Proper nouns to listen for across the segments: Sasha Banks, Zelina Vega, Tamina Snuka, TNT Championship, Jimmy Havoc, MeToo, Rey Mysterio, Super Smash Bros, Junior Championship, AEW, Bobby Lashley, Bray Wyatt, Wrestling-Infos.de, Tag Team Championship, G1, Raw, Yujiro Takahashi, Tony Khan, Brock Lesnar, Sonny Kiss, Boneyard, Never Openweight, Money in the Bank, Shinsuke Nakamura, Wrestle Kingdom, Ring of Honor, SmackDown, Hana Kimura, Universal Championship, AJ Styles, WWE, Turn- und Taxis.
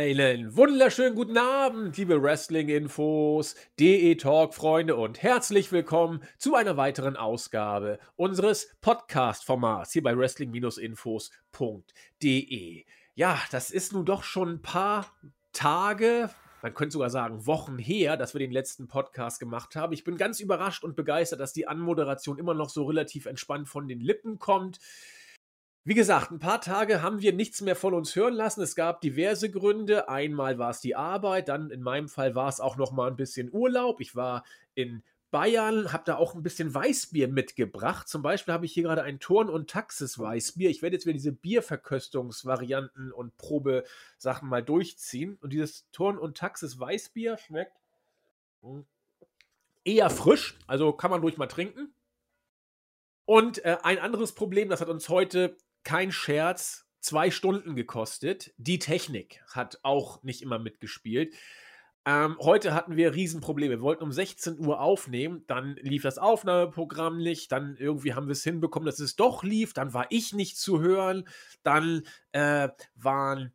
Einen wunderschönen guten Abend, liebe Wrestling-Infos.de Talk-Freunde und herzlich willkommen zu einer weiteren Ausgabe unseres Podcast-Formats hier bei Wrestling-Infos.de. Ja, das ist nun doch schon ein paar Tage, man könnte sogar sagen Wochen her, dass wir den letzten Podcast gemacht haben. Ich bin ganz überrascht und begeistert, dass die Anmoderation immer noch so relativ entspannt von den Lippen kommt. Wie gesagt, ein paar Tage haben wir nichts mehr von uns hören lassen. Es gab diverse Gründe. Einmal war es die Arbeit, dann in meinem Fall war es auch noch mal ein bisschen Urlaub. Ich war in Bayern, habe da auch ein bisschen Weißbier mitgebracht. Zum Beispiel habe ich hier gerade ein Turn- und Taxis-Weißbier. Ich werde jetzt wieder diese Bierverköstungsvarianten und Probesachen mal durchziehen. Und dieses Turn- und Taxis-Weißbier schmeckt eher frisch, also kann man ruhig mal trinken. Und ein anderes Problem, das hat uns heute... Kein Scherz, 2 Stunden gekostet. Die Technik hat auch nicht immer mitgespielt. Heute hatten wir Riesenprobleme. Wir wollten um 16 Uhr aufnehmen, dann lief das Aufnahmeprogramm nicht, dann irgendwie haben wir es hinbekommen, dass es doch lief, dann war ich nicht zu hören, dann waren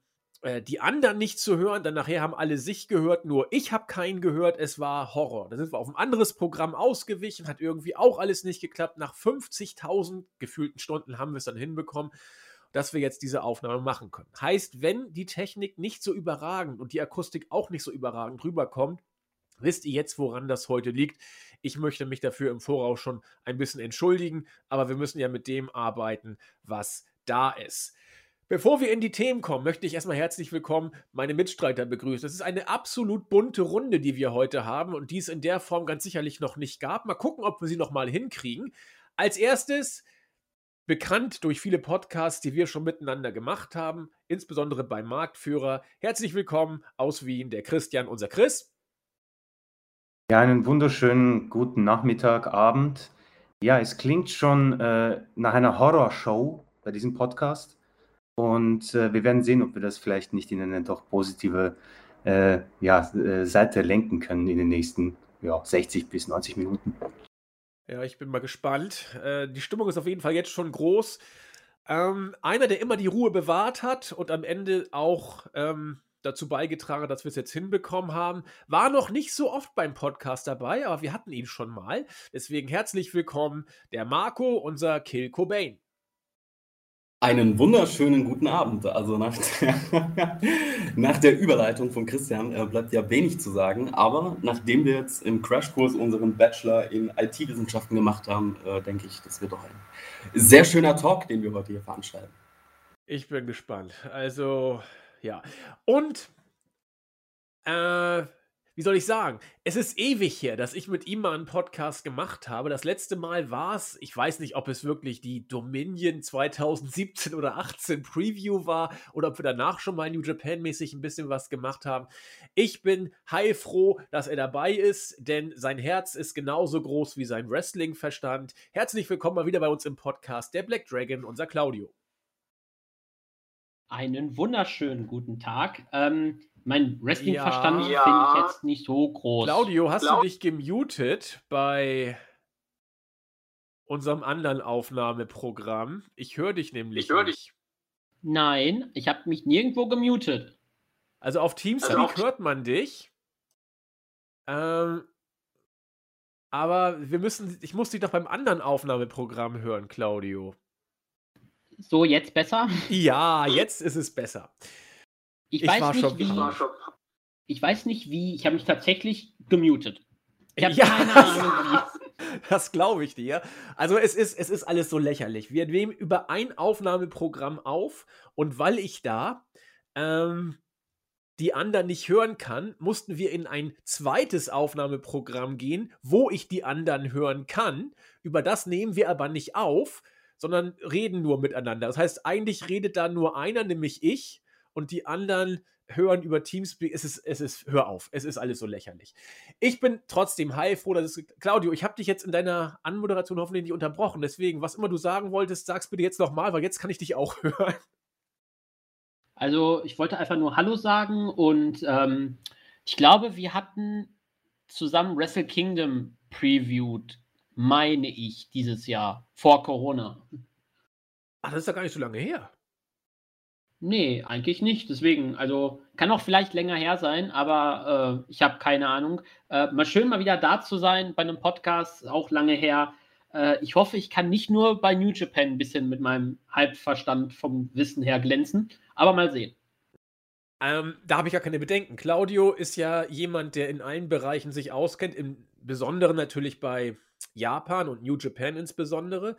die anderen nicht zu hören, dann nachher haben alle sich gehört, nur ich habe keinen gehört, es war Horror. Da sind wir auf ein anderes Programm ausgewichen, hat irgendwie auch alles nicht geklappt. Nach 50.000 gefühlten Stunden haben wir es dann hinbekommen, dass wir jetzt diese Aufnahme machen können. Heißt, wenn die Technik nicht so überragend und die Akustik auch nicht so überragend rüberkommt, wisst ihr jetzt, woran das heute liegt? Ich möchte mich dafür im Voraus schon ein bisschen entschuldigen, aber wir müssen ja mit dem arbeiten, was da ist. Bevor wir in die Themen kommen, möchte ich erstmal herzlich willkommen meine Mitstreiter begrüßen. Das ist eine absolut bunte Runde, die wir heute haben und die es in der Form ganz sicherlich noch nicht gab. Mal gucken, ob wir sie nochmal hinkriegen. Als erstes, bekannt durch viele Podcasts, die wir schon miteinander gemacht haben, insbesondere beim Marktführer. Herzlich willkommen aus Wien, der Christian, unser Chris. Ja, einen wunderschönen guten Nachmittag, Abend. Ja, es klingt schon nach einer Horrorshow bei diesem Podcast. Und wir werden sehen, ob wir das vielleicht nicht in eine doch positive Seite lenken können in den nächsten 60 bis 90 Minuten. Ja, ich bin mal gespannt. Die Stimmung ist auf jeden Fall jetzt schon groß. Einer, der immer die Ruhe bewahrt hat und am Ende auch dazu beigetragen hat, dass wir es jetzt hinbekommen haben, war noch nicht so oft beim Podcast dabei, aber wir hatten ihn schon mal. Deswegen herzlich willkommen, der Marco, unser Kill Cobain. Einen wunderschönen guten Abend. Also nach der Überleitung von Christian bleibt ja wenig zu sagen, aber nachdem wir jetzt im Crashkurs unseren Bachelor in IT-Wissenschaften gemacht haben, denke ich, das wird doch ein sehr schöner Talk, den wir heute hier veranstalten. Ich bin gespannt. Also, ja. Und, wie soll ich sagen? Es ist ewig her, dass ich mit ihm mal einen Podcast gemacht habe. Das letzte Mal war es, ich weiß nicht, ob es wirklich die Dominion 2017 oder 18 Preview war oder ob wir danach schon mal New Japan-mäßig ein bisschen was gemacht haben. Ich bin heilfroh, dass er dabei ist, denn sein Herz ist genauso groß wie sein Wrestling-Verstand. Herzlich willkommen mal wieder bei uns im Podcast, der Black Dragon, unser Claudio. Einen wunderschönen guten Tag. Mein Wrestling-Verstand finde ich jetzt nicht so groß. Claudio, hast du dich gemutet bei unserem anderen Aufnahmeprogramm? Ich höre dich nämlich. Ich höre dich. Nein, ich habe mich nirgendwo gemutet. Also auf TeamSpeak hört man dich. Aber ich muss dich doch beim anderen Aufnahmeprogramm hören, Claudio. So, jetzt besser? Ja, jetzt ist es besser. Ich weiß nicht, wie. Ich habe mich tatsächlich gemutet. Ich habe keine Ahnung, wie. Das glaube ich dir. Also es ist alles so lächerlich. Wir nehmen über ein Aufnahmeprogramm auf und weil ich da die anderen nicht hören kann, mussten wir in ein zweites Aufnahmeprogramm gehen, wo ich die anderen hören kann. Über das nehmen wir aber nicht auf, sondern reden nur miteinander. Das heißt, eigentlich redet da nur einer, nämlich ich. Und die anderen hören über Teamspeak. Hör auf, es ist alles so lächerlich. Ich bin trotzdem heilfroh, dass es... Claudio, ich habe dich jetzt in deiner Anmoderation hoffentlich nicht unterbrochen. Deswegen, was immer du sagen wolltest, sag's bitte jetzt nochmal, weil jetzt kann ich dich auch hören. Also, ich wollte einfach nur Hallo sagen und ich glaube, wir hatten zusammen Wrestle Kingdom previewed, meine ich, dieses Jahr, vor Corona. Ach, das ist ja gar nicht so lange her. Nee, eigentlich nicht. Deswegen, also kann auch vielleicht länger her sein, aber ich habe keine Ahnung. Mal schön, mal wieder da zu sein bei einem Podcast, auch lange her. Ich hoffe, ich kann nicht nur bei New Japan ein bisschen mit meinem Halbverstand vom Wissen her glänzen, aber mal sehen. Da habe ich gar keine Bedenken. Claudio ist ja jemand, der in allen Bereichen sich auskennt, im Besonderen natürlich bei Japan und New Japan insbesondere.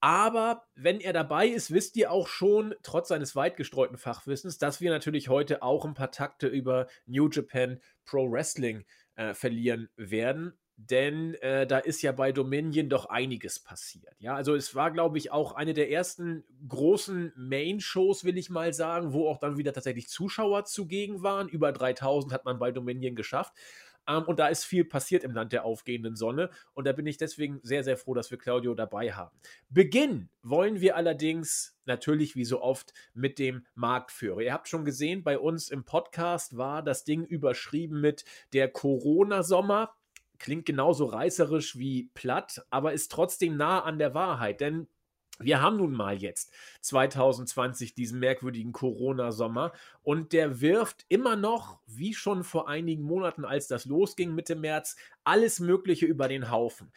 Aber wenn er dabei ist, wisst ihr auch schon, trotz seines weit gestreuten Fachwissens, dass wir natürlich heute auch ein paar Takte über New Japan Pro Wrestling verlieren werden. Denn da ist ja bei Dominion doch einiges passiert. Ja, also es war, glaube ich, auch eine der ersten großen Main-Shows, will ich mal sagen, wo auch dann wieder tatsächlich Zuschauer zugegen waren. Über 3000 hat man bei Dominion geschafft. Und da ist viel passiert im Land der aufgehenden Sonne. Und da bin ich deswegen sehr, sehr froh, dass wir Claudio dabei haben. Beginnen wollen wir allerdings natürlich wie so oft mit dem Marktführer. Ihr habt schon gesehen, bei uns im Podcast war das Ding überschrieben mit der Corona-Sommer. Klingt genauso reißerisch wie platt, aber ist trotzdem nah an der Wahrheit, denn wir haben nun mal jetzt 2020 diesen merkwürdigen Corona-Sommer und der wirft immer noch, wie schon vor einigen Monaten, als das losging Mitte März, alles Mögliche über den Haufen.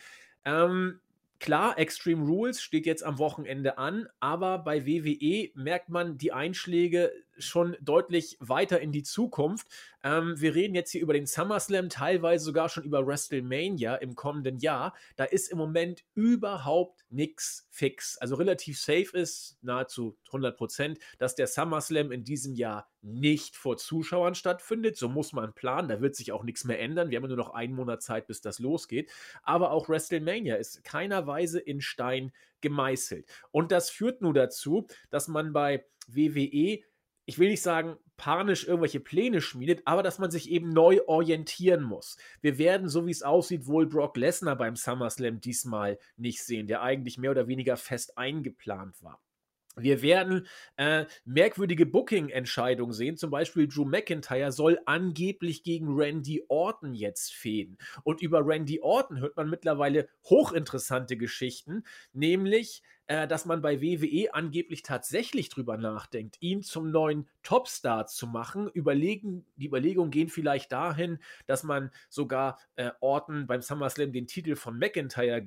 Klar, Extreme Rules steht jetzt am Wochenende an, aber bei WWE merkt man die Einschläge schon deutlich weiter in die Zukunft. Wir reden jetzt hier über den SummerSlam, teilweise sogar schon über WrestleMania im kommenden Jahr. Da ist im Moment überhaupt nichts fix. Also relativ safe ist, nahezu 100%, dass der SummerSlam in diesem Jahr nicht vor Zuschauern stattfindet. So muss man planen, da wird sich auch nichts mehr ändern. Wir haben nur noch einen Monat Zeit, bis das losgeht. Aber auch WrestleMania ist keiner Weise in Stein gemeißelt. Und das führt nur dazu, dass man bei WWE, ich will nicht sagen, panisch irgendwelche Pläne schmiedet, aber dass man sich eben neu orientieren muss. Wir werden, so wie es aussieht, wohl Brock Lesnar beim SummerSlam diesmal nicht sehen, der eigentlich mehr oder weniger fest eingeplant war. Wir werden merkwürdige Booking-Entscheidungen sehen. Zum Beispiel Drew McIntyre soll angeblich gegen Randy Orton jetzt fehden. Und über Randy Orton hört man mittlerweile hochinteressante Geschichten, nämlich dass man bei WWE angeblich tatsächlich drüber nachdenkt, ihn zum neuen Topstar zu machen. Die Überlegungen gehen vielleicht dahin, dass man sogar Orton beim SummerSlam den Titel von McIntyre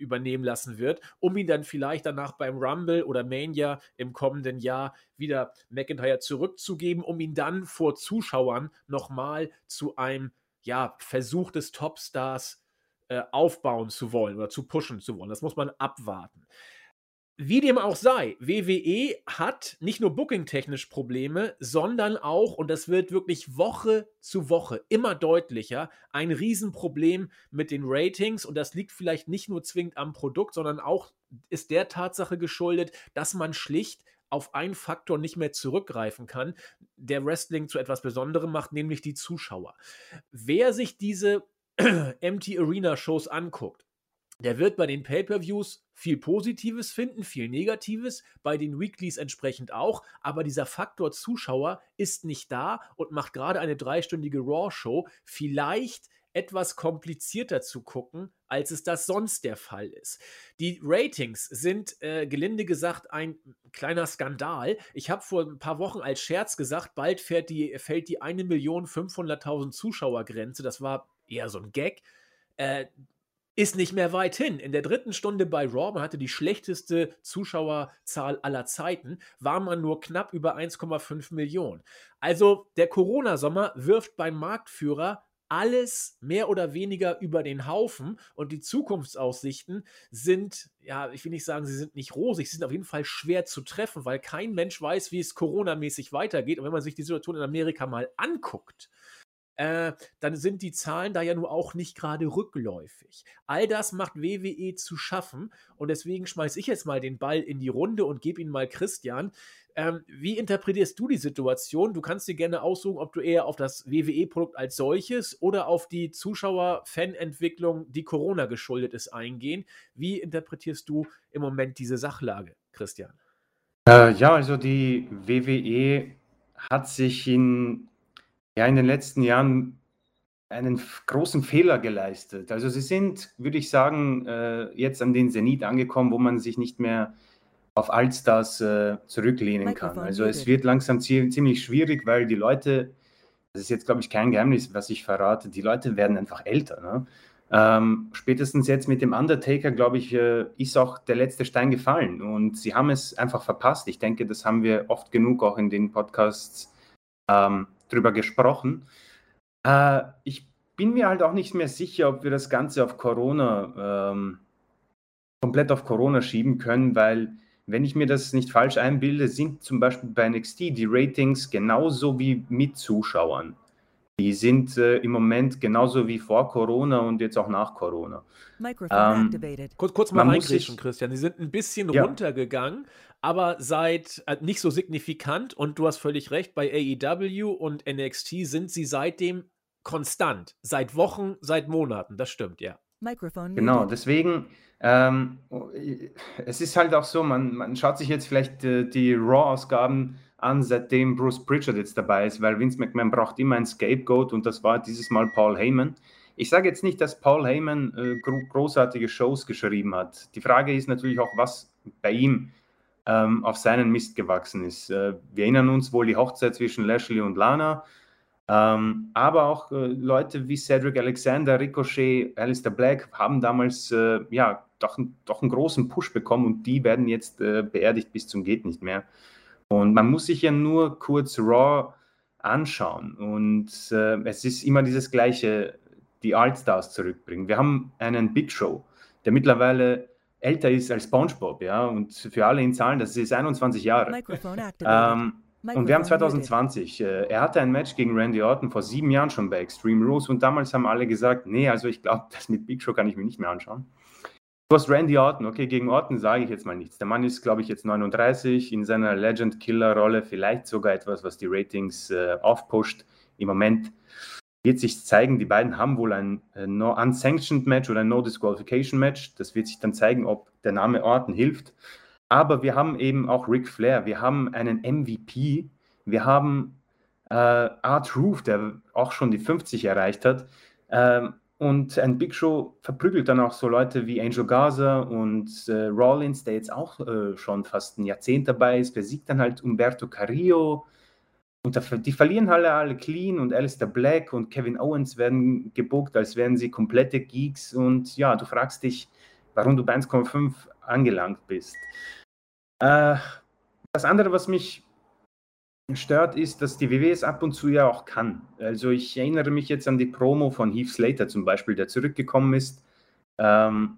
übernehmen lassen wird, um ihn dann vielleicht danach beim Rumble oder Mania im kommenden Jahr wieder McIntyre zurückzugeben, um ihn dann vor Zuschauern nochmal zu einem Versuch des Topstars aufbauen zu wollen oder zu pushen zu wollen. Das muss man abwarten. Wie dem auch sei, WWE hat nicht nur booking-technisch Probleme, sondern auch, und das wird wirklich Woche zu Woche immer deutlicher, ein Riesenproblem mit den Ratings. Und das liegt vielleicht nicht nur zwingend am Produkt, sondern auch ist der Tatsache geschuldet, dass man schlicht auf einen Faktor nicht mehr zurückgreifen kann, der Wrestling zu etwas Besonderem macht, nämlich die Zuschauer. Wer sich diese MT-Arena-Shows anguckt, der wird bei den Pay-Per-Views viel Positives finden, viel Negatives, bei den Weeklies entsprechend auch, aber dieser Faktor Zuschauer ist nicht da und macht gerade eine 3-stündige Raw-Show vielleicht etwas komplizierter zu gucken, als es das sonst der Fall ist. Die Ratings sind, gelinde gesagt, ein kleiner Skandal. Ich habe vor ein paar Wochen als Scherz gesagt, bald fällt die 1.500.000 Zuschauer-Grenze, das war eher so ein Gag, ist nicht mehr weit hin. In der dritten Stunde bei Raw, man hatte die schlechteste Zuschauerzahl aller Zeiten, war man nur knapp über 1,5 Millionen. Also der Corona-Sommer wirft beim Marktführer alles mehr oder weniger über den Haufen und die Zukunftsaussichten sind, ich will nicht sagen, sie sind nicht rosig, sie sind auf jeden Fall schwer zu treffen, weil kein Mensch weiß, wie es coronamäßig weitergeht. Und wenn man sich die Situation in Amerika mal anguckt, dann sind die Zahlen da ja nur auch nicht gerade rückläufig. All das macht WWE zu schaffen und deswegen schmeiße ich jetzt mal den Ball in die Runde und gebe ihn mal Christian. Wie interpretierst du die Situation? Du kannst dir gerne aussuchen, ob du eher auf das WWE-Produkt als solches oder auf die Zuschauer-Fan-Entwicklung, die Corona geschuldet ist, eingehen. Wie interpretierst du im Moment diese Sachlage, Christian? Also die WWE hat sich in den letzten Jahren einen großen Fehler geleistet. Also sie sind, würde ich sagen, jetzt an den Zenit angekommen, wo man sich nicht mehr auf Allstars zurücklehnen kann. Also es wird langsam ziemlich schwierig, weil die Leute, das ist jetzt, glaube ich, kein Geheimnis, was ich verrate, die Leute werden einfach älter. Ne? Spätestens jetzt mit dem Undertaker, glaube ich, ist auch der letzte Stein gefallen und sie haben es einfach verpasst. Ich denke, das haben wir oft genug auch in den Podcasts drüber gesprochen. Ich bin mir halt auch nicht mehr sicher, ob wir das Ganze auf Corona, komplett auf Corona schieben können, weil, wenn ich mir das nicht falsch einbilde, sind zum Beispiel bei NXT die Ratings genauso wie mit Zuschauern. Die sind im Moment genauso wie vor Corona und jetzt auch nach Corona. Kurz mal reingrätschen, Christian. Die sind ein bisschen runtergegangen, aber seit nicht so signifikant. Und du hast völlig recht, bei AEW und NXT sind sie seitdem konstant. Seit Wochen, seit Monaten. Das stimmt, ja. Genau, deswegen, es ist halt auch so, man schaut sich jetzt vielleicht die Raw-Ausgaben an, seitdem Bruce Pritchard jetzt dabei ist, weil Vince McMahon braucht immer einen Scapegoat und das war dieses Mal Paul Heyman. Ich sage jetzt nicht, dass Paul Heyman großartige Shows geschrieben hat. Die Frage ist natürlich auch, was bei ihm auf seinen Mist gewachsen ist. Wir erinnern uns wohl die Hochzeit zwischen Lashley und Lana, aber auch Leute wie Cedric Alexander, Ricochet, Alistair Black haben damals doch einen großen Push bekommen und die werden jetzt beerdigt bis zum geht nicht mehr. Und man muss sich ja nur kurz Raw anschauen und es ist immer dieses Gleiche, die Allstars zurückbringen. Wir haben einen Big Show, der mittlerweile älter ist als SpongeBob, ja, und für alle in Zahlen, das ist 21 Jahre. Und wir haben 2020, er hatte ein Match gegen Randy Orton vor 7 Jahren schon bei Extreme Rules und damals haben alle gesagt, nee, also ich glaube, das mit Big Show kann ich mir nicht mehr anschauen. Du hast Randy Orton, okay, gegen Orton sage ich jetzt mal nichts. Der Mann ist, glaube ich, jetzt 39, in seiner Legend-Killer-Rolle vielleicht sogar etwas, was die Ratings aufpusht. Im Moment wird sich zeigen, die beiden haben wohl ein No-Unsanctioned-Match oder ein No-Disqualification-Match. Das wird sich dann zeigen, ob der Name Orton hilft. Aber wir haben eben auch Ric Flair, wir haben einen MVP, wir haben R-Truth, der auch schon die 50 erreicht hat. Und ein Big Show verprügelt dann auch so Leute wie Angel Garza und Rollins, der jetzt auch schon fast ein Jahrzehnt dabei ist, besiegt dann halt Humberto Carrillo. Und die verlieren halt alle clean und Alistair Black und Kevin Owens werden gebuckt, als wären sie komplette Geeks. Und ja, du fragst dich, warum du bei 1,5 angelangt bist. Das andere, was mich stört, ist, dass die WWE es ab und zu ja auch kann. Also ich erinnere mich jetzt an die Promo von Heath Slater zum Beispiel, der zurückgekommen ist, von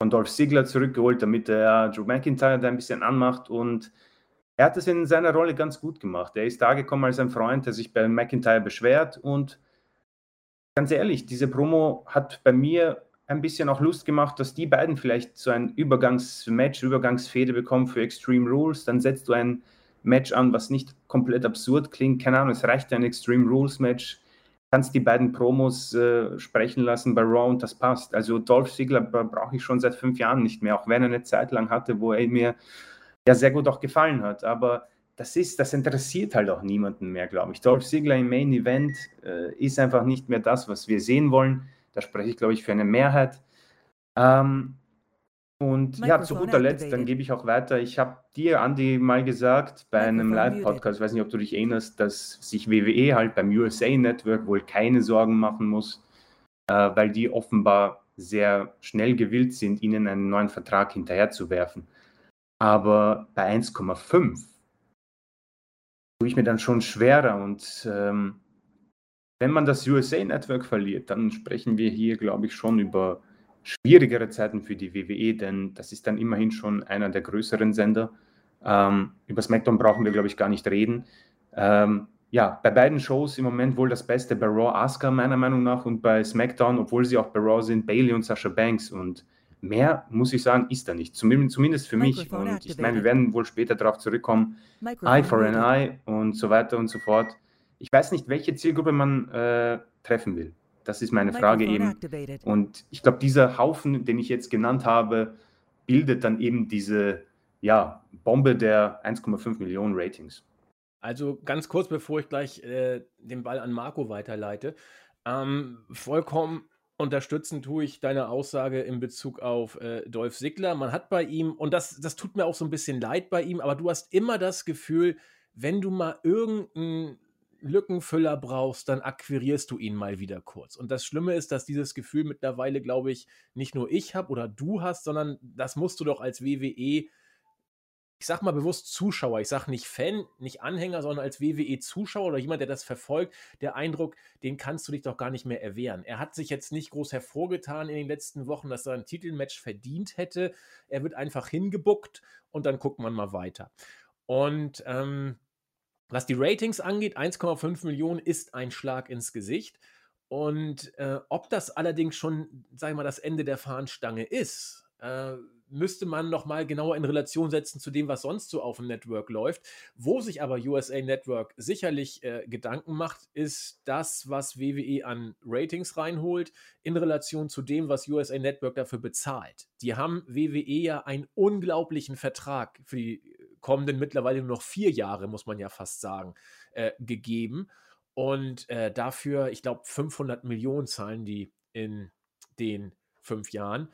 Dolph Ziggler zurückgeholt, damit er Drew McIntyre da ein bisschen anmacht und er hat es in seiner Rolle ganz gut gemacht. Er ist da gekommen als ein Freund, der sich bei McIntyre beschwert und ganz ehrlich, diese Promo hat bei mir ein bisschen auch Lust gemacht, dass die beiden vielleicht so ein Übergangsmatch, Übergangsfehde bekommen für Extreme Rules, dann setzt du ein Match an, was nicht komplett absurd klingt. Keine Ahnung, es reicht ein Extreme Rules Match. Kannst die beiden Promos sprechen lassen bei Raw und das passt. Also Dolph Ziggler brauche ich schon seit 5 Jahren nicht mehr, auch wenn er eine Zeit lang hatte, wo er mir ja sehr gut auch gefallen hat. Aber das interessiert halt auch niemanden mehr, glaube ich. Dolph Ziggler im Main Event ist einfach nicht mehr das, was wir sehen wollen. Da spreche ich, glaube ich, für eine Mehrheit. Und zu guter Letzt, dann gebe ich auch weiter. Ich habe dir, Andi, mal gesagt, bei einem Live-Podcast, ich weiß nicht, ob du dich erinnerst, dass sich WWE halt beim USA Network wohl keine Sorgen machen muss, weil die offenbar sehr schnell gewillt sind, ihnen einen neuen Vertrag hinterherzuwerfen. Aber bei 1,5 tue ich mir dann schon schwerer. Und wenn man das USA Network verliert, dann sprechen wir hier, glaube ich, schon über schwierigere Zeiten für die WWE, denn das ist dann immerhin schon einer der größeren Sender. Über SmackDown brauchen wir, glaube ich, gar nicht reden. Bei beiden Shows im Moment wohl das Beste, bei Raw Asuka meiner Meinung nach und bei SmackDown, obwohl sie auch bei Raw sind, Bayley und Sasha Banks und mehr, muss ich sagen, ist da nicht. Zumindest für mich und ich meine, wir werden wohl später darauf zurückkommen. Eye for an Eye und so weiter und so fort. Ich weiß nicht, welche Zielgruppe man treffen will. Das ist meine Frage eben. Und ich glaube, dieser Haufen, den ich jetzt genannt habe, bildet dann eben diese Bombe der 1,5 Millionen Ratings. Also ganz kurz, bevor ich gleich den Ball an Marco weiterleite. Vollkommen Unterstützen tue ich deine Aussage in Bezug auf Dolph Ziggler. Man hat bei ihm, und das tut mir auch so ein bisschen leid bei ihm, aber du hast immer das Gefühl, wenn du mal irgendeinen Lückenfüller brauchst, dann akquirierst du ihn mal wieder kurz. Und das Schlimme ist, dass dieses Gefühl mittlerweile, glaube ich, nicht nur ich habe oder du hast, sondern das musst du doch als WWE, ich sag mal bewusst Zuschauer, ich sag nicht Fan, nicht Anhänger, sondern als WWE-Zuschauer oder jemand, der das verfolgt, der Eindruck, den kannst du dich doch gar nicht mehr erwehren. Er hat sich jetzt nicht groß hervorgetan in den letzten Wochen, dass er ein Titelmatch verdient hätte. Er wird einfach hingebuckt und dann guckt man mal weiter. Und was die Ratings angeht, 1,5 Millionen ist ein Schlag ins Gesicht. Und ob das allerdings schon, sagen wir mal, das Ende der Fahnenstange ist, müsste man nochmal genauer in Relation setzen zu dem, was sonst so auf dem Network läuft. Wo sich aber USA Network sicherlich Gedanken macht, ist das, was WWE an Ratings reinholt, in Relation zu dem, was USA Network dafür bezahlt. Die haben WWE ja einen unglaublichen Vertrag für die kommenden mittlerweile nur noch 4 Jahre, muss man ja fast sagen, gegeben. Und dafür, ich glaube, 500 Millionen zahlen die in den 5 Jahren.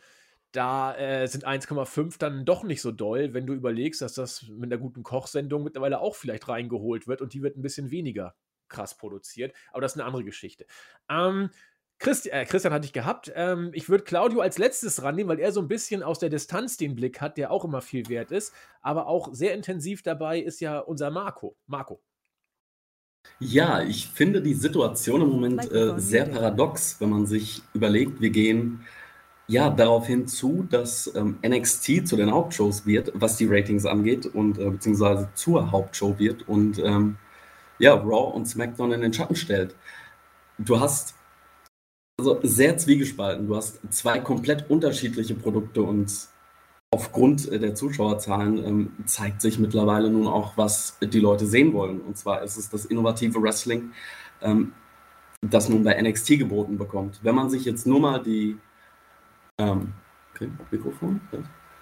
Da sind 1,5 dann doch nicht so doll, wenn du überlegst, dass das mit einer guten Kochsendung mittlerweile auch vielleicht reingeholt wird und die wird ein bisschen weniger krass produziert. Aber das ist eine andere Geschichte. Christian hatte ich gehabt. Ich würde Claudio als letztes rannehmen, weil er so ein bisschen aus der Distanz den Blick hat, der auch immer viel wert ist. Aber auch sehr intensiv dabei ist ja unser Marco. Marco. Ja, ich finde die Situation im Moment sehr paradox, wenn man sich überlegt, wir gehen ja darauf hinzu, dass NXT zu den Hauptshows wird, was die Ratings angeht und beziehungsweise zur Hauptshow wird und ja, Raw und SmackDown in den Schatten stellt. Du hast also sehr zwiegespalten. Du hast 2 komplett unterschiedliche Produkte und aufgrund der Zuschauerzahlen zeigt sich mittlerweile nun auch, was die Leute sehen wollen. Und zwar ist es das innovative Wrestling, das nun bei NXT geboten bekommt. Wenn man sich jetzt nur mal die Mikrofon?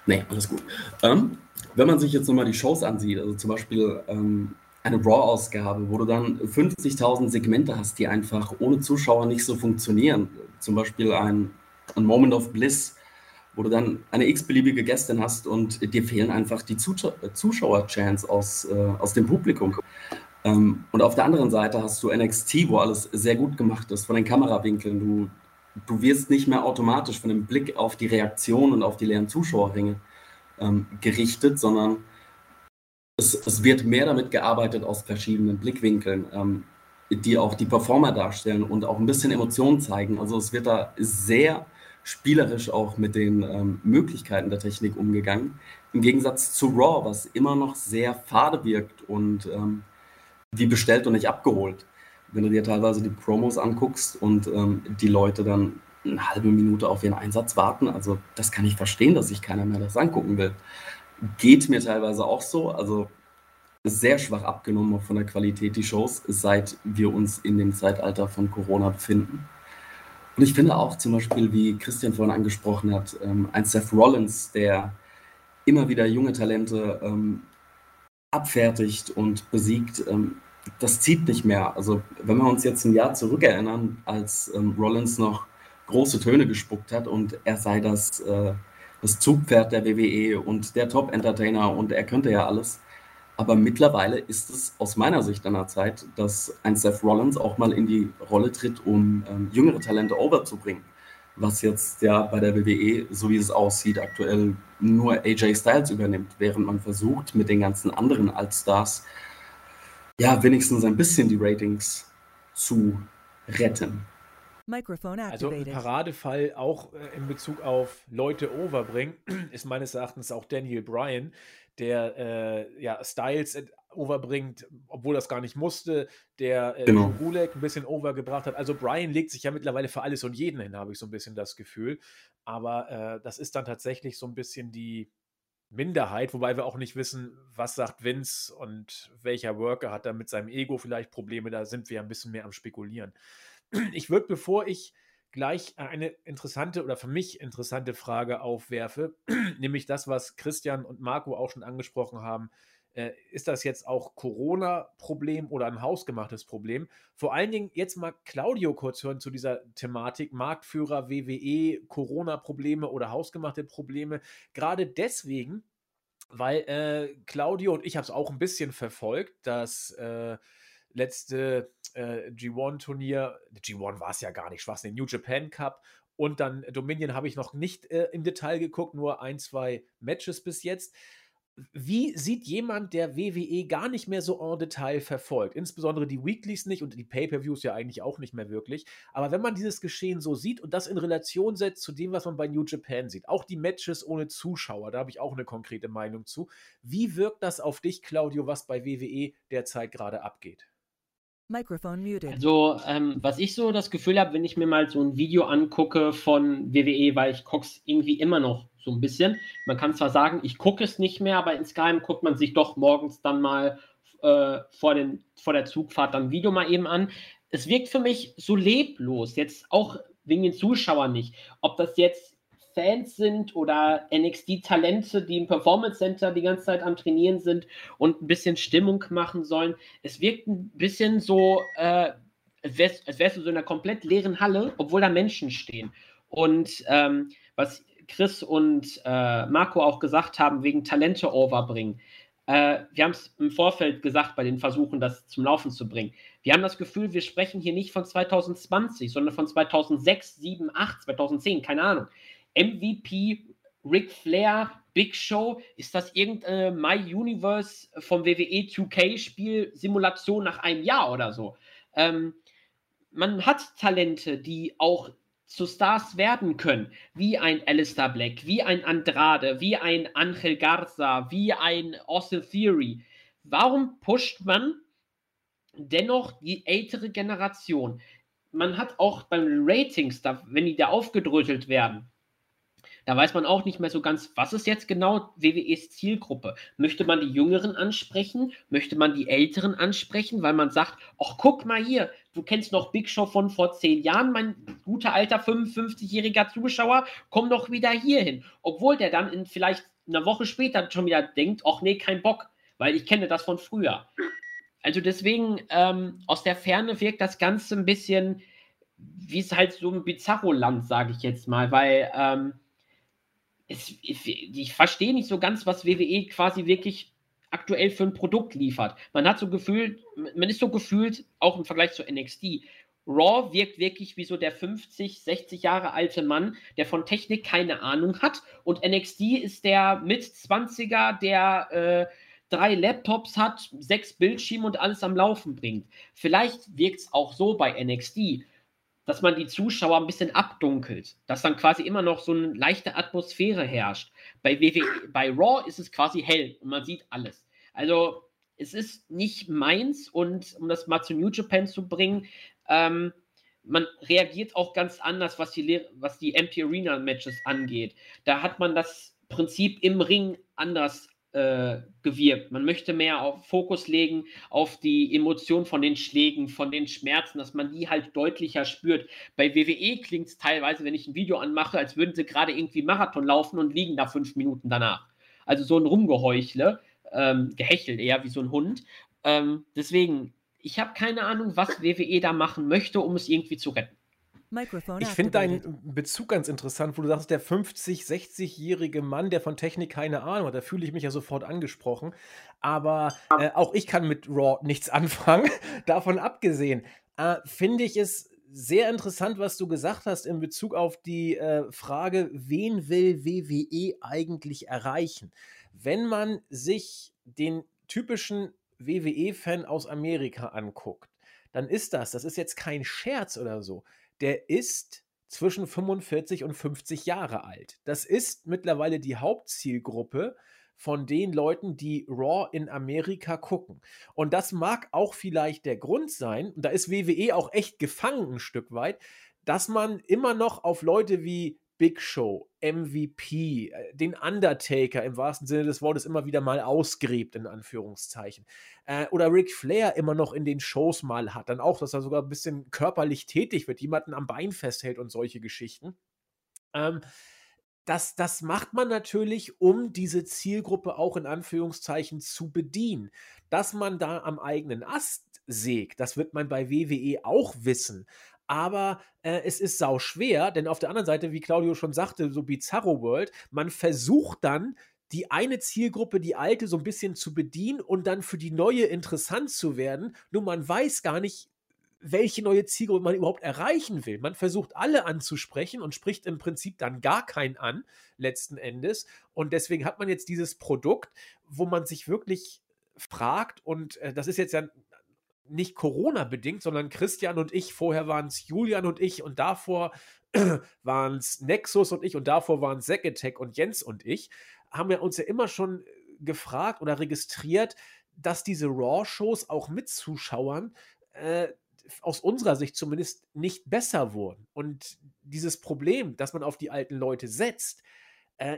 Nee, alles gut. Wenn man sich jetzt nochmal die Shows ansieht, also zum Beispiel eine Raw-Ausgabe, wo du dann 50.000 Segmente hast, die einfach ohne Zuschauer nicht so funktionieren. Zum Beispiel ein Moment of Bliss, wo du dann eine x-beliebige Gästin hast und dir fehlen einfach die Zuschauer-Chance aus dem Publikum. Und auf der anderen Seite hast du NXT, wo alles sehr gut gemacht ist, von den Kamerawinkeln. Du wirst nicht mehr automatisch von dem Blick auf die Reaktion und auf die leeren Zuschauerränge gerichtet, sondern es wird mehr damit gearbeitet aus verschiedenen Blickwinkeln, die auch die Performer darstellen und auch ein bisschen Emotionen zeigen. Also es wird da sehr spielerisch auch mit den Möglichkeiten der Technik umgegangen. Im Gegensatz zu Raw, was immer noch sehr fade wirkt und wie bestellt und nicht abgeholt. Wenn du dir teilweise die Promos anguckst und die Leute dann eine halbe Minute auf ihren Einsatz warten, also das kann ich verstehen, dass sich keiner mehr das angucken will. Geht mir teilweise auch so, also sehr schwach abgenommen auch von der Qualität die Shows, seit wir uns in dem Zeitalter von Corona befinden. Und ich finde auch zum Beispiel, wie Christian vorhin angesprochen hat, ein Seth Rollins, der immer wieder junge Talente abfertigt und besiegt, das zieht nicht mehr. Also wenn wir uns jetzt ein Jahr zurückerinnern, als Rollins noch große Töne gespuckt hat und er sei das Zugpferd der WWE und der Top-Entertainer und er könnte ja alles. Aber mittlerweile ist es aus meiner Sicht an der Zeit, dass ein Seth Rollins auch mal in die Rolle tritt, um jüngere Talente overzubringen. Was jetzt ja bei der WWE, so wie es aussieht, aktuell nur AJ Styles übernimmt, während man versucht, mit den ganzen anderen Allstars ja wenigstens ein bisschen die Ratings zu retten. Also ein Paradefall auch in Bezug auf Leute overbringen ist meines Erachtens auch Daniel Bryan, der Styles overbringt, obwohl das gar nicht musste, der genau. Gulak ein bisschen overgebracht hat. Also Bryan legt sich ja mittlerweile für alles und jeden hin, habe ich so ein bisschen das Gefühl. Aber das ist dann tatsächlich so ein bisschen die Minderheit, wobei wir auch nicht wissen, was sagt Vince und welcher Worker hat da mit seinem Ego vielleicht Probleme, da sind wir ja ein bisschen mehr am Spekulieren. Ich würde, bevor ich gleich eine interessante oder für mich interessante Frage aufwerfe, nämlich das, was Christian und Marco auch schon angesprochen haben, ist das jetzt auch Corona-Problem oder ein hausgemachtes Problem? Vor allen Dingen jetzt mal Claudio kurz hören zu dieser Thematik, Marktführer, WWE, Corona-Probleme oder hausgemachte Probleme, gerade deswegen, weil Claudio und ich habe es auch ein bisschen verfolgt, das letzte G1-Turnier, G1 war es ja gar nicht, Schwachsinn, New Japan Cup und dann Dominion habe ich noch nicht im Detail geguckt, nur 1, 2 Matches bis jetzt. Wie sieht jemand, der WWE gar nicht mehr so en Detail verfolgt, insbesondere die Weeklies nicht und die Pay-Per-Views ja eigentlich auch nicht mehr wirklich, aber wenn man dieses Geschehen so sieht und das in Relation setzt zu dem, was man bei New Japan sieht, auch die Matches ohne Zuschauer, da habe ich auch eine konkrete Meinung zu, wie wirkt das auf dich, Claudio, was bei WWE derzeit gerade abgeht? Mikrofon muted. Also, was ich so das Gefühl habe, wenn ich mir mal so ein Video angucke von WWE, weil ich guck's irgendwie immer noch so ein bisschen. Man kann zwar sagen, ich gucke es nicht mehr, aber insgeheim guckt man sich doch morgens dann mal vor der Zugfahrt dann ein Video mal eben an. Es wirkt für mich so leblos, jetzt auch wegen den Zuschauern nicht. Ob das jetzt Fans sind oder NXT-Talente, die im Performance Center die ganze Zeit am Trainieren sind und ein bisschen Stimmung machen sollen. Es wirkt ein bisschen so, als wärst du so in einer komplett leeren Halle, obwohl da Menschen stehen. Und was Chris und Marco auch gesagt haben, wegen Talente overbringen. Wir haben es im Vorfeld gesagt bei den Versuchen, das zum Laufen zu bringen. Wir haben das Gefühl, wir sprechen hier nicht von 2020, sondern von 2006, 2007, 2008, 2010, keine Ahnung. MVP, Ric Flair, Big Show, ist das irgendeine My Universe vom WWE 2K-Spiel-Simulation nach einem Jahr oder so? Man hat Talente, die auch zu Stars werden können, wie ein Alistair Black, wie ein Andrade, wie ein Angel Garza, wie ein Austin Theory. Warum pusht man dennoch die ältere Generation? Man hat auch beim Ratings, wenn die da aufgedröselt werden, da weiß man auch nicht mehr so ganz, was ist jetzt genau WWEs Zielgruppe? Möchte man die Jüngeren ansprechen? Möchte man die Älteren ansprechen? Weil man sagt, ach, guck mal hier, du kennst noch Big Show von vor 10 Jahren, mein guter alter 55-jähriger Zuschauer, komm doch wieder hier hin. Obwohl der dann in vielleicht einer Woche später schon wieder denkt, ach nee, kein Bock, weil ich kenne das von früher. Also deswegen, aus der Ferne wirkt das Ganze ein bisschen, wie es halt so ein Bizarro-Land, sage ich jetzt mal, weil ich verstehe nicht so ganz, was WWE quasi wirklich aktuell für ein Produkt liefert. Man ist so gefühlt, auch im Vergleich zu NXT, Raw wirkt wirklich wie so der 50, 60 Jahre alte Mann, der von Technik keine Ahnung hat, und NXT ist der Mit-20er, der 3 Laptops hat, 6 Bildschirme und alles am Laufen bringt. Vielleicht wirkt es auch so bei NXT, dass man die Zuschauer ein bisschen abdunkelt, dass dann quasi immer noch so eine leichte Atmosphäre herrscht. Bei Raw ist es quasi hell und man sieht alles. Also es ist nicht meins, und um das mal zu New Japan zu bringen, man reagiert auch ganz anders, was die Empty Arena Matches angeht. Da hat man das Prinzip im Ring anders gewirkt. Man möchte mehr auf Fokus legen, auf die Emotionen von den Schlägen, von den Schmerzen, dass man die halt deutlicher spürt. Bei WWE klingt es teilweise, wenn ich ein Video anmache, als würden sie gerade irgendwie Marathon laufen und liegen da 5 Minuten danach. Also so ein Rumgeheuchle, Gehechel eher wie so ein Hund. Deswegen, ich habe keine Ahnung, was WWE da machen möchte, um es irgendwie zu retten. Ich finde deinen Bezug ganz interessant, wo du sagst, der 50-, 60-jährige Mann, der von Technik keine Ahnung hat, da fühle ich mich ja sofort angesprochen, aber auch ich kann mit Raw nichts anfangen, davon abgesehen. Finde ich es sehr interessant, was du gesagt hast in Bezug auf die Frage, wen will WWE eigentlich erreichen? Wenn man sich den typischen WWE-Fan aus Amerika anguckt, dann ist das ist jetzt kein Scherz oder so, der ist zwischen 45 und 50 Jahre alt. Das ist mittlerweile die Hauptzielgruppe von den Leuten, die Raw in Amerika gucken. Und das mag auch vielleicht der Grund sein, und da ist WWE auch echt gefangen ein Stück weit, dass man immer noch auf Leute wie Big Show, MVP, den Undertaker im wahrsten Sinne des Wortes immer wieder mal ausgräbt, in Anführungszeichen. Oder Ric Flair immer noch in den Shows mal hat. Dann auch, dass er sogar ein bisschen körperlich tätig wird, jemanden am Bein festhält und solche Geschichten. Das macht man natürlich, um diese Zielgruppe auch in Anführungszeichen zu bedienen. Dass man da am eigenen Ast sägt, das wird man bei WWE auch wissen. Aber es ist sauschwer, denn auf der anderen Seite, wie Claudio schon sagte, so Bizarro World, man versucht dann, die eine Zielgruppe, die alte, so ein bisschen zu bedienen und dann für die neue interessant zu werden. Nur man weiß gar nicht, welche neue Zielgruppe man überhaupt erreichen will. Man versucht, alle anzusprechen und spricht im Prinzip dann gar keinen an, letzten Endes. Und deswegen hat man jetzt dieses Produkt, wo man sich wirklich fragt, und das ist jetzt ja nicht Corona-bedingt, sondern Christian und ich, vorher waren es Julian und ich und davor waren es Nexus und ich und davor waren es Zack Attack und Jens und ich, haben wir uns ja immer schon gefragt oder registriert, dass diese Raw-Shows auch mit Zuschauern aus unserer Sicht zumindest nicht besser wurden. Und dieses Problem, dass man auf die alten Leute setzt,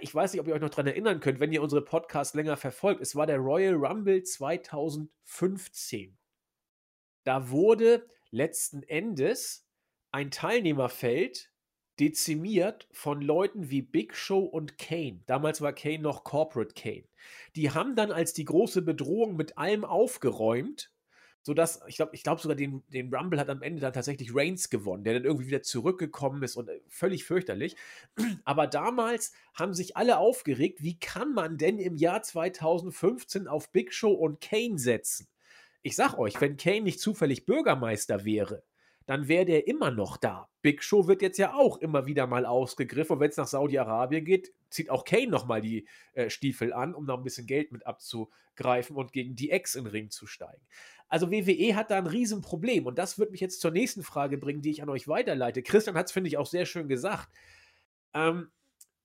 ich weiß nicht, ob ihr euch noch daran erinnern könnt, wenn ihr unsere Podcasts länger verfolgt, es war der Royal Rumble 2015. Da wurde letzten Endes ein Teilnehmerfeld dezimiert von Leuten wie Big Show und Kane. Damals war Kane noch Corporate Kane. Die haben dann als die große Bedrohung mit allem aufgeräumt, sodass, ich glaube sogar den Rumble hat am Ende dann tatsächlich Reigns gewonnen, der dann irgendwie wieder zurückgekommen ist und völlig fürchterlich. Aber damals haben sich alle aufgeregt, wie kann man denn im Jahr 2015 auf Big Show und Kane setzen? Ich sag euch, wenn Kane nicht zufällig Bürgermeister wäre, dann wäre der immer noch da. Big Show wird jetzt ja auch immer wieder mal ausgegriffen. Und wenn es nach Saudi-Arabien geht, zieht auch Kane nochmal die Stiefel an, um noch ein bisschen Geld mit abzugreifen und gegen die Ex in den Ring zu steigen. Also WWE hat da ein Riesenproblem. Und das wird mich jetzt zur nächsten Frage bringen, die ich an euch weiterleite. Christian hat es, finde ich, auch sehr schön gesagt.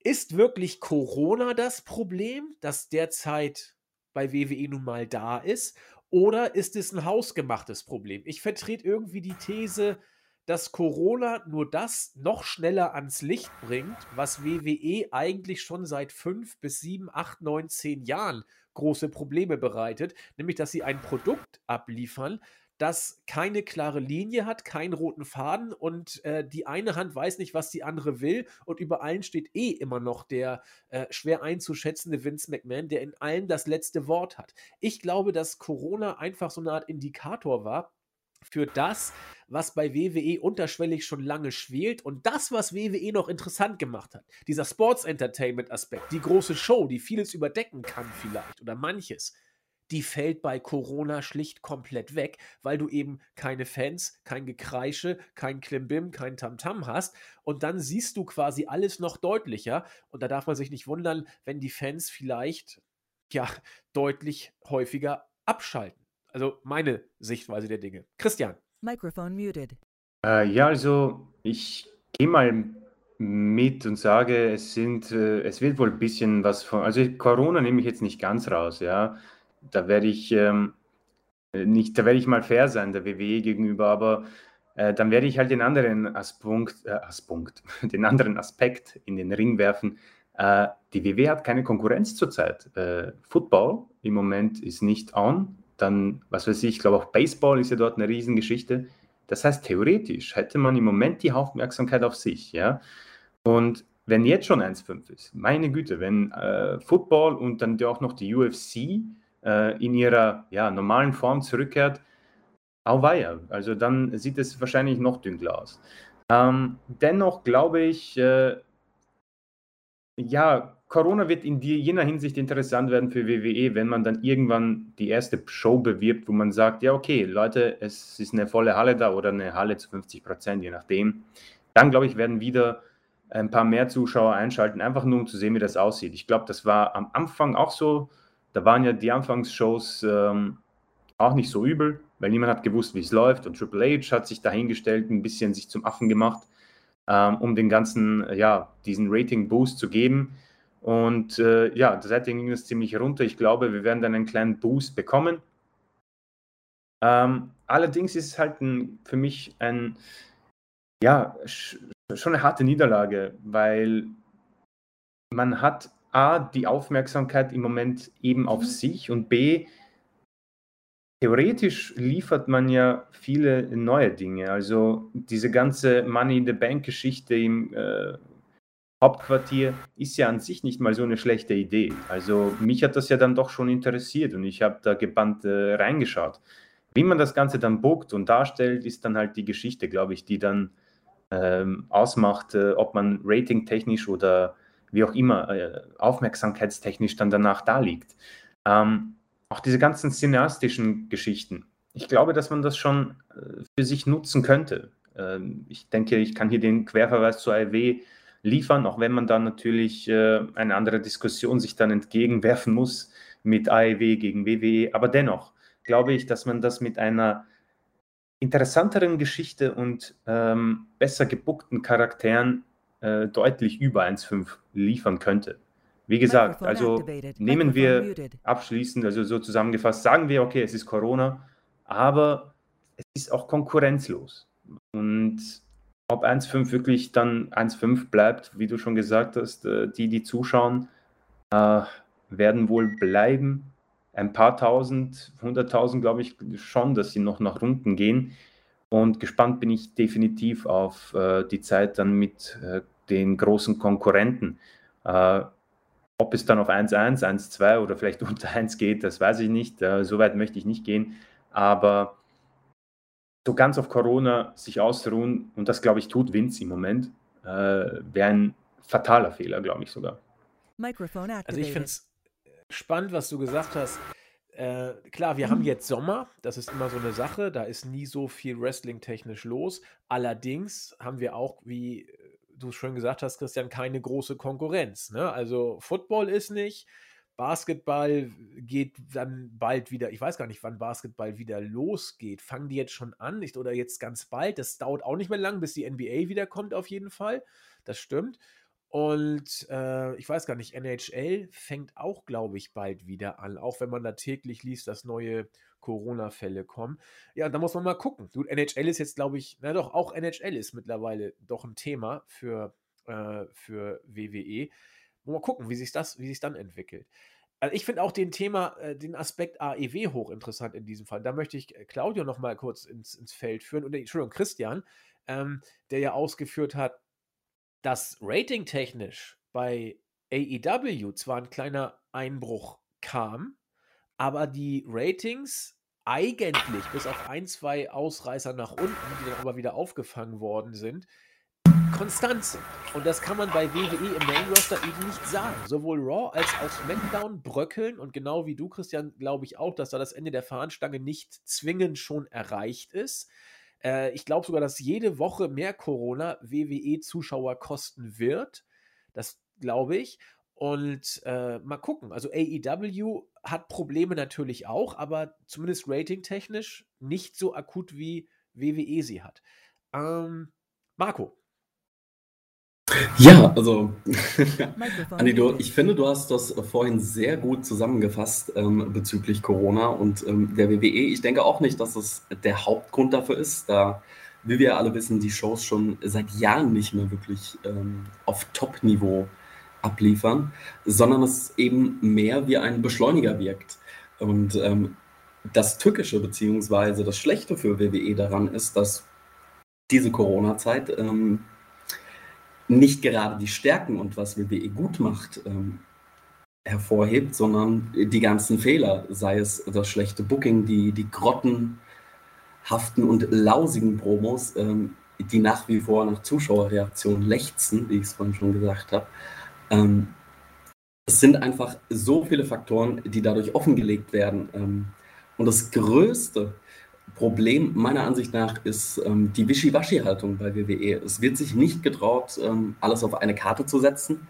Ist wirklich Corona das Problem, das derzeit bei WWE nun mal da ist? Oder ist es ein hausgemachtes Problem? Ich vertrete irgendwie die These, dass Corona nur das noch schneller ans Licht bringt, was WWE eigentlich schon seit 5, 7, 8, 9, 10 Jahren große Probleme bereitet. Nämlich, dass sie ein Produkt abliefern, das keine klare Linie hat, keinen roten Faden und die eine Hand weiß nicht, was die andere will. Und über allen steht immer noch der schwer einzuschätzende Vince McMahon, der in allem das letzte Wort hat. Ich glaube, dass Corona einfach so eine Art Indikator war für das, was bei WWE unterschwellig schon lange schwelt und das, was WWE noch interessant gemacht hat. Dieser Sports-Entertainment-Aspekt, die große Show, die vieles überdecken kann vielleicht oder manches. Die fällt bei Corona schlicht komplett weg, weil du eben keine Fans, kein Gekreische, kein Klimbim, kein Tamtam hast. Und dann siehst du quasi alles noch deutlicher. Und da darf man sich nicht wundern, wenn die Fans vielleicht ja deutlich häufiger abschalten. Also meine Sichtweise der Dinge. Christian. Mikrofon muted. Also ich gehe mal mit und sage, es wird wohl ein bisschen was von... Also Corona nehme ich jetzt nicht ganz raus, ja. Da werde ich mal fair sein der WWE gegenüber, aber dann werde ich halt den anderen Aspekt in den Ring werfen. Die WWE hat keine Konkurrenz zurzeit. Football im Moment ist nicht on. Dann, was weiß ich glaube auch Baseball ist ja dort eine Riesengeschichte. Das heißt, theoretisch hätte man im Moment die Aufmerksamkeit auf sich, ja. Und wenn jetzt schon 1,5 ist, meine Güte, wenn Football und dann auch noch die UFC in ihrer normalen Form zurückkehrt, auweia, also dann sieht es wahrscheinlich noch dünkler aus. Dennoch glaube ich, Corona wird in jener Hinsicht interessant werden für WWE, wenn man dann irgendwann die erste Show bewirbt, wo man sagt, ja okay, Leute, es ist eine volle Halle da oder eine Halle zu 50%, je nachdem. Dann glaube ich, werden wieder ein paar mehr Zuschauer einschalten, einfach nur um zu sehen, wie das aussieht. Ich glaube, das war am Anfang auch so. Da waren ja die Anfangsshows auch nicht so übel, weil niemand hat gewusst, wie es läuft. Und Triple H hat sich dahingestellt, ein bisschen sich zum Affen gemacht, um den ganzen, diesen Rating-Boost zu geben. Und seitdem ging es ziemlich runter. Ich glaube, wir werden dann einen kleinen Boost bekommen. Allerdings ist es halt für mich schon eine harte Niederlage, weil man hat A, die Aufmerksamkeit im Moment eben auf sich und B, theoretisch liefert man ja viele neue Dinge. Also diese ganze Money in the Bank Geschichte im Hauptquartier ist ja an sich nicht mal so eine schlechte Idee. Also mich hat das ja dann doch schon interessiert und ich habe da gebannt reingeschaut. Wie man das Ganze dann bookt und darstellt, ist dann halt die Geschichte, glaube ich, die dann ausmacht, ob man ratingtechnisch oder wie auch immer aufmerksamkeitstechnisch dann danach da liegt. Auch diese ganzen cineastischen Geschichten. Ich glaube, dass man das schon für sich nutzen könnte. Ich denke, ich kann hier den Querverweis zur AEW liefern, auch wenn man dann natürlich eine andere Diskussion sich dann entgegenwerfen muss mit AEW gegen WWE. Aber dennoch glaube ich, dass man das mit einer interessanteren Geschichte und besser gebuckten Charakteren deutlich über 1,5 liefern könnte. Wie gesagt, also nehmen wir abschließend, also so zusammengefasst, sagen wir, okay, es ist Corona, aber es ist auch konkurrenzlos. Und ob 1,5 wirklich dann 1,5 bleibt, wie du schon gesagt hast, die zuschauen, werden wohl bleiben. Ein paar tausend, 100.000 glaube ich schon, dass sie noch nach unten gehen. Und gespannt bin ich definitiv auf die Zeit dann mit den großen Konkurrenten. Ob es dann auf 1,1, 1,2 oder vielleicht unter 1 geht, das weiß ich nicht. So weit möchte ich nicht gehen. Aber so ganz auf Corona sich ausruhen, und das, glaube ich, tut Vince im Moment, wäre ein fataler Fehler, glaube ich sogar. Also ich finde es spannend, was du gesagt hast. Klar, wir haben jetzt Sommer, das ist immer so eine Sache, da ist nie so viel Wrestling-technisch los. Allerdings haben wir auch, wie du es schon gesagt hast, Christian, keine große Konkurrenz. Ne? Also Football ist nicht, Basketball geht dann bald wieder, ich weiß gar nicht, wann Basketball wieder losgeht. Fangen die jetzt schon an? Nicht, oder jetzt ganz bald? Das dauert auch nicht mehr lang, bis die NBA wiederkommt auf jeden Fall. Das stimmt. Und ich weiß gar nicht, NHL fängt auch, glaube ich, bald wieder an. Auch wenn man da täglich liest, dass neue Corona-Fälle kommen. Ja, da muss man mal gucken. Du, NHL ist jetzt, glaube ich, na doch, auch NHL ist mittlerweile doch ein Thema für WWE. Mal gucken, wie sich dann entwickelt. Also ich finde auch den Aspekt AEW hochinteressant in diesem Fall. Da möchte ich Claudio noch mal kurz ins Feld führen. Und Entschuldigung, Christian, der ja ausgeführt hat, dass ratingtechnisch bei AEW zwar ein kleiner Einbruch kam, aber die Ratings eigentlich bis auf ein, zwei Ausreißer nach unten, die dann aber wieder aufgefangen worden sind, konstant sind. Und das kann man bei WWE im Main Roster eben nicht sagen. Sowohl Raw als auch SmackDown bröckeln und genau wie du, Christian, glaube ich auch, dass da das Ende der Fahnenstange nicht zwingend schon erreicht ist. Ich glaube sogar, dass jede Woche mehr Corona WWE-Zuschauer kosten wird. Das glaube ich. Und mal gucken. Also AEW hat Probleme natürlich auch, aber zumindest ratingtechnisch nicht so akut, wie WWE sie hat. Marco. Ja, also, Andi, ich finde, du hast das vorhin sehr gut zusammengefasst bezüglich Corona und der WWE. Ich denke auch nicht, dass das der Hauptgrund dafür ist, da, wie wir alle wissen, die Shows schon seit Jahren nicht mehr wirklich auf Top-Niveau abliefern, sondern es eben mehr wie ein Beschleuniger wirkt. Und das Tückische bzw. das Schlechte für WWE daran ist, dass diese Corona-Zeit nicht gerade die Stärken und was WWE gut macht, hervorhebt, sondern die ganzen Fehler, sei es das schlechte Booking, die grottenhaften und lausigen Promos, die nach wie vor nach Zuschauerreaktionen lechzen, wie ich es vorhin schon gesagt habe. Es sind einfach so viele Faktoren, die dadurch offengelegt werden. Und das größte Problem meiner Ansicht nach ist die Wischiwaschi-Haltung bei WWE. Es wird sich nicht getraut, alles auf eine Karte zu setzen,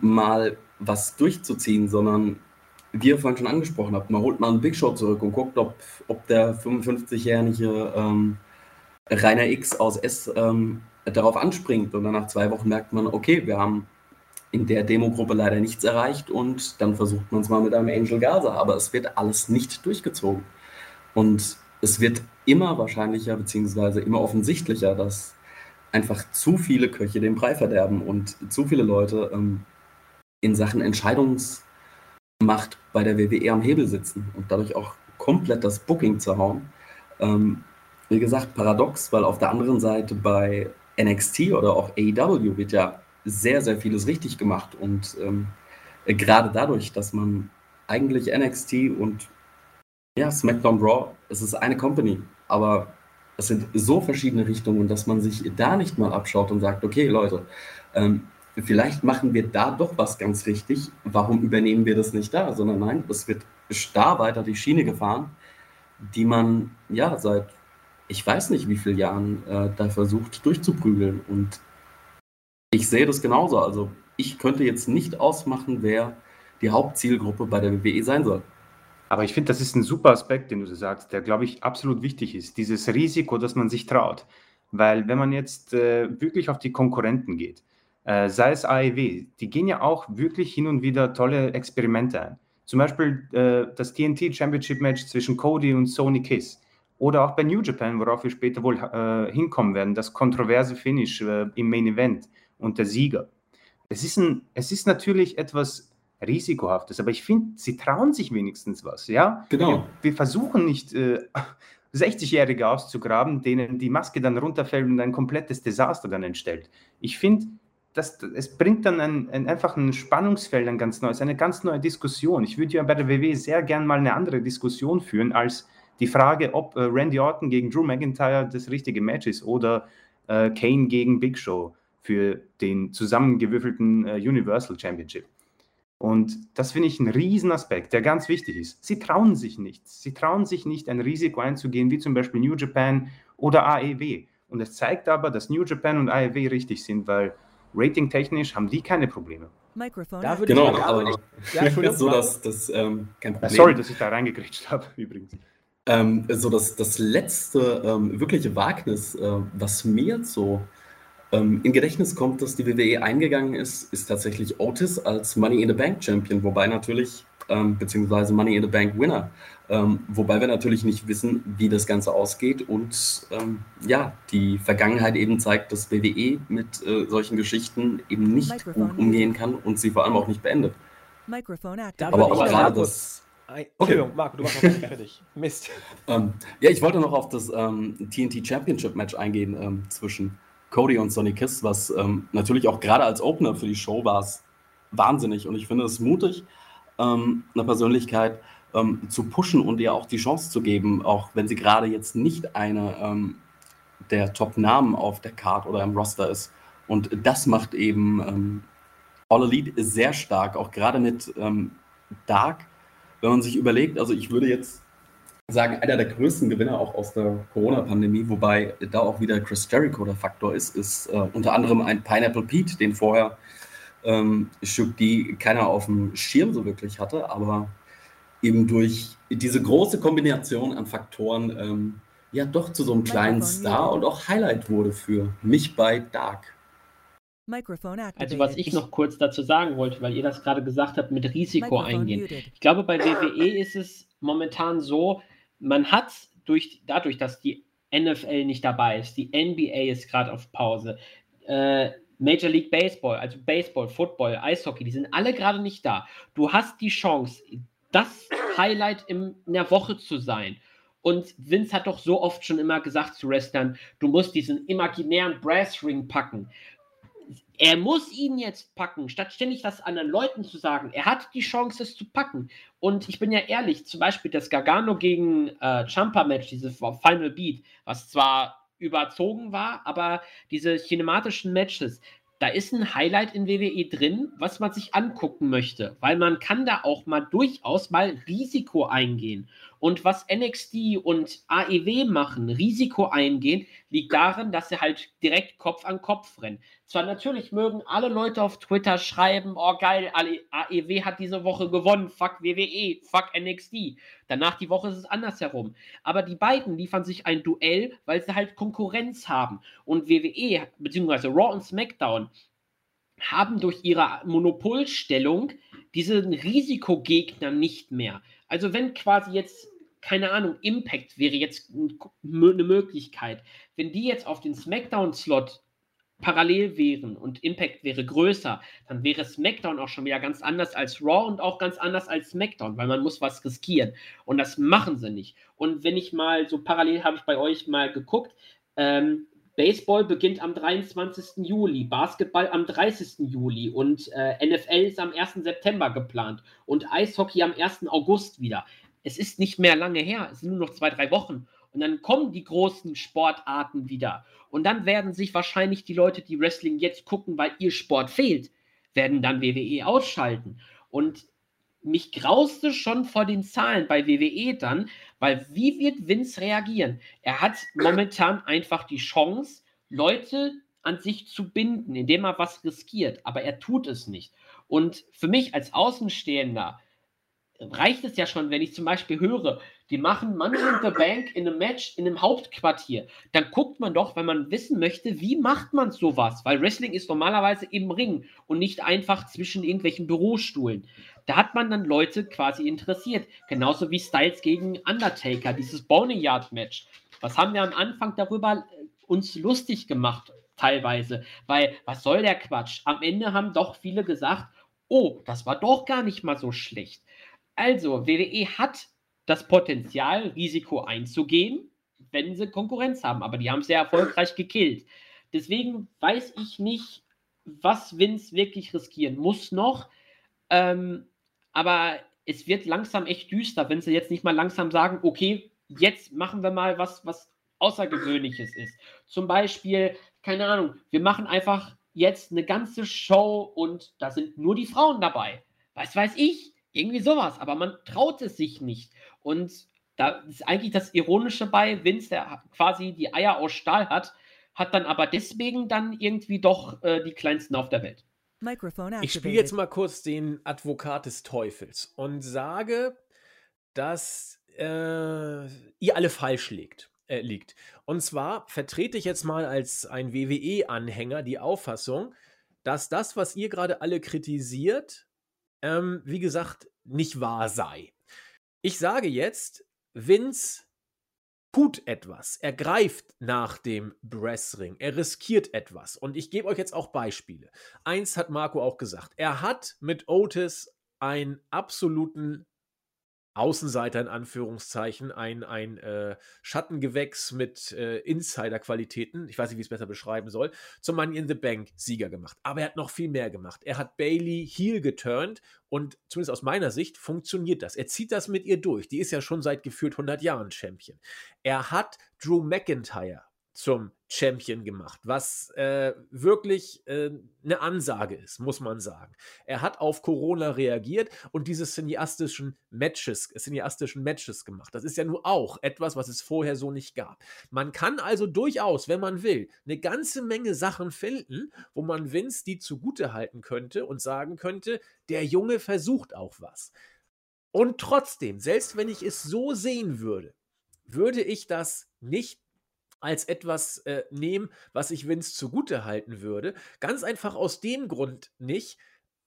mal was durchzuziehen, sondern, wie ihr vorhin schon angesprochen habt, man holt mal einen Big Show zurück und guckt, ob der 55-jährige Rainer X aus S darauf anspringt. Und dann nach 2 Wochen merkt man, okay, wir haben in der Demogruppe leider nichts erreicht und dann versucht man es mal mit einem Angel Gaza. Aber es wird alles nicht durchgezogen. Und es wird immer wahrscheinlicher bzw. immer offensichtlicher, dass einfach zu viele Köche den Brei verderben und zu viele Leute in Sachen Entscheidungsmacht bei der WWE am Hebel sitzen und dadurch auch komplett das Booking zerhauen. Wie gesagt, paradox, weil auf der anderen Seite bei NXT oder auch AEW wird ja sehr, sehr vieles richtig gemacht. Und gerade dadurch, dass man eigentlich NXT und ja, SmackDown Raw, es ist eine Company, aber es sind so verschiedene Richtungen, dass man sich da nicht mal abschaut und sagt, okay Leute, vielleicht machen wir da doch was ganz richtig, warum übernehmen wir das nicht da? Sondern nein, es wird starr weiter die Schiene gefahren, die man ja seit ich weiß nicht wie vielen Jahren da versucht durchzuprügeln. Und ich sehe das genauso. Also ich könnte jetzt nicht ausmachen, wer die Hauptzielgruppe bei der WWE sein soll. Aber ich finde, das ist ein super Aspekt, den du sagst, der, glaube ich, absolut wichtig ist. Dieses Risiko, dass man sich traut. Weil wenn man jetzt wirklich auf die Konkurrenten geht, sei es AEW, die gehen ja auch wirklich hin und wieder tolle Experimente ein. Zum Beispiel das TNT Championship Match zwischen Cody und Sonny Kiss. Oder auch bei New Japan, worauf wir später wohl hinkommen werden, das kontroverse Finish im Main Event und der Sieger. Es ist natürlich etwas Risikohaftes, aber ich finde, sie trauen sich wenigstens was. Ja? Genau. Wir versuchen nicht, 60-Jährige auszugraben, denen die Maske dann runterfällt und ein komplettes Desaster dann entstellt. Ich finde, es bringt dann einfach ein Spannungsfeld, ein ganz neues, eine ganz neue Diskussion. Ich würde ja bei der WWE sehr gern mal eine andere Diskussion führen, als die Frage, ob Randy Orton gegen Drew McIntyre das richtige Match ist oder Kane gegen Big Show für den zusammengewürfelten Universal Championship. Und das finde ich einen Riesenaspekt, der ganz wichtig ist. Sie trauen sich nichts. Sie trauen sich nicht, ein Risiko einzugehen, wie zum Beispiel New Japan oder AEW. Und es zeigt aber, dass New Japan und AEW richtig sind, weil ratingtechnisch haben die keine Probleme. Da würde genau, ich aber ja, so, dass das kein Problem. Sorry, dass ich da reingekriegt habe, übrigens. So, dass das letzte wirkliche Wagnis, was mir jetzt so in Gedächtnis kommt, dass die WWE eingegangen ist, ist tatsächlich Otis als Money in the Bank Champion, wobei natürlich, beziehungsweise Money in the Bank Winner, wobei wir natürlich nicht wissen, wie das Ganze ausgeht und ja, die Vergangenheit eben zeigt, dass WWE mit solchen Geschichten eben nicht gut umgehen kann und sie vor allem auch nicht beendet. Aber auch gerade das... Entschuldigung, okay. Marco, du machst noch nicht fertig. Mist. Ja, ich wollte noch auf das TNT Championship Match eingehen zwischen Cody und Sonny Kiss, was natürlich auch gerade als Opener für die Show war, es wahnsinnig. Und ich finde es mutig, eine Persönlichkeit zu pushen und ihr auch die Chance zu geben, auch wenn sie gerade jetzt nicht eine der Top-Namen auf der Card oder im Roster ist. Und das macht eben All Elite sehr stark, auch gerade mit Dark. Wenn man sich überlegt, also ich würde jetzt sagen, einer der größten Gewinner auch aus der Corona-Pandemie, wobei da auch wieder Chris Jericho der Faktor ist unter anderem ein Pineapple Pete, den vorher Shook D keiner auf dem Schirm so wirklich hatte, aber eben durch diese große Kombination an Faktoren ja doch zu so einem kleinen Star und auch Highlight wurde für mich bei Dark. Also was ich noch kurz dazu sagen wollte, weil ihr das gerade gesagt habt, mit Risiko eingehen. Ich glaube, bei WWE ist es momentan so, man hat es dadurch, dass die NFL nicht dabei ist, die NBA ist gerade auf Pause, Major League Baseball, also Baseball, Football, Eishockey, die sind alle gerade nicht da. Du hast die Chance, das Highlight in der Woche zu sein. Und Vince hat doch so oft schon immer gesagt zu Wrestlern, du musst diesen imaginären Brassring packen. Er muss ihn jetzt packen, statt ständig das anderen Leuten zu sagen. Er hat die Chance, es zu packen. Und ich bin ja ehrlich, zum Beispiel das Gargano gegen Ciampa-Match, dieses Final Beat, was zwar überzogen war, aber diese cinematischen Matches, da ist ein Highlight in WWE drin, was man sich angucken möchte, weil man kann da auch mal durchaus mal Risiko eingehen. Und was NXT und AEW machen, Risiko eingehen, liegt darin, dass sie halt direkt Kopf an Kopf rennen. Zwar natürlich mögen alle Leute auf Twitter schreiben, oh geil, AEW hat diese Woche gewonnen, fuck WWE, fuck NXT. Danach die Woche ist es andersherum. Aber die beiden liefern sich ein Duell, weil sie halt Konkurrenz haben. Und WWE, beziehungsweise Raw und SmackDown, haben durch ihre Monopolstellung diesen Risikogegner nicht mehr. Also wenn quasi jetzt, keine Ahnung, Impact wäre jetzt eine Möglichkeit, wenn die jetzt auf den SmackDown-Slot parallel wären und Impact wäre größer, dann wäre SmackDown auch schon wieder ganz anders als Raw und auch ganz anders als SmackDown, weil man muss was riskieren und das machen sie nicht. Und wenn ich mal so parallel habe ich bei euch mal geguckt, Baseball beginnt am 23. Juli, Basketball am 30. Juli und NFL ist am 1. September geplant und Eishockey am 1. August wieder. Es ist nicht mehr lange her, es sind nur noch 2-3 Wochen und dann kommen die großen Sportarten wieder. Und dann werden sich wahrscheinlich die Leute, die Wrestling jetzt gucken, weil ihr Sport fehlt, werden dann WWE ausschalten. Und mich grauste schon vor den Zahlen bei WWE dann, weil wie wird Vince reagieren? Er hat momentan einfach die Chance, Leute an sich zu binden, indem er was riskiert, aber er tut es nicht. Und für mich als Außenstehender reicht es ja schon, wenn ich zum Beispiel höre, die machen Money in the Bank in einem Match in einem Hauptquartier. Dann guckt man doch, wenn man wissen möchte, wie macht man sowas? Weil Wrestling ist normalerweise im Ring und nicht einfach zwischen irgendwelchen Bürostühlen. Da hat man dann Leute quasi interessiert. Genauso wie Styles gegen Undertaker, dieses Boneyard-Match. Was haben wir am Anfang darüber uns lustig gemacht teilweise? Weil, was soll der Quatsch? Am Ende haben doch viele gesagt, oh, das war doch gar nicht mal so schlecht. Also, WWE hat das Potenzial, Risiko einzugehen, wenn sie Konkurrenz haben. Aber die haben sehr erfolgreich gekillt. Deswegen weiß ich nicht, was Vince wirklich riskieren muss noch. Aber es wird langsam echt düster, wenn sie jetzt nicht mal langsam sagen, okay, jetzt machen wir mal was, was Außergewöhnliches ist. Zum Beispiel, keine Ahnung, wir machen einfach jetzt eine ganze Show und da sind nur die Frauen dabei. Was weiß ich? Irgendwie sowas, aber man traut es sich nicht. Und da ist eigentlich das Ironische bei Vince, der quasi die Eier aus Stahl hat, hat dann aber deswegen dann irgendwie doch die kleinsten auf der Welt. Ich spiele jetzt mal kurz den Advokat des Teufels und sage, dass ihr alle falsch liegt. Und zwar vertrete ich jetzt mal als ein WWE-Anhänger die Auffassung, dass das, was ihr gerade alle kritisiert, wie gesagt, nicht wahr sei. Ich sage jetzt, Vince tut etwas. Er greift nach dem Wrestling. Er riskiert etwas. Und ich gebe euch jetzt auch Beispiele. Eins hat Marco auch gesagt. Er hat mit Otis einen absoluten Außenseiter, in Anführungszeichen, ein Schattengewächs mit Insider-Qualitäten, ich weiß nicht, wie ich es besser beschreiben soll, zum Money in the Bank-Sieger gemacht. Aber er hat noch viel mehr gemacht. Er hat Bayley heel geturnt und zumindest aus meiner Sicht funktioniert das. Er zieht das mit ihr durch. Die ist ja schon seit gefühlt 100 Jahren Champion. Er hat Drew McIntyre zum Champion gemacht, was wirklich eine Ansage ist, muss man sagen. Er hat auf Corona reagiert und diese cineastischen Matches gemacht. Das ist ja nun auch etwas, was es vorher so nicht gab. Man kann also durchaus, wenn man will, eine ganze Menge Sachen finden, wo man Vince die zugutehalten könnte und sagen könnte, der Junge versucht auch was. Und trotzdem, selbst wenn ich es so sehen würde, würde ich das nicht als etwas nehmen, was ich Vince zugute halten würde. Ganz einfach aus dem Grund nicht,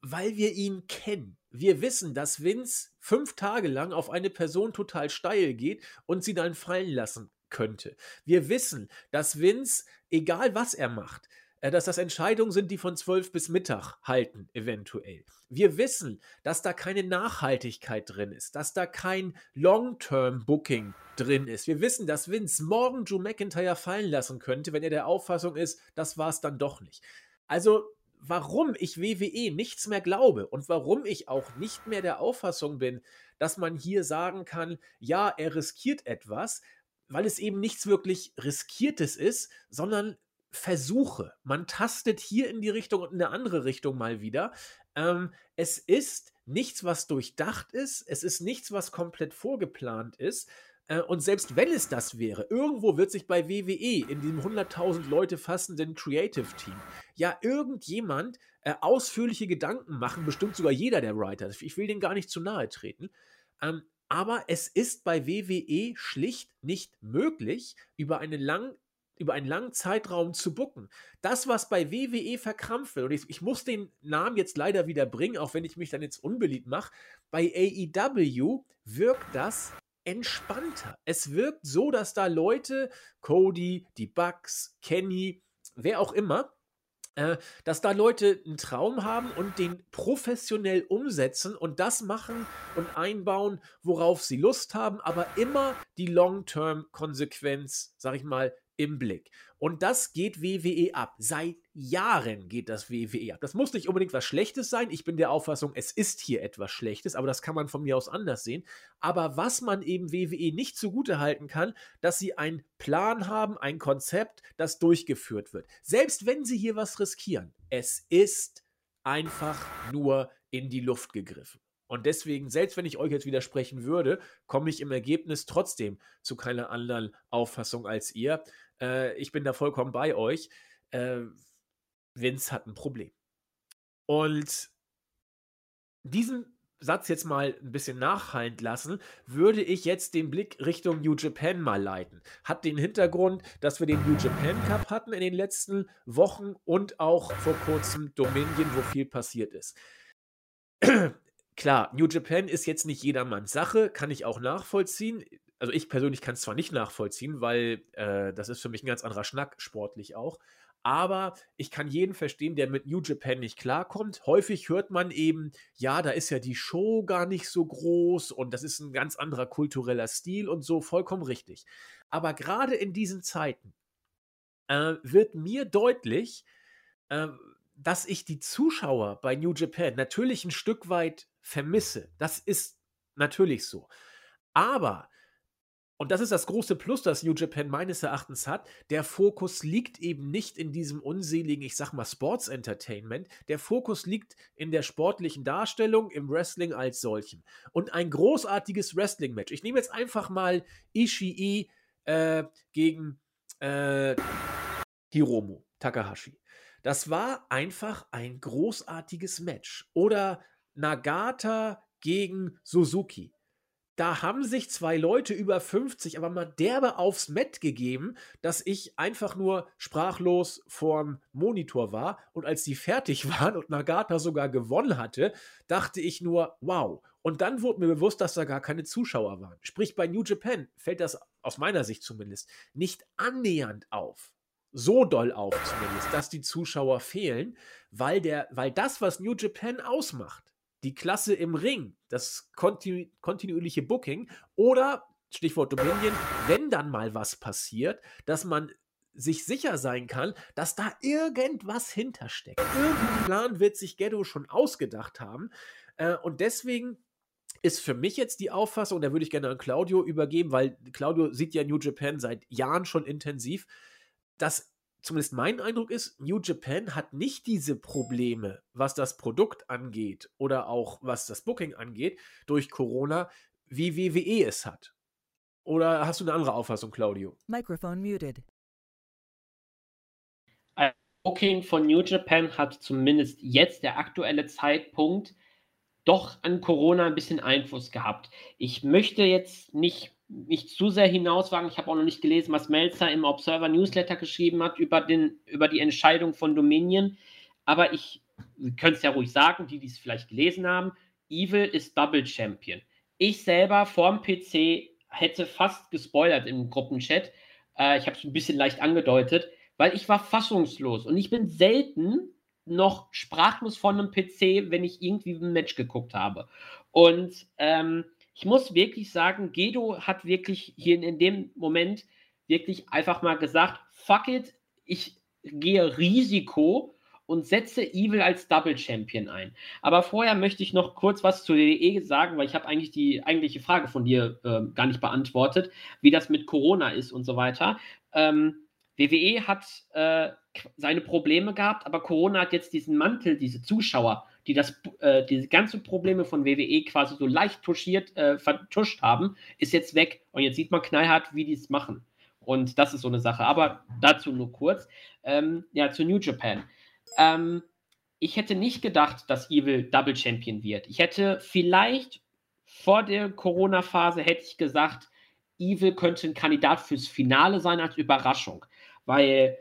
weil wir ihn kennen. Wir wissen, dass Vince 5 Tage lang auf eine Person total steil geht und sie dann fallen lassen könnte. Wir wissen, dass Vince, egal was er macht, dass das Entscheidungen sind, die von 12 bis Mittag halten, eventuell. Wir wissen, dass da keine Nachhaltigkeit drin ist, dass da kein Long-Term-Booking drin ist. Wir wissen, dass Vince morgen Drew McIntyre fallen lassen könnte, wenn er der Auffassung ist, das war es dann doch nicht. Also, warum ich WWE nichts mehr glaube und warum ich auch nicht mehr der Auffassung bin, dass man hier sagen kann, ja, er riskiert etwas, weil es eben nichts wirklich Riskiertes ist, sondern Versuche. Man tastet hier in die Richtung und in eine andere Richtung mal wieder. Es ist nichts, was durchdacht ist. Es ist nichts, was komplett vorgeplant ist. Und selbst wenn es das wäre, irgendwo wird sich bei WWE in diesem 100.000 Leute fassenden Creative-Team ja irgendjemand ausführliche Gedanken machen. Bestimmt sogar jeder der Writer. Ich will denen gar nicht zu nahe treten. Aber es ist bei WWE schlicht nicht möglich, über einen langen Zeitraum zu booken. Das, was bei WWE verkrampft wird, und ich muss den Namen jetzt leider wieder bringen, auch wenn ich mich dann jetzt unbeliebt mache, bei AEW wirkt das entspannter. Es wirkt so, dass da Leute, Cody, die Bucks, Kenny, wer auch immer, dass da Leute einen Traum haben und den professionell umsetzen und das machen und einbauen, worauf sie Lust haben, aber immer die Long-Term-Konsequenz, sag ich mal, im Blick. Und das geht WWE ab. Seit Jahren geht das WWE ab. Das muss nicht unbedingt was Schlechtes sein. Ich bin der Auffassung, es ist hier etwas Schlechtes, aber das kann man von mir aus anders sehen. Aber was man eben WWE nicht zugutehalten kann, dass sie einen Plan haben, ein Konzept, das durchgeführt wird. Selbst wenn sie hier was riskieren, es ist einfach nur in die Luft gegriffen. Und deswegen, selbst wenn ich euch jetzt widersprechen würde, komme ich im Ergebnis trotzdem zu keiner anderen Auffassung als ihr. Ich bin da vollkommen bei euch. Vince hat ein Problem. Und diesen Satz jetzt mal ein bisschen nachhallen lassen, würde ich jetzt den Blick Richtung New Japan mal leiten. Hat den Hintergrund, dass wir den New Japan Cup hatten in den letzten Wochen und auch vor kurzem Dominion, wo viel passiert ist. Klar, New Japan ist jetzt nicht jedermanns Sache, kann ich auch nachvollziehen. Also ich persönlich kann es zwar nicht nachvollziehen, weil das ist für mich ein ganz anderer Schnack, sportlich auch. Aber ich kann jeden verstehen, der mit New Japan nicht klarkommt. Häufig hört man eben, ja, da ist ja die Show gar nicht so groß und das ist ein ganz anderer kultureller Stil und so, vollkommen richtig. Aber gerade in diesen Zeiten wird mir deutlich, dass ich die Zuschauer bei New Japan natürlich ein Stück weit vermisse. Das ist natürlich so. Aber... Und das ist das große Plus, das New Japan meines Erachtens hat. Der Fokus liegt eben nicht in diesem unseligen, ich sag mal, Sports-Entertainment. Der Fokus liegt in der sportlichen Darstellung, im Wrestling als solchem. Und ein großartiges Wrestling-Match. Ich nehme jetzt einfach mal Ishii gegen Hiromu Takahashi. Das war einfach ein großartiges Match. Oder Nagata gegen Suzuki. Da haben sich zwei Leute über 50 aber mal derbe aufs Mett gegeben, dass ich einfach nur sprachlos vorm Monitor war. Und als die fertig waren und Nagata sogar gewonnen hatte, dachte ich nur, wow. Und dann wurde mir bewusst, dass da gar keine Zuschauer waren. Sprich, bei New Japan fällt das, aus meiner Sicht zumindest, nicht annähernd auf. So doll auf zumindest, dass die Zuschauer fehlen, weil das, was New Japan ausmacht, die Klasse im Ring, das kontinuierliche Booking oder, Stichwort Dominion, wenn dann mal was passiert, dass man sich sicher sein kann, dass da irgendwas hintersteckt. Irgendein Plan wird sich Gedo schon ausgedacht haben. Und deswegen ist für mich jetzt die Auffassung, da würde ich gerne an Claudio übergeben, weil Claudio sieht ja New Japan seit Jahren schon intensiv, dass zumindest mein Eindruck ist, New Japan hat nicht diese Probleme, was das Produkt angeht oder auch was das Booking angeht, durch Corona, wie WWE es hat. Oder hast du eine andere Auffassung, Claudio? Mikrofon muted. Also, Booking von New Japan hat zumindest jetzt der aktuelle Zeitpunkt doch an Corona ein bisschen Einfluss gehabt. Ich möchte jetzt nicht zu sehr hinauswagen. Ich habe auch noch nicht gelesen, was Meltzer im Observer-Newsletter geschrieben hat über die Entscheidung von Dominion. Aber wir können es ja ruhig sagen, die es vielleicht gelesen haben, Evil ist Double Champion. Ich selber vorm PC hätte fast gespoilert im Gruppenchat. Ich habe es ein bisschen leicht angedeutet, weil ich war fassungslos. Und ich bin selten noch sprachlos von einem PC, wenn ich irgendwie ein Match geguckt habe. Und ich muss wirklich sagen, Gedo hat wirklich hier in dem Moment wirklich einfach mal gesagt, fuck it, ich gehe Risiko und setze Evil als Double Champion ein. Aber vorher möchte ich noch kurz was zu WWE sagen, weil ich habe eigentlich die eigentliche Frage von dir gar nicht beantwortet, wie das mit Corona ist und so weiter. WWE hat seine Probleme gehabt, aber Corona hat jetzt diesen Mantel, diese Zuschauer, die diese ganzen Probleme von WWE quasi so leicht vertuscht haben, ist jetzt weg. Und jetzt sieht man knallhart, wie die es machen. Und das ist so eine Sache. Aber dazu nur kurz. Zu New Japan. Ich hätte nicht gedacht, dass Evil Double Champion wird. Ich hätte vielleicht vor der Corona-Phase gesagt, Evil könnte ein Kandidat fürs Finale sein als Überraschung. Weil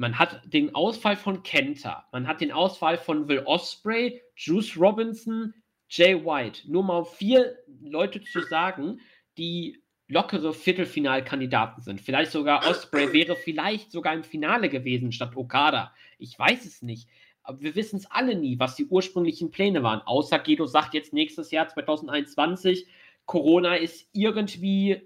man hat den Ausfall von Kenta, man hat den Ausfall von Will Ospreay, Juice Robinson, Jay White. Nur mal 4 Leute zu sagen, die lockere Viertelfinalkandidaten sind. Vielleicht sogar Ospreay wäre vielleicht sogar im Finale gewesen statt Okada. Ich weiß es nicht. Aber wir wissen es alle nie, was die ursprünglichen Pläne waren. Außer Gedo sagt jetzt nächstes Jahr 2021, Corona ist irgendwie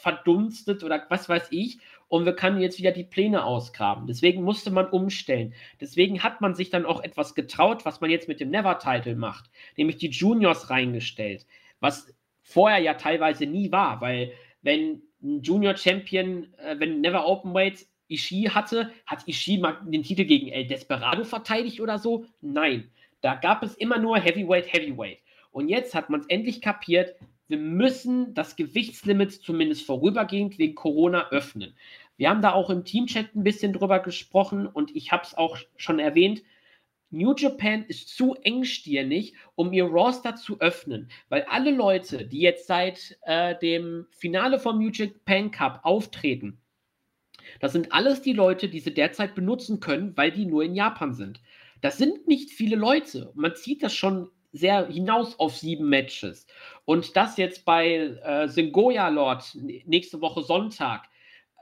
verdunstet oder was weiß ich. und wir können jetzt wieder die Pläne ausgraben. Deswegen musste man umstellen. Deswegen hat man sich dann auch etwas getraut, was man jetzt mit dem Never-Title macht, nämlich die Juniors reingestellt, was vorher ja teilweise nie war, weil wenn ein Junior-Champion, wenn Never Openweight Ishii hatte, hat Ishii mal den Titel gegen El Desperado verteidigt oder so? Nein, da gab es immer nur Heavyweight, Heavyweight. Und jetzt hat man es endlich kapiert, wir müssen das Gewichtslimit zumindest vorübergehend wegen Corona öffnen. Wir haben da auch im Teamchat ein bisschen drüber gesprochen und ich habe es auch schon erwähnt, New Japan ist zu engstirnig, um ihr Roster zu öffnen, weil alle Leute, die jetzt seit dem Finale vom New Japan Cup auftreten, das sind alles die Leute, die sie derzeit benutzen können, weil die nur in Japan sind. Das sind nicht viele Leute. Man zieht das schon sehr hinaus auf 7 Matches. Und das jetzt bei Sengoya Lord nächste Woche Sonntag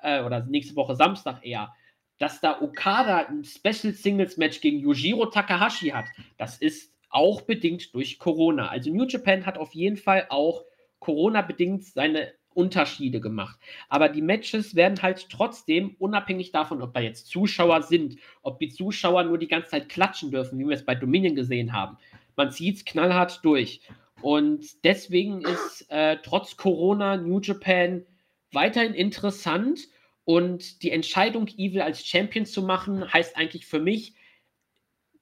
oder nächste Woche Samstag eher, dass da Okada ein Special Singles Match gegen Yujiro Takahashi hat, das ist auch bedingt durch Corona. Also New Japan hat auf jeden Fall auch Corona-bedingt seine Unterschiede gemacht. Aber die Matches werden halt trotzdem, unabhängig davon, ob da jetzt Zuschauer sind, ob die Zuschauer nur die ganze Zeit klatschen dürfen, wie wir es bei Dominion gesehen haben. Man zieht es knallhart durch. Und deswegen ist trotz Corona New Japan weiterhin interessant. Und die Entscheidung, Evil als Champion zu machen, heißt eigentlich für mich,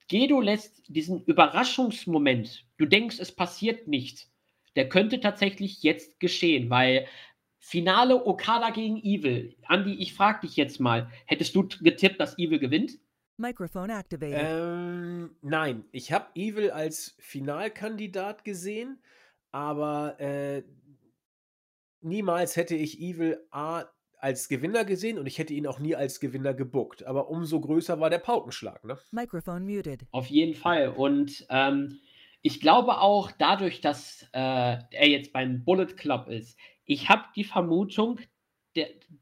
Gedo lässt diesen Überraschungsmoment, du denkst, es passiert nicht, der könnte tatsächlich jetzt geschehen, weil Finale Okada gegen Evil. Andi, ich frage dich jetzt mal, hättest du getippt, dass Evil gewinnt? Mikrofon activated. Nein, ich habe Evil als Finalkandidat gesehen, aber niemals hätte ich Evil als Gewinner gesehen und ich hätte ihn auch nie als Gewinner gebookt. Aber umso größer war der Paukenschlag, ne? Mikrofon muted. Auf jeden Fall. Und ich glaube auch dadurch, dass er jetzt beim Bullet Club ist, ich habe die Vermutung,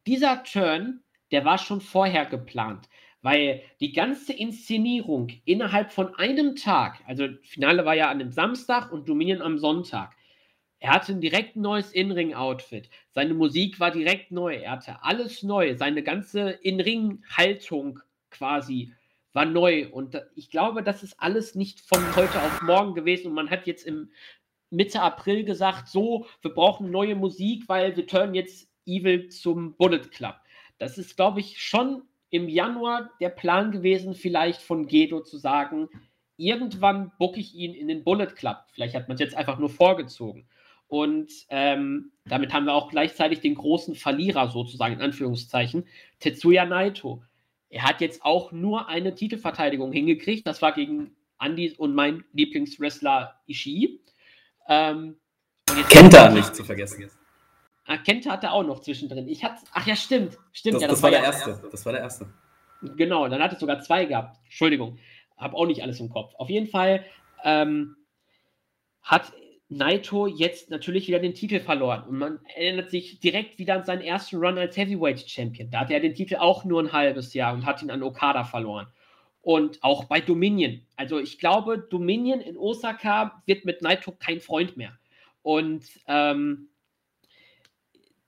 dieser Turn, der war schon vorher geplant, weil die ganze Inszenierung innerhalb von einem Tag, also Finale war ja an dem Samstag und Dominion am Sonntag, er hatte ein direkt neues In-Ring-Outfit, seine Musik war direkt neu, er hatte alles neu, seine ganze In-Ring-Haltung quasi war neu und ich glaube, das ist alles nicht von heute auf morgen gewesen und man hat jetzt im Mitte April gesagt, so, wir brauchen neue Musik, weil wir turnen jetzt Evil zum Bullet Club. Das ist, glaube ich, schon im Januar der Plan gewesen, vielleicht von Gedo zu sagen, irgendwann booke ich ihn in den Bullet Club. Vielleicht hat man es jetzt einfach nur vorgezogen. Und damit haben wir auch gleichzeitig den großen Verlierer sozusagen, in Anführungszeichen, Tetsuya Naito. Er hat jetzt auch nur eine Titelverteidigung hingekriegt. Das war gegen Andi und mein Lieblingswrestler Ishii. Kenta nicht zu vergessen. Ah, Kenta hatte auch noch zwischendrin. Ach ja, stimmt. Das war der erste. Genau, dann hat es sogar 2 gehabt. Entschuldigung, habe auch nicht alles im Kopf. Auf jeden Fall hat Naito jetzt natürlich wieder den Titel verloren und man erinnert sich direkt wieder an seinen ersten Run als Heavyweight Champion. Da hatte er den Titel auch nur ein halbes Jahr und hat ihn an Okada verloren. Und auch bei Dominion. Also ich glaube, Dominion in Osaka wird mit Naito kein Freund mehr. Und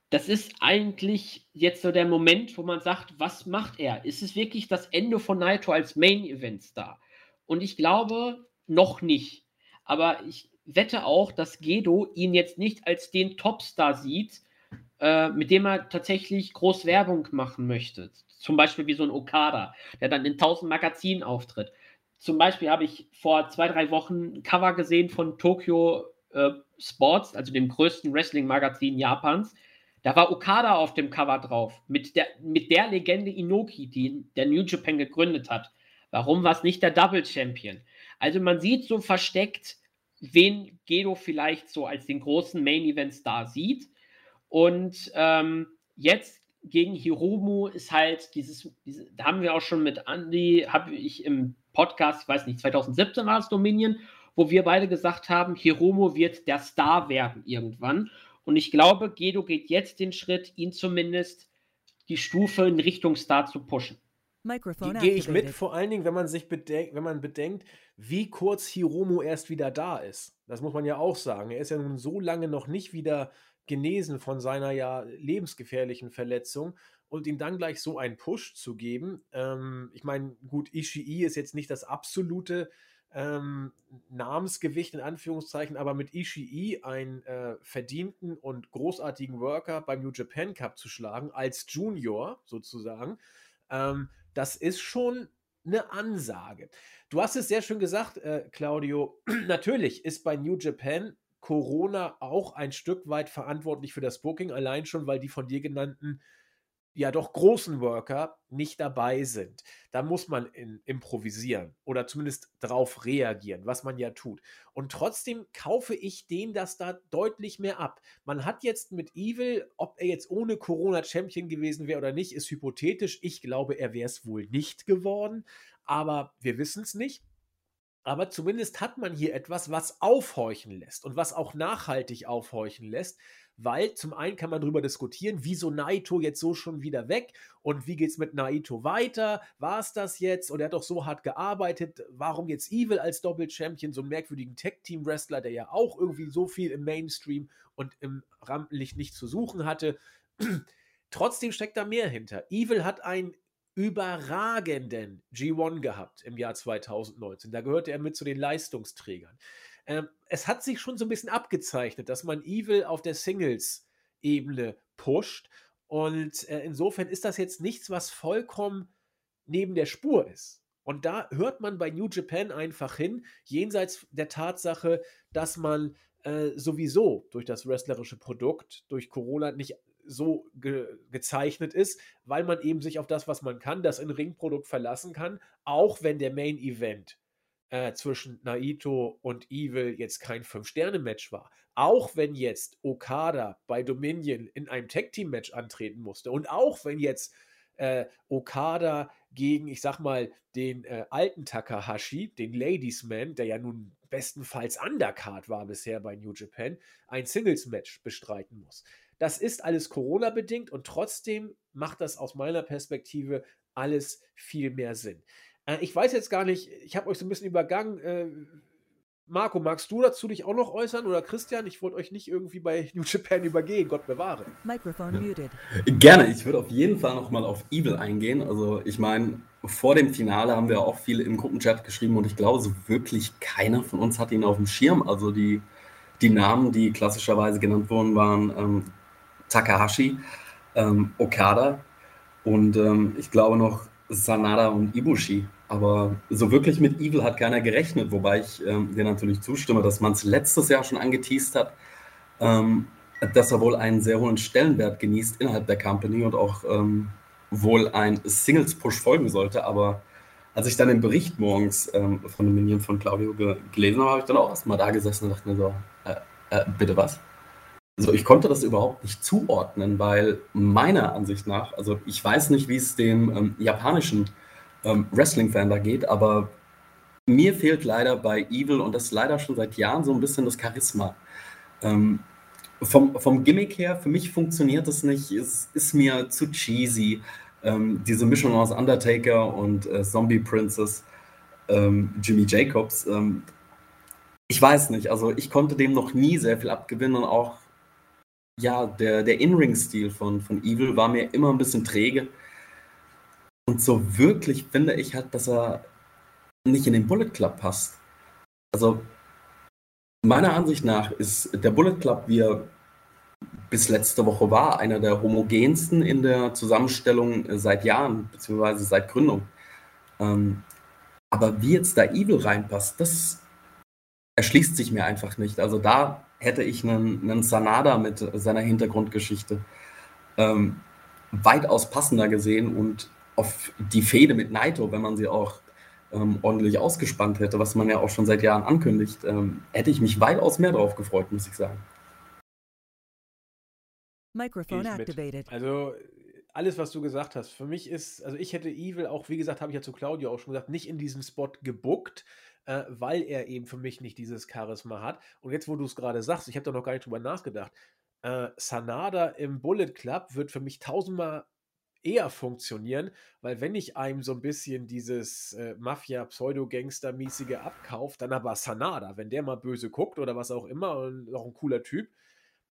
das ist eigentlich jetzt so der Moment, wo man sagt, was macht er? Ist es wirklich das Ende von Naito als Main-Event-Star? Und ich glaube, noch nicht. Aber ich wette auch, dass Gedo ihn jetzt nicht als den Topstar sieht, mit dem er tatsächlich groß Werbung machen möchte. Zum Beispiel wie so ein Okada, der dann in 1000 Magazinen auftritt. Zum Beispiel habe ich vor 2-3 Wochen ein Cover gesehen von Tokyo Sports, also dem größten Wrestling-Magazin Japans. Da war Okada auf dem Cover drauf, mit der Legende Inoki, die der New Japan gegründet hat. Warum war es nicht der Double Champion? Also man sieht so versteckt, wen Gedo vielleicht so als den großen Main-Event-Star sieht. Und jetzt gegen Hiromu ist halt da haben wir auch schon mit Andy, habe ich im Podcast, ich weiß nicht, 2017 war es Dominion, wo wir beide gesagt haben, Hiromu wird der Star werden irgendwann. Und ich glaube, Gedo geht jetzt den Schritt, ihn zumindest die Stufe in Richtung Star zu pushen. Gehe ich mit, vor allen Dingen, wenn man bedenkt, wie kurz Hiromu erst wieder da ist. Das muss man ja auch sagen. Er ist ja nun so lange noch nicht wieder genesen von seiner ja lebensgefährlichen Verletzung. und ihm dann gleich so einen Push zu geben. Ich meine, gut, Ishii ist jetzt nicht das absolute Namensgewicht in Anführungszeichen, aber mit Ishii einen verdienten und großartigen Worker beim New Japan Cup zu schlagen, als Junior sozusagen, das ist schon eine Ansage. Du hast es sehr schön gesagt, Claudio. Natürlich ist bei New Japan Corona auch ein Stück weit verantwortlich für das Booking, allein schon, weil die von dir genannten, ja doch großen Worker nicht dabei sind. Da muss man improvisieren oder zumindest drauf reagieren, was man ja tut. Und trotzdem kaufe ich denen das da deutlich mehr ab. Man hat jetzt mit Evil, ob er jetzt ohne Corona Champion gewesen wäre oder nicht, ist hypothetisch. Ich glaube, er wäre es wohl nicht geworden, aber wir wissen es nicht. Aber zumindest hat man hier etwas, was aufhorchen lässt und was auch nachhaltig aufhorchen lässt, weil zum einen kann man darüber diskutieren, wieso Naito jetzt so schon wieder weg und wie geht's mit Naito weiter, war es das jetzt und er hat doch so hart gearbeitet, warum jetzt Evil als Doppel-Champion, so einen merkwürdigen Tag-Team-Wrestler, der ja auch irgendwie so viel im Mainstream und im Rampenlicht nicht zu suchen hatte. Trotzdem steckt da mehr hinter. Evil hat einen überragenden G1 gehabt im Jahr 2019. Da gehörte er mit zu den Leistungsträgern. Es hat sich schon so ein bisschen abgezeichnet, dass man Evil auf der Singles-Ebene pusht und insofern ist das jetzt nichts, was vollkommen neben der Spur ist. Und da hört man bei New Japan einfach hin, jenseits der Tatsache, dass man sowieso durch das wrestlerische Produkt, durch Corona nicht so gezeichnet ist, weil man eben sich auf das, was man kann, das In-Ring-Produkt verlassen kann, auch wenn der Main-Event zwischen Naito und Evil jetzt kein 5-Sterne-Match war. Auch wenn jetzt Okada bei Dominion in einem Tag-Team-Match antreten musste und auch wenn jetzt Okada gegen, ich sag mal, den alten Takahashi, den Ladies-Man, der ja nun bestenfalls Undercard war bisher bei New Japan, ein Singles-Match bestreiten muss. Das ist alles Corona-bedingt und trotzdem macht das aus meiner Perspektive alles viel mehr Sinn. Ich weiß jetzt gar nicht, ich habe euch so ein bisschen übergangen. Marco, magst du dazu dich auch noch äußern? Oder Christian? Ich wollte euch nicht irgendwie bei New Japan übergehen, Gott bewahre. Mikrofon muted. Gerne, ich würde auf jeden Fall nochmal auf Evil eingehen. Also ich meine, vor dem Finale haben wir auch viele im Gruppenchat geschrieben und ich glaube, so wirklich keiner von uns hat ihn auf dem Schirm. Also die Namen, die klassischerweise genannt wurden, waren Takahashi, Okada und ich glaube noch Sanada und Ibushi. Aber so wirklich mit Evil hat keiner gerechnet, wobei ich dir natürlich zustimme, dass man es letztes Jahr schon angeteast hat, dass er wohl einen sehr hohen Stellenwert genießt innerhalb der Company und auch wohl ein Singles-Push folgen sollte. Aber als ich dann den Bericht morgens von dem Minion von Claudio gelesen habe, habe ich dann auch erstmal da gesessen und dachte mir so, bitte was? Also ich konnte das überhaupt nicht zuordnen, weil meiner Ansicht nach, also ich weiß nicht, wie es dem japanischen Wrestling-Fan da geht, aber mir fehlt leider bei Evil und das leider schon seit Jahren so ein bisschen das Charisma. Vom Gimmick her, für mich funktioniert das nicht, es ist mir zu cheesy. Diese Mischung aus Undertaker und Zombie Princess, Jimmy Jacobs, ich weiß nicht, also ich konnte dem noch nie sehr viel abgewinnen und auch ja, der In-Ring-Stil von Evil war mir immer ein bisschen träge. Und so wirklich finde ich halt, dass er nicht in den Bullet Club passt. Also meiner Ansicht nach ist der Bullet Club, wie er bis letzte Woche war, einer der homogensten in der Zusammenstellung seit Jahren, beziehungsweise seit Gründung. Aber wie jetzt da Evil reinpasst, das erschließt sich mir einfach nicht. Also da hätte ich einen Sanada mit seiner Hintergrundgeschichte weitaus passender gesehen und auf die Fehde mit Naito, wenn man sie auch ordentlich ausgespannt hätte, was man ja auch schon seit Jahren ankündigt, hätte ich mich weitaus mehr drauf gefreut, muss ich sagen. Mikrofon activated. Also alles, was du gesagt hast, für mich ist, also ich hätte Evil auch, wie gesagt, habe ich ja zu Claudio auch schon gesagt, nicht in diesem Spot gebuckt, weil er eben für mich nicht dieses Charisma hat. Und jetzt, wo du es gerade sagst, ich habe da noch gar nicht drüber nachgedacht, Sanada im Bullet Club wird für mich tausendmal eher funktionieren, weil wenn ich einem so ein bisschen dieses Mafia-Pseudo-Gangster-mäßige abkaufe, dann aber Sanada, wenn der mal böse guckt oder was auch immer und auch ein cooler Typ,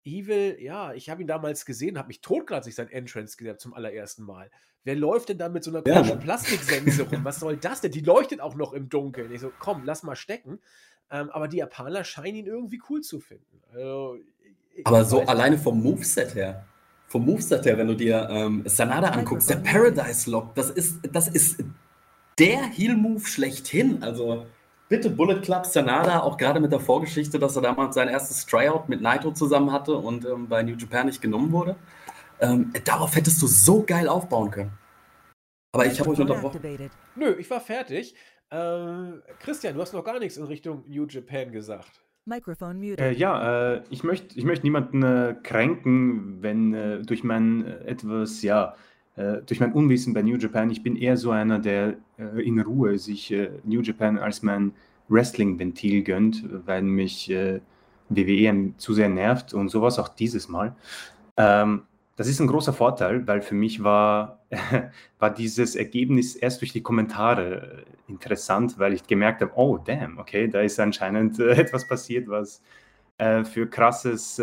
Evil, ja, ich habe ihn damals gesehen, habe mich totgelacht, als ich sein Entrance gesehen habe zum allerersten Mal. Wer läuft denn da mit so einer komischen Plastiksense rum? Was soll das denn? Die leuchtet auch noch im Dunkeln. Ich so, komm, lass mal stecken. Aber die Japaner scheinen ihn irgendwie cool zu finden. Also, aber so alleine vom Moveset her. Vom Moveset her, wenn du dir Sanada anguckst, der Paradise Lock, das ist der Heel-Move schlechthin. Also bitte Bullet Club, Sanada, auch gerade mit der Vorgeschichte, dass er damals sein erstes Tryout mit Naito zusammen hatte und bei New Japan nicht genommen wurde. Darauf hättest du so geil aufbauen können. Aber ich habe euch unterbrochen. Nö, ich war fertig. Christian, du hast noch gar nichts in Richtung New Japan gesagt. Mikrofon muted. Ich möchte niemanden kränken, wenn durch mein durch mein Unwissen bei New Japan, ich bin eher so einer, der in Ruhe sich New Japan als mein Wrestling-Ventil gönnt, weil mich WWE zu sehr nervt und sowas auch dieses Mal. Das ist ein großer Vorteil, weil für mich war dieses Ergebnis erst durch die Kommentare interessant, weil ich gemerkt habe, oh damn, okay, da ist anscheinend etwas passiert, was für krasses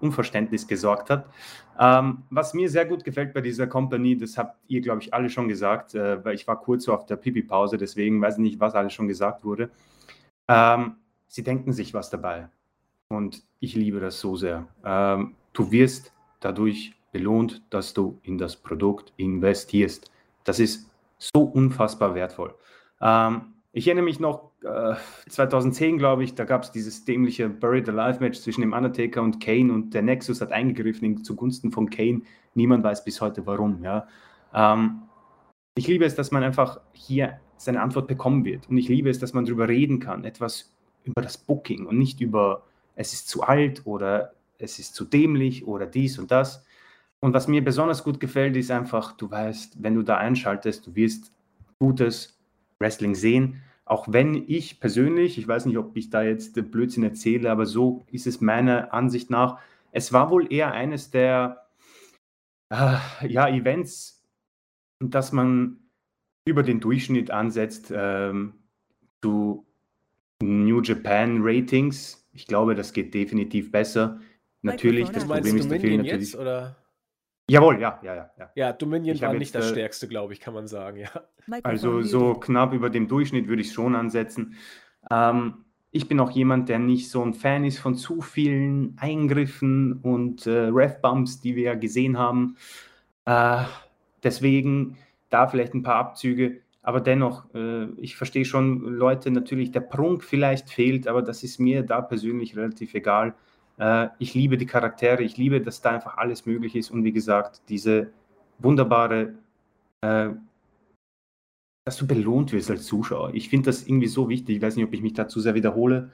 Unverständnis gesorgt hat. Was mir sehr gut gefällt bei dieser Company, das habt ihr, glaube ich, alle schon gesagt, weil ich war kurz so auf der Pipi-Pause, deswegen weiß ich nicht, was alles schon gesagt wurde. Sie denken sich was dabei und ich liebe das so sehr. Du wirst dadurch belohnt, dass du in das Produkt investierst. Das ist so unfassbar wertvoll. Ich erinnere mich noch, 2010, glaube ich, da gab es dieses dämliche Buried Alive Match zwischen dem Undertaker und Kane und der Nexus hat eingegriffen zugunsten von Kane. Niemand weiß bis heute warum. Ja. Ich liebe es, dass man einfach hier seine Antwort bekommen wird und ich liebe es, dass man darüber reden kann, etwas über das Booking und nicht über, es ist zu alt oder es ist zu dämlich oder dies und das. Und was mir besonders gut gefällt, ist einfach, du weißt, wenn du da einschaltest, du wirst gutes Wrestling sehen. Auch wenn ich persönlich, ich weiß nicht, ob ich da jetzt Blödsinn erzähle, aber so ist es meiner Ansicht nach. Es war wohl eher eines der Events, dass man über den Durchschnitt ansetzt zu New Japan Ratings. Ich glaube, das geht definitiv besser. Natürlich, das Problem ist, Dominion jetzt, oder? Jawohl, ja. Ja, Dominion war nicht das Stärkste, glaube ich, kann man sagen, ja. Also so knapp über dem Durchschnitt würde ich schon ansetzen. Ich bin auch jemand, der nicht so ein Fan ist von zu vielen Eingriffen und Ref-Bumps, die wir ja gesehen haben. Deswegen da vielleicht ein paar Abzüge. Aber dennoch, ich verstehe schon, Leute, natürlich der Prunk vielleicht fehlt, aber das ist mir da persönlich relativ egal. Ich liebe die Charaktere, ich liebe, dass da einfach alles möglich ist und wie gesagt, diese wunderbare, dass du belohnt wirst als Zuschauer. Ich finde das irgendwie so wichtig, ich weiß nicht, ob ich mich dazu sehr wiederhole.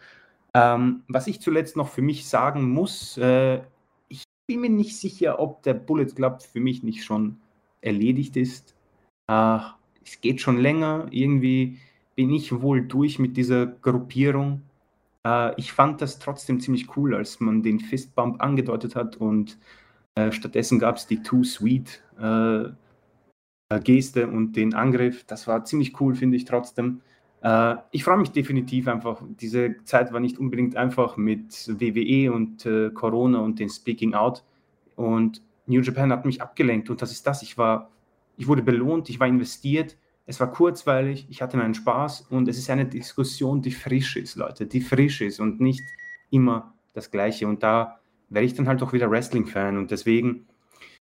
Was ich zuletzt noch für mich sagen muss, ich bin mir nicht sicher, ob der Bullet Club für mich nicht schon erledigt ist. Es geht schon länger, irgendwie bin ich wohl durch mit dieser Gruppierung. Ich fand das trotzdem ziemlich cool, als man den Fistbump angedeutet hat und stattdessen gab es die Too Sweet Geste und den Angriff. Das war ziemlich cool, finde ich trotzdem. Ich freue mich definitiv einfach. Diese Zeit war nicht unbedingt einfach mit WWE und Corona und den Speaking Out. Und New Japan hat mich abgelenkt und das ist das. Ich wurde belohnt, ich war investiert. Es war kurzweilig, ich hatte meinen Spaß und es ist eine Diskussion, die frisch ist, Leute, die frisch ist und nicht immer das Gleiche. Und da werde ich dann halt auch wieder Wrestling-Fan und deswegen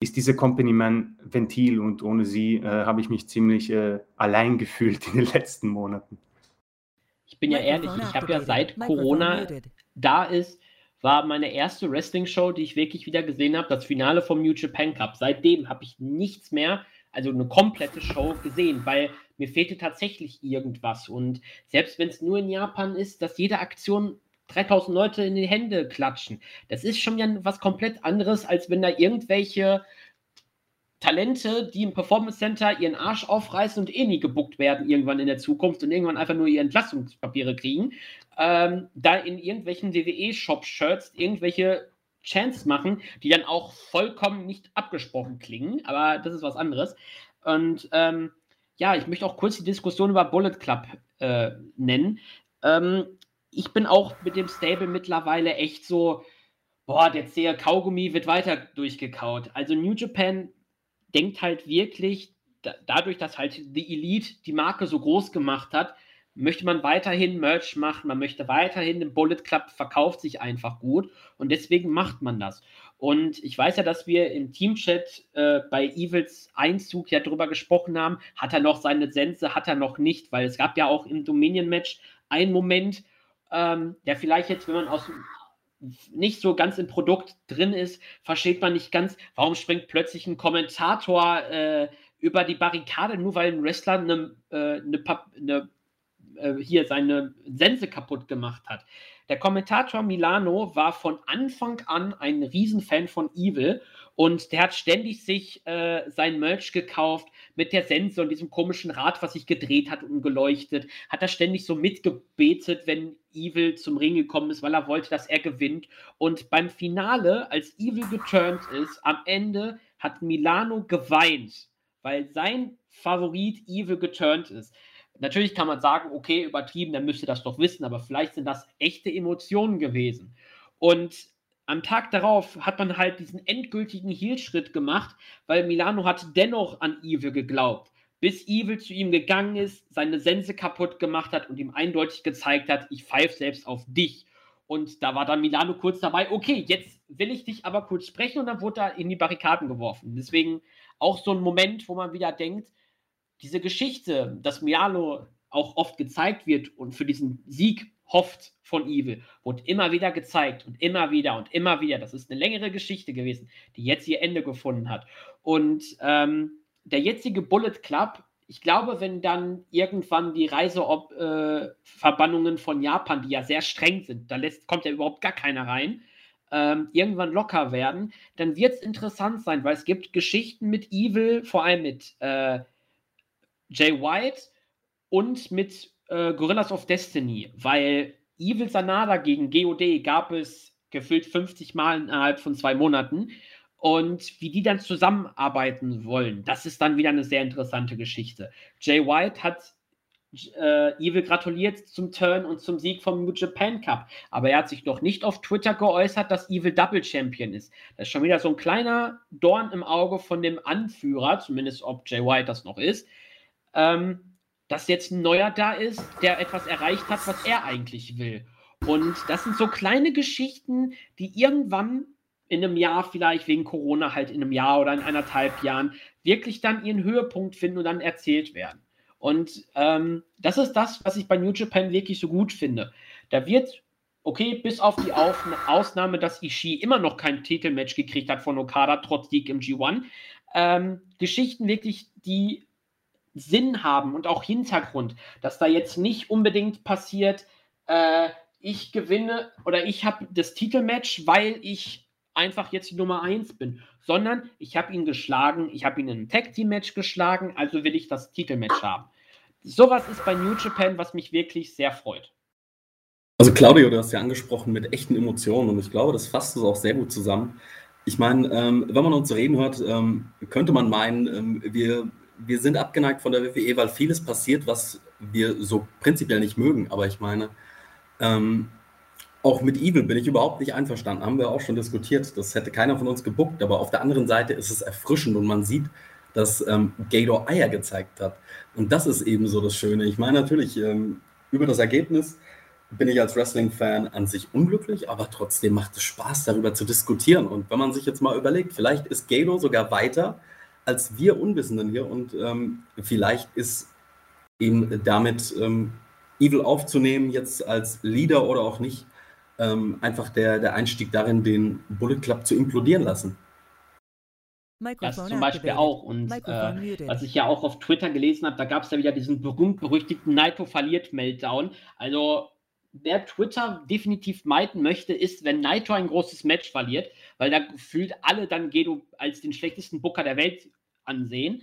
ist diese Company mein Ventil und ohne sie habe ich mich ziemlich allein gefühlt in den letzten Monaten. Ich bin ja ehrlich, ich habe ja seit Corona da ist, war meine erste Wrestling-Show, die ich wirklich wieder gesehen habe, das Finale vom New Japan Cup. Seitdem habe ich nichts mehr, also eine komplette Show gesehen, weil mir fehlte tatsächlich irgendwas. Und selbst wenn es nur in Japan ist, dass jede Aktion 3000 Leute in die Hände klatschen, das ist schon wieder was komplett anderes, als wenn da irgendwelche Talente, die im Performance Center ihren Arsch aufreißen und eh nie gebookt werden irgendwann in der Zukunft und irgendwann einfach nur ihre Entlassungspapiere kriegen, da in irgendwelchen WWE-Shop-Shirts irgendwelche Chance machen, die dann auch vollkommen nicht abgesprochen klingen, aber das ist was anderes. Und ich möchte auch kurz die Diskussion über Bullet Club nennen. Ich bin auch mit dem Stable mittlerweile echt so, boah, der zähe Kaugummi wird weiter durchgekaut. Also New Japan denkt halt wirklich, dadurch, dass halt die Elite die Marke so groß gemacht hat, möchte man weiterhin Merch machen, man möchte weiterhin den Bullet Club, verkauft sich einfach gut und deswegen macht man das. Und ich weiß ja, dass wir im Teamchat bei Evils Einzug ja drüber gesprochen haben, hat er noch seine Sense, hat er noch nicht, weil es gab ja auch im Dominion-Match einen Moment, der vielleicht jetzt, wenn man nicht so ganz im Produkt drin ist, versteht man nicht ganz, warum springt plötzlich ein Kommentator über die Barrikade, nur weil ein Wrestler seine Sense kaputt gemacht hat. Der Kommentator Milano war von Anfang an ein Riesenfan von Evil und der hat ständig sich sein Merch gekauft mit der Sense und diesem komischen Rad, was sich gedreht hat und geleuchtet. Hat er ständig so mitgebetet, wenn Evil zum Ring gekommen ist, weil er wollte, dass er gewinnt. Und beim Finale, als Evil geturnt ist, am Ende hat Milano geweint, weil sein Favorit Evil geturnt ist. Natürlich kann man sagen, okay, übertrieben, dann müsst ihr das doch wissen, aber vielleicht sind das echte Emotionen gewesen. Und am Tag darauf hat man halt diesen endgültigen Heel-Schritt gemacht, weil Milano hat dennoch an Evil geglaubt, bis Evil zu ihm gegangen ist, seine Sense kaputt gemacht hat und ihm eindeutig gezeigt hat, ich pfeife selbst auf dich. Und da war dann Milano kurz dabei, okay, jetzt will ich dich aber kurz sprechen, und dann wurde er in die Barrikaden geworfen. Deswegen auch so ein Moment, wo man wieder denkt, diese Geschichte, dass Milano auch oft gezeigt wird und für diesen Sieg hofft von Evil, wurde immer wieder gezeigt und immer wieder und immer wieder. Das ist eine längere Geschichte gewesen, die jetzt ihr Ende gefunden hat. Und der jetzige Bullet Club, ich glaube, wenn dann irgendwann die Reiseverbannungen von Japan, die ja sehr streng sind, da kommt ja überhaupt gar keiner rein, irgendwann locker werden, dann wird es interessant sein, weil es gibt Geschichten mit Evil, vor allem mit Jay White und mit Gorillas of Destiny, weil Evil Sanada gegen GOD gab es gefühlt 50 Mal innerhalb von 2 Monaten und wie die dann zusammenarbeiten wollen, das ist dann wieder eine sehr interessante Geschichte. Jay White hat Evil gratuliert zum Turn und zum Sieg vom New Japan Cup, aber er hat sich noch nicht auf Twitter geäußert, dass Evil Double Champion ist. Das ist schon wieder so ein kleiner Dorn im Auge von dem Anführer, zumindest ob Jay White das noch ist, dass jetzt ein Neuer da ist, der etwas erreicht hat, was er eigentlich will. Und das sind so kleine Geschichten, die irgendwann in einem Jahr vielleicht, wegen Corona halt in einem Jahr oder in 1,5 Jahren, wirklich dann ihren Höhepunkt finden und dann erzählt werden. Und das ist das, was ich bei New Japan wirklich so gut finde. Da wird, okay, bis auf die Ausnahme, dass Ishii immer noch kein Titelmatch gekriegt hat von Okada, trotz Sieg im G1, Geschichten wirklich, die Sinn haben und auch Hintergrund, dass da jetzt nicht unbedingt passiert, ich gewinne oder ich habe das Titelmatch, weil ich einfach jetzt die Nummer 1 bin, sondern ich habe ihn geschlagen, ich habe ihn in einem Tag-Team-Match geschlagen, also will ich das Titelmatch haben. Sowas ist bei New Japan, was mich wirklich sehr freut. Also Claudio, du hast ja angesprochen mit echten Emotionen und ich glaube, das fasst es auch sehr gut zusammen. Ich meine, wenn man uns reden hört, könnte man meinen, wir sind abgeneigt von der WWE, weil vieles passiert, was wir so prinzipiell nicht mögen. Aber ich meine, auch mit Evil bin ich überhaupt nicht einverstanden. Haben wir auch schon diskutiert. Das hätte keiner von uns gebuckt. Aber auf der anderen Seite ist es erfrischend und man sieht, dass Gator Eier gezeigt hat. Und das ist eben so das Schöne. Ich meine natürlich, über das Ergebnis bin ich als Wrestling-Fan an sich unglücklich, aber trotzdem macht es Spaß, darüber zu diskutieren. Und wenn man sich jetzt mal überlegt, vielleicht ist Gator sogar weiter als wir Unwissenden hier und vielleicht ist ihm damit Evil aufzunehmen, jetzt als Leader oder auch nicht, einfach der Einstieg darin, den Bullet Club zu implodieren lassen. Das zum Beispiel auch. Und was ich ja auch auf Twitter gelesen habe, da gab es ja wieder diesen berühmt-berüchtigten Naito verliert Meltdown. Also wer Twitter definitiv meiden möchte, ist, wenn Naito ein großes Match verliert, weil da gefühlt alle dann Gedo als den schlechtesten Booker der Welt ansehen.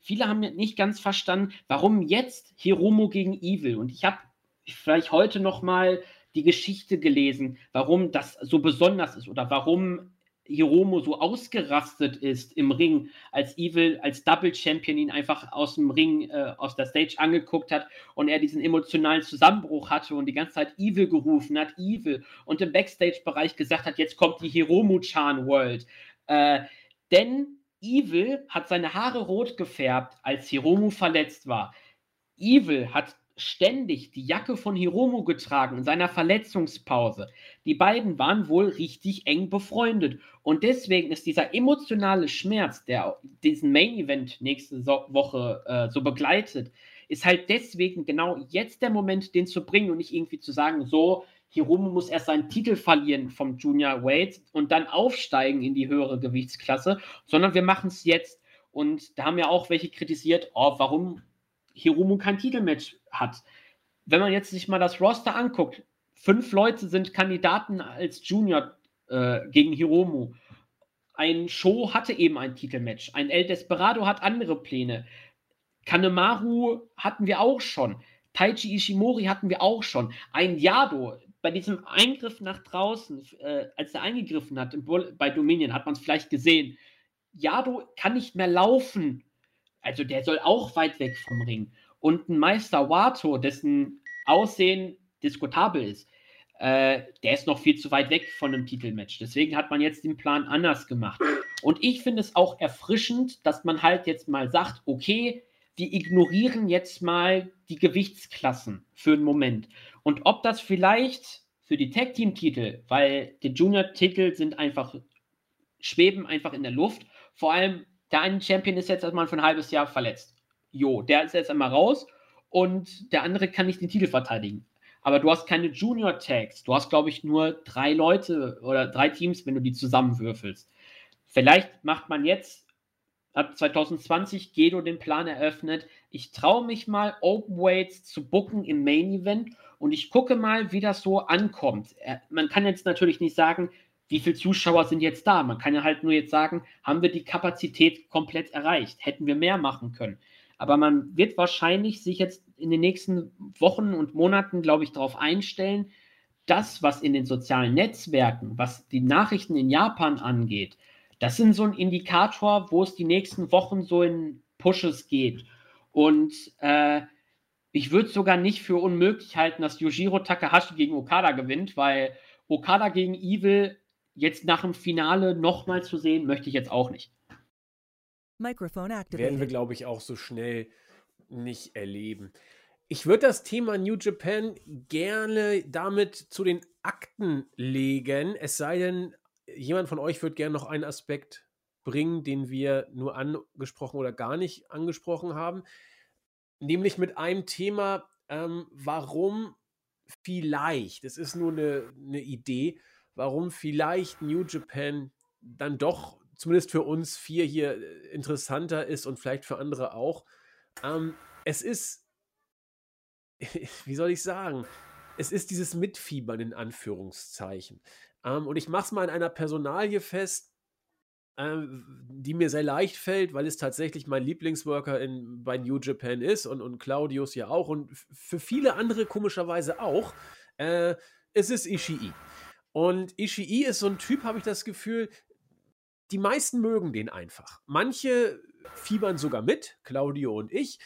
Viele haben nicht ganz verstanden, warum jetzt Hiromu gegen Evil. Und ich habe vielleicht heute nochmal die Geschichte gelesen, warum das so besonders ist oder warum Hiromu so ausgerastet ist im Ring, als Evil, als Double Champion ihn einfach aus dem Ring, aus der Stage angeguckt hat und er diesen emotionalen Zusammenbruch hatte und die ganze Zeit Evil gerufen hat, Evil, und im Backstage-Bereich gesagt hat, jetzt kommt die Hiromu-Chan-World. Denn Evil hat seine Haare rot gefärbt, als Hiromu verletzt war. Evil hat ständig die Jacke von Hiromu getragen in seiner Verletzungspause. Die beiden waren wohl richtig eng befreundet. Und deswegen ist dieser emotionale Schmerz, der diesen Main-Event nächste Woche so begleitet, ist halt deswegen genau jetzt der Moment, den zu bringen und nicht irgendwie zu sagen, so, Hiromu muss erst seinen Titel verlieren vom Junior Weight und dann aufsteigen in die höhere Gewichtsklasse, sondern wir machen es jetzt. Und da haben ja auch welche kritisiert, oh, warum Hiromu kein Titelmatch hat. Wenn man jetzt sich mal das Roster anguckt, 5 Leute sind Kandidaten als Junior gegen Hiromu. Ein Show hatte eben ein Titelmatch. Ein El Desperado hat andere Pläne. Kanemaru hatten wir auch schon. Taichi Ishimori hatten wir auch schon. Ein Yado, bei diesem Eingriff nach draußen, als er eingegriffen hat bei Dominion, hat man es vielleicht gesehen. Yado kann nicht mehr laufen. Also der soll auch weit weg vom Ring. Und ein Meister Wato, dessen Aussehen diskutabel ist, der ist noch viel zu weit weg von einem Titelmatch. Deswegen hat man jetzt den Plan anders gemacht. Und ich finde es auch erfrischend, dass man halt jetzt mal sagt, okay, wir ignorieren jetzt mal die Gewichtsklassen für einen Moment. Und ob das vielleicht für die Tag-Team-Titel, weil die Junior-Titel sind einfach, schweben einfach in der Luft, vor allem der eine Champion ist jetzt erstmal für ein halbes Jahr verletzt. Jo, der ist jetzt einmal raus und der andere kann nicht den Titel verteidigen. Aber du hast keine Junior-Tags. Du hast, glaube ich, nur 3 Leute oder 3 Teams, wenn du die zusammenwürfelst. Vielleicht macht man jetzt, ab 2020, Gedo den Plan eröffnet, ich traue mich mal, Openweights zu booken im Main-Event und ich gucke mal, wie das so ankommt. Man kann jetzt natürlich nicht sagen, wie viele Zuschauer sind jetzt da? Man kann ja halt nur jetzt sagen, haben wir die Kapazität komplett erreicht? Hätten wir mehr machen können? Aber man wird wahrscheinlich sich jetzt in den nächsten Wochen und Monaten, glaube ich, darauf einstellen, das, was in den sozialen Netzwerken, was die Nachrichten in Japan angeht, das sind so ein Indikator, wo es die nächsten Wochen so in Pushes geht. Und ich würde es sogar nicht für unmöglich halten, dass Yujiro Takahashi gegen Okada gewinnt, weil Okada gegen Evil jetzt nach dem Finale nochmal zu sehen, möchte ich jetzt auch nicht. Werden wir, glaube ich, auch so schnell nicht erleben. Ich würde das Thema New Japan gerne damit zu den Akten legen, es sei denn, jemand von euch würde gerne noch einen Aspekt bringen, den wir nur angesprochen oder gar nicht angesprochen haben, nämlich mit einem Thema, warum vielleicht, es ist nur eine Idee, warum vielleicht New Japan dann doch, zumindest für uns 4 hier, interessanter ist und vielleicht für andere auch. Es ist, wie soll ich sagen, es ist dieses Mitfiebern in Anführungszeichen. Und ich mache es mal in einer Personalie fest, die mir sehr leicht fällt, weil es tatsächlich mein Lieblingsworker bei New Japan ist und Claudius ja auch und für viele andere komischerweise auch. Es ist Ishii. Und Ishii ist so ein Typ, habe ich das Gefühl, die meisten mögen den einfach. Manche fiebern sogar mit, Claudio und ich.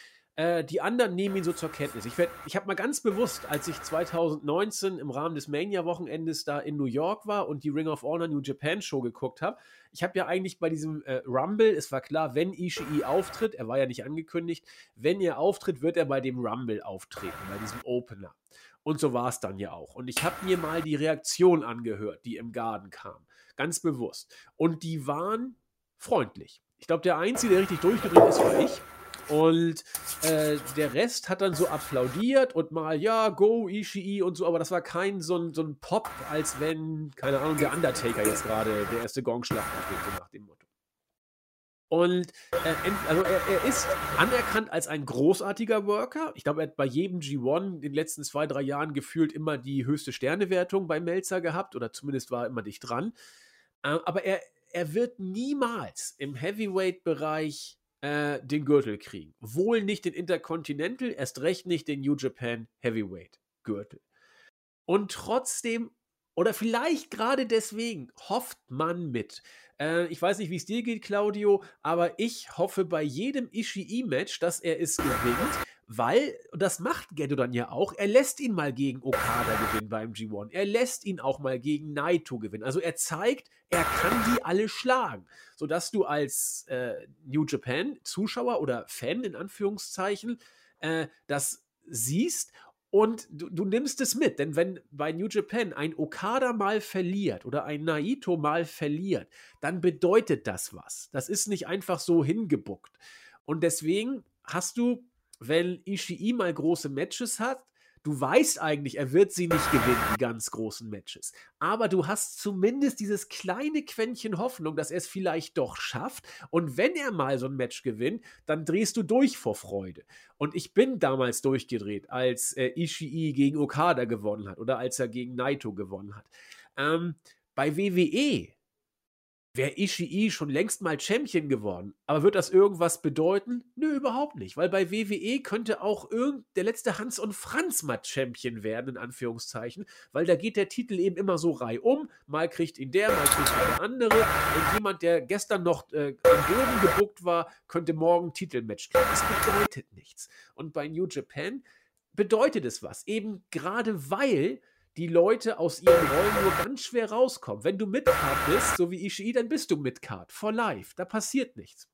Die anderen nehmen ihn so zur Kenntnis. Ich habe mal ganz bewusst, als ich 2019 im Rahmen des Mania-Wochenendes da in New York war und die Ring of Honor New Japan Show geguckt habe, ich habe ja eigentlich bei diesem Rumble, es war klar, wenn Ishii auftritt, er war ja nicht angekündigt, wenn er auftritt, wird er bei dem Rumble auftreten, bei diesem Opener. Und so war es dann ja auch. Und ich habe mir mal die Reaktion angehört, die im Garden kam. Ganz bewusst. Und die waren freundlich. Ich glaube, der Einzige, der richtig durchgedreht ist, war ich. Und der Rest hat dann so applaudiert und mal, ja, go, Ishii und so. Aber das war kein so ein Pop, als wenn, keine Ahnung, der Undertaker jetzt gerade der erste Gongschlag abgeht, so nach dem Motto. Und er ist anerkannt als ein großartiger Worker. Ich glaube, er hat bei jedem G1 in den letzten 2-3 Jahren gefühlt immer die höchste Sternewertung bei Meltzer gehabt oder zumindest war er immer dicht dran. Aber er wird niemals im Heavyweight-Bereich den Gürtel kriegen. Wohl nicht den Intercontinental, erst recht nicht den New Japan Heavyweight-Gürtel. Und trotzdem Oder vielleicht gerade deswegen hofft man mit. Ich weiß nicht, wie es dir geht, Claudio, aber ich hoffe bei jedem Ishii-Match, dass er es gewinnt, weil, das macht Gedo dann ja auch, er lässt ihn mal gegen Okada gewinnen beim G1, er lässt ihn auch mal gegen Naito gewinnen. Also er zeigt, er kann die alle schlagen, sodass du als New Japan-Zuschauer oder Fan in Anführungszeichen das siehst. Und du nimmst es mit, denn wenn bei New Japan ein Okada mal verliert oder ein Naito mal verliert, dann bedeutet das was. Das ist nicht einfach so hingebuckt. Und deswegen hast du, wenn Ishii mal große Matches hat, du weißt eigentlich, er wird sie nicht gewinnen, die ganz großen Matches. Aber du hast zumindest dieses kleine Quäntchen Hoffnung, dass er es vielleicht doch schafft. Und wenn er mal so ein Match gewinnt, dann drehst du durch vor Freude. Und ich bin damals durchgedreht, als Ishii gegen Okada gewonnen hat oder als er gegen Naito gewonnen hat. Bei WWE wäre Ishii schon längst mal Champion geworden. Aber wird das irgendwas bedeuten? Nö, überhaupt nicht. Weil bei WWE könnte auch der letzte Hans und Franz mal Champion werden, in Anführungszeichen. Weil da geht der Titel eben immer so reihum. Mal kriegt ihn der, mal kriegt der andere. Und jemand, der gestern noch am Boden gebuckt war, könnte morgen Titelmatch kriegen. Das bedeutet nichts. Und bei New Japan bedeutet es was. Eben gerade weil die Leute aus ihren Rollen nur ganz schwer rauskommen. Wenn du Midcard bist, so wie Ishii, dann bist du Midcard. For life. Da passiert nichts.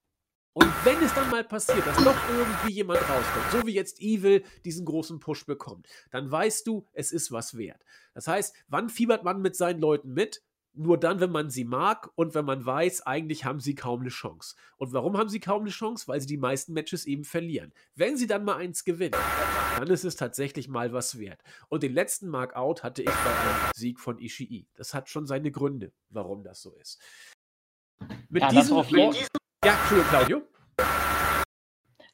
Und wenn es dann mal passiert, dass doch irgendwie jemand rauskommt, so wie jetzt Evil diesen großen Push bekommt, dann weißt du, es ist was wert. Das heißt, wann fiebert man mit seinen Leuten mit? Nur dann, wenn man sie mag und wenn man weiß, eigentlich haben sie kaum eine Chance. Und warum haben sie kaum eine Chance? Weil sie die meisten Matches eben verlieren. Wenn sie dann mal eins gewinnen, dann ist es tatsächlich mal was wert. Und den letzten Markout hatte ich bei einem Sieg von Ishii. Das hat schon seine Gründe, warum das so ist. Entschuldigung, Claudio.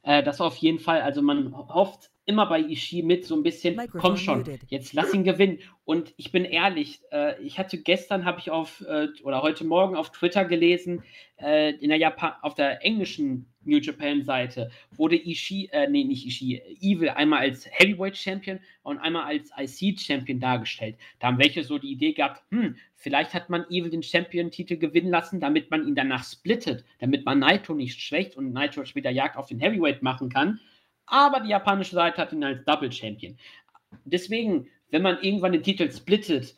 Das auf jeden Fall, also man hofft immer bei Ishii mit so ein bisschen, komm schon, jetzt lass ihn gewinnen. Und ich bin ehrlich, heute Morgen auf Twitter gelesen, auf der englischen New Japan Seite wurde Evil einmal als Heavyweight Champion und einmal als IC Champion dargestellt. Da haben welche so die Idee gehabt, vielleicht hat man Evil den Champion-Titel gewinnen lassen, damit man ihn danach splittet, damit man Naito nicht schwächt und Naito später Jagd auf den Heavyweight machen kann. Aber die japanische Seite hat ihn als Double Champion. Deswegen, wenn man irgendwann den Titel splittet,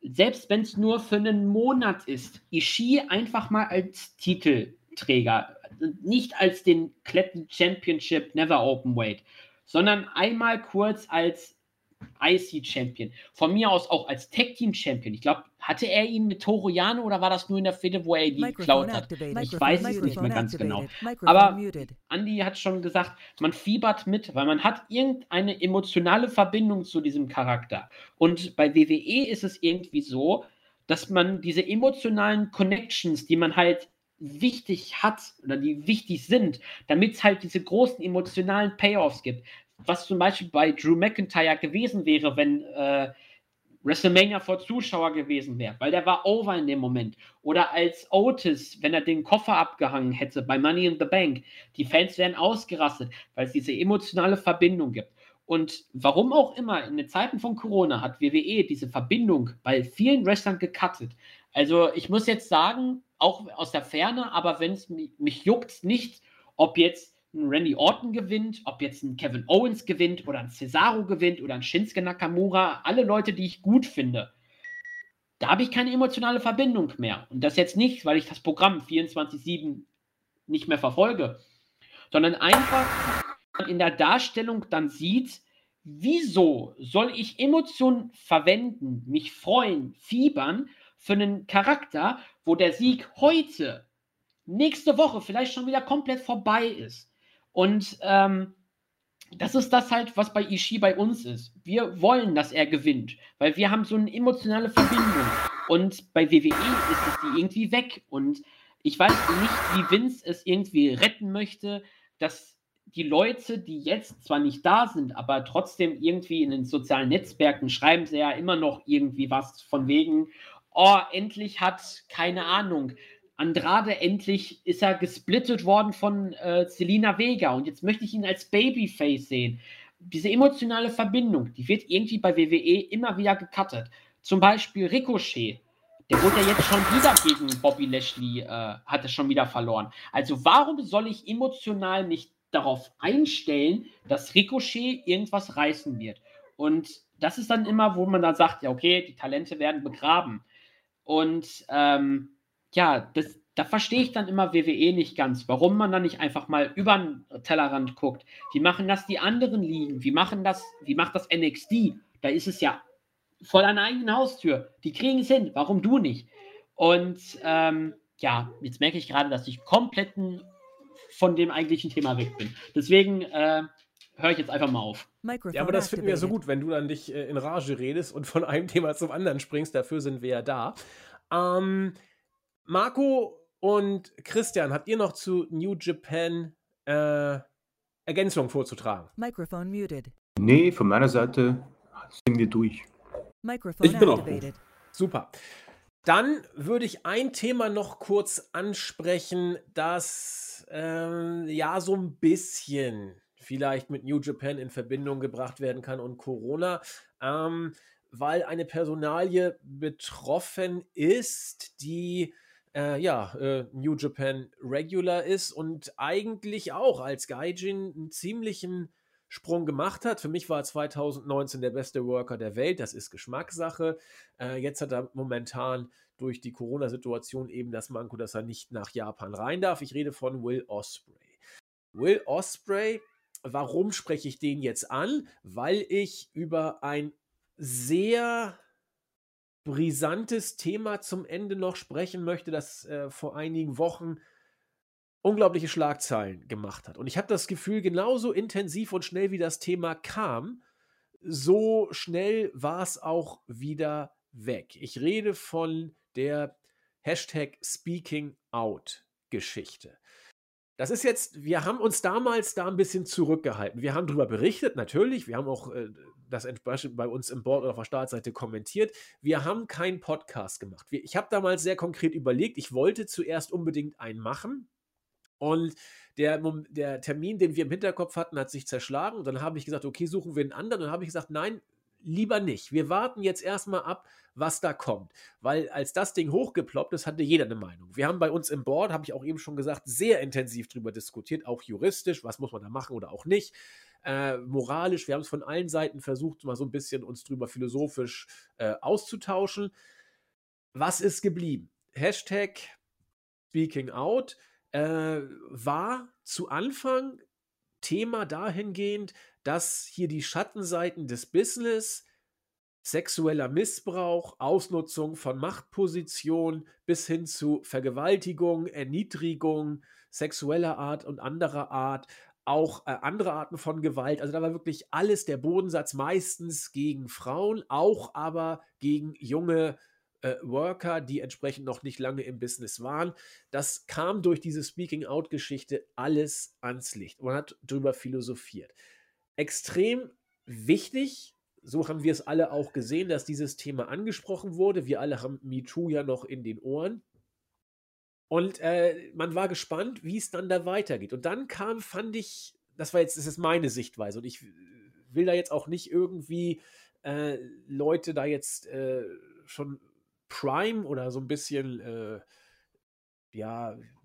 selbst wenn es nur für einen Monat ist, Ishii einfach mal als Titelträger, nicht als den Kletten Championship Never Openweight, sondern einmal kurz als IC Champion. Von mir aus auch als Tag Team Champion. Ich glaube, hatte er ihn mit Toru Yano oder war das nur in der Fehde, wo er ihn geklaut hat? Ich weiß es nicht mehr ganz genau. Aber Andy hat schon gesagt, man fiebert mit, weil man hat irgendeine emotionale Verbindung zu diesem Charakter. Und bei WWE ist es irgendwie so, dass man diese emotionalen Connections, die man halt wichtig hat oder die wichtig sind, damit es halt diese großen emotionalen Payoffs gibt. Was zum Beispiel bei Drew McIntyre gewesen wäre, wenn WrestleMania vor Zuschauer gewesen wäre, weil der war over in dem Moment. Oder als Otis, wenn er den Koffer abgehangen hätte bei Money in the Bank. Die Fans wären ausgerastet, weil es diese emotionale Verbindung gibt. Und warum auch immer, in den Zeiten von Corona hat WWE diese Verbindung bei vielen Wrestlern gecuttet. Also ich muss jetzt sagen, auch aus der Ferne, aber wenn es mich juckt, nicht, ob jetzt ein Randy Orton gewinnt, ob jetzt ein Kevin Owens gewinnt oder ein Cesaro gewinnt oder ein Shinsuke Nakamura, alle Leute, die ich gut finde, da habe ich keine emotionale Verbindung mehr. Und das jetzt nicht, weil ich das Programm 24/7 nicht mehr verfolge, sondern einfach in der Darstellung dann sieht, wieso soll ich Emotionen verwenden, mich freuen, fiebern für einen Charakter, wo der Sieg heute, nächste Woche vielleicht schon wieder komplett vorbei ist. Und das ist das halt, was bei Ishii bei uns ist. Wir wollen, dass er gewinnt, weil wir haben so eine emotionale Verbindung. Und bei WWE ist es die irgendwie weg. Und ich weiß nicht, wie Vince es irgendwie retten möchte, dass die Leute, die jetzt zwar nicht da sind, aber trotzdem irgendwie in den sozialen Netzwerken schreiben sie ja immer noch irgendwie was von wegen, oh, endlich hat, keine Ahnung, Andrade, endlich ist er gesplittet worden von Zelina Vega und jetzt möchte ich ihn als Babyface sehen. Diese emotionale Verbindung, die wird irgendwie bei WWE immer wieder gecuttet. Zum Beispiel Ricochet. Der wurde ja jetzt schon wieder gegen Bobby Lashley, hat er schon wieder verloren. Also warum soll ich emotional nicht darauf einstellen, dass Ricochet irgendwas reißen wird? Und das ist dann immer, wo man dann sagt, ja okay, die Talente werden begraben. Und da verstehe ich dann immer WWE nicht ganz, warum man dann nicht einfach mal über den Tellerrand guckt. Wie machen das die anderen Ligen? Wie macht das NXT? Da ist es ja voll an der eigenen Haustür. Die kriegen es hin, warum du nicht? Und jetzt merke ich gerade, dass ich komplett von dem eigentlichen Thema weg bin. Deswegen höre ich jetzt einfach mal auf. Ja, aber das finden wir so gut, wenn du dann nicht in Rage redest und von einem Thema zum anderen springst. Dafür sind wir ja da. Marco und Christian, habt ihr noch zu New Japan Ergänzungen vorzutragen? Mikrofon muted. Nee, von meiner Seite sind wir durch. Mikrofon ich bin activated. Auch. Super. Dann würde ich ein Thema noch kurz ansprechen, das so ein bisschen vielleicht mit New Japan in Verbindung gebracht werden kann und Corona. Weil eine Personalie betroffen ist, die New Japan Regular ist und eigentlich auch als Gaijin einen ziemlichen Sprung gemacht hat. Für mich war 2019 der beste Worker der Welt, das ist Geschmackssache. Jetzt hat er momentan durch die Corona-Situation eben das Manko, dass er nicht nach Japan rein darf. Ich rede von Will Ospreay. Will Ospreay, warum spreche ich den jetzt an? Weil ich über ein sehr brisantes Thema zum Ende noch sprechen möchte, das vor einigen Wochen unglaubliche Schlagzeilen gemacht hat. Und ich habe das Gefühl, genauso intensiv und schnell wie das Thema kam, so schnell war es auch wieder weg. Ich rede von der #Speaking-Out-Geschichte. Das ist jetzt, wir haben uns damals da ein bisschen zurückgehalten. Wir haben darüber berichtet, natürlich. Wir haben auch das entsprechend bei uns im Board oder auf der Startseite kommentiert. Wir haben keinen Podcast gemacht. Ich habe damals sehr konkret überlegt, ich wollte zuerst unbedingt einen machen. Und der Termin, den wir im Hinterkopf hatten, hat sich zerschlagen. Und dann habe ich gesagt, okay, suchen wir einen anderen. Und dann habe ich gesagt, nein, lieber nicht. Wir warten jetzt erstmal ab, was da kommt. Weil als das Ding hochgeploppt ist, hatte jeder eine Meinung. Wir haben bei uns im Board, habe ich auch eben schon gesagt, sehr intensiv drüber diskutiert, auch juristisch, was muss man da machen oder auch nicht. Moralisch, wir haben es von allen Seiten versucht, mal so ein bisschen uns drüber philosophisch auszutauschen. Was ist geblieben? #Speaking Out war zu Anfang Thema dahingehend, dass hier die Schattenseiten des Business, sexueller Missbrauch, Ausnutzung von Machtpositionen bis hin zu Vergewaltigung, Erniedrigung, sexueller Art und anderer Art, auch andere Arten von Gewalt, also da war wirklich alles der Bodensatz, meistens gegen Frauen, auch aber gegen junge Worker, die entsprechend noch nicht lange im Business waren. Das kam durch diese Speaking-Out-Geschichte alles ans Licht. Man hat darüber philosophiert. Extrem wichtig, so haben wir es alle auch gesehen, dass dieses Thema angesprochen wurde. Wir alle haben MeToo ja noch in den Ohren. Und man war gespannt, wie es dann da weitergeht. Und dann kam, fand ich, das ist meine Sichtweise und ich will da jetzt auch nicht irgendwie Leute da jetzt schon Prime oder so ein bisschen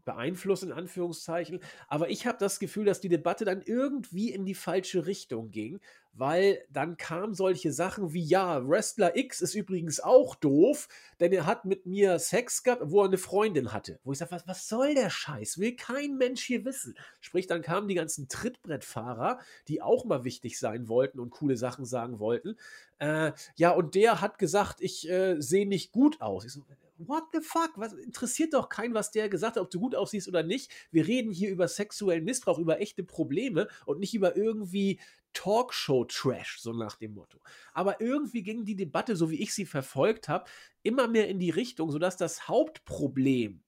beeinflussen, in Anführungszeichen. Aber ich habe das Gefühl, dass die Debatte dann irgendwie in die falsche Richtung ging, weil dann kamen solche Sachen wie, ja, Wrestler X ist übrigens auch doof, denn er hat mit mir Sex gehabt, wo er eine Freundin hatte. Wo ich sage, was soll der Scheiß? Will kein Mensch hier wissen. Sprich, dann kamen die ganzen Trittbrettfahrer, die auch mal wichtig sein wollten und coole Sachen sagen wollten. Und der hat gesagt, ich sehe nicht gut aus. Ich so, what the fuck? Was, interessiert doch keinen, was der gesagt hat, ob du gut aussiehst oder nicht. Wir reden hier über sexuellen Missbrauch, über echte Probleme und nicht über irgendwie Talkshow-Trash, so nach dem Motto. Aber irgendwie ging die Debatte, so wie ich sie verfolgt habe, immer mehr in die Richtung, sodass das Hauptproblem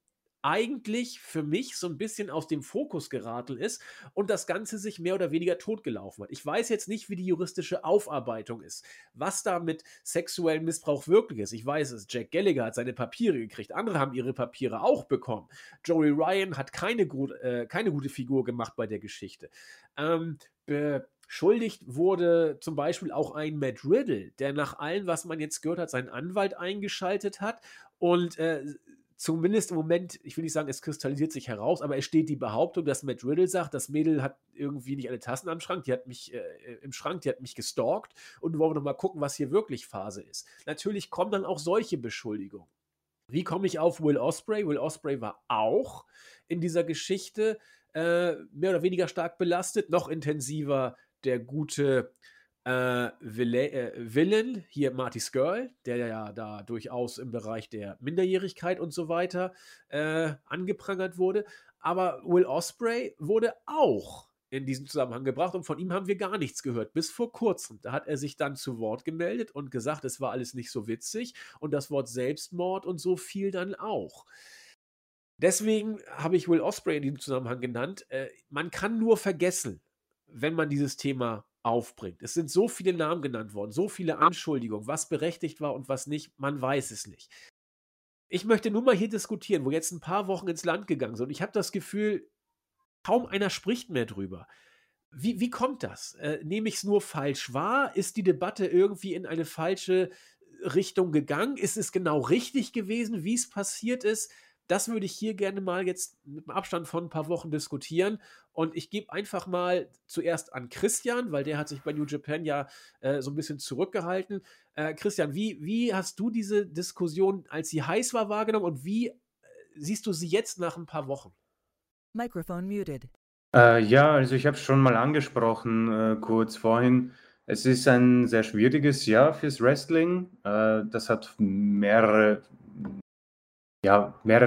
eigentlich für mich so ein bisschen aus dem Fokus geraten ist und das Ganze sich mehr oder weniger totgelaufen hat. Ich weiß jetzt nicht, wie die juristische Aufarbeitung ist, was da mit sexuellem Missbrauch wirklich ist. Ich weiß es, Jack Gallagher hat seine Papiere gekriegt, andere haben ihre Papiere auch bekommen. Joey Ryan hat keine gute Figur gemacht bei der Geschichte. Schuldig wurde zum Beispiel auch ein Matt Riddle, der nach allem, was man jetzt gehört hat, seinen Anwalt eingeschaltet hat und zumindest im Moment, ich will nicht sagen, es kristallisiert sich heraus, aber es steht die Behauptung, dass Matt Riddle sagt, das Mädel hat irgendwie nicht alle Tassen am Schrank, die hat mich die hat mich gestalkt und wir wollen noch mal gucken, was hier wirklich Phase ist. Natürlich kommen dann auch solche Beschuldigungen. Wie komme ich auf Will Ospreay? Will Ospreay war auch in dieser Geschichte mehr oder weniger stark belastet, noch intensiver der gute Villain, hier Marty Scurll, der ja da durchaus im Bereich der Minderjährigkeit und so weiter angeprangert wurde. Aber Will Ospreay wurde auch in diesem Zusammenhang gebracht und von ihm haben wir gar nichts gehört, bis vor kurzem. Da hat er sich dann zu Wort gemeldet und gesagt, es war alles nicht so witzig und das Wort Selbstmord und so fiel dann auch. Deswegen habe ich Will Ospreay in diesem Zusammenhang genannt. Man kann nur vergessen, wenn man dieses Thema aufbringt. Es sind so viele Namen genannt worden, so viele Anschuldigungen, was berechtigt war und was nicht, man weiß es nicht. Ich möchte nur mal hier diskutieren, wo jetzt ein paar Wochen ins Land gegangen sind. Und ich habe das Gefühl, kaum einer spricht mehr drüber. Wie kommt das? Nehme ich es nur falsch wahr? Ist die Debatte irgendwie in eine falsche Richtung gegangen? Ist es genau richtig gewesen, wie es passiert ist? Das würde ich hier gerne mal jetzt mit einem Abstand von ein paar Wochen diskutieren. Und ich gebe einfach mal zuerst an Christian, weil der hat sich bei New Japan ja so ein bisschen zurückgehalten. Christian, wie hast du diese Diskussion, als sie heiß war, wahrgenommen und wie siehst du sie jetzt nach ein paar Wochen? Mikrofon muted. Ja, also ich habe es schon mal angesprochen, kurz vorhin. Es ist ein sehr schwieriges Jahr fürs Wrestling. Das hat mehrere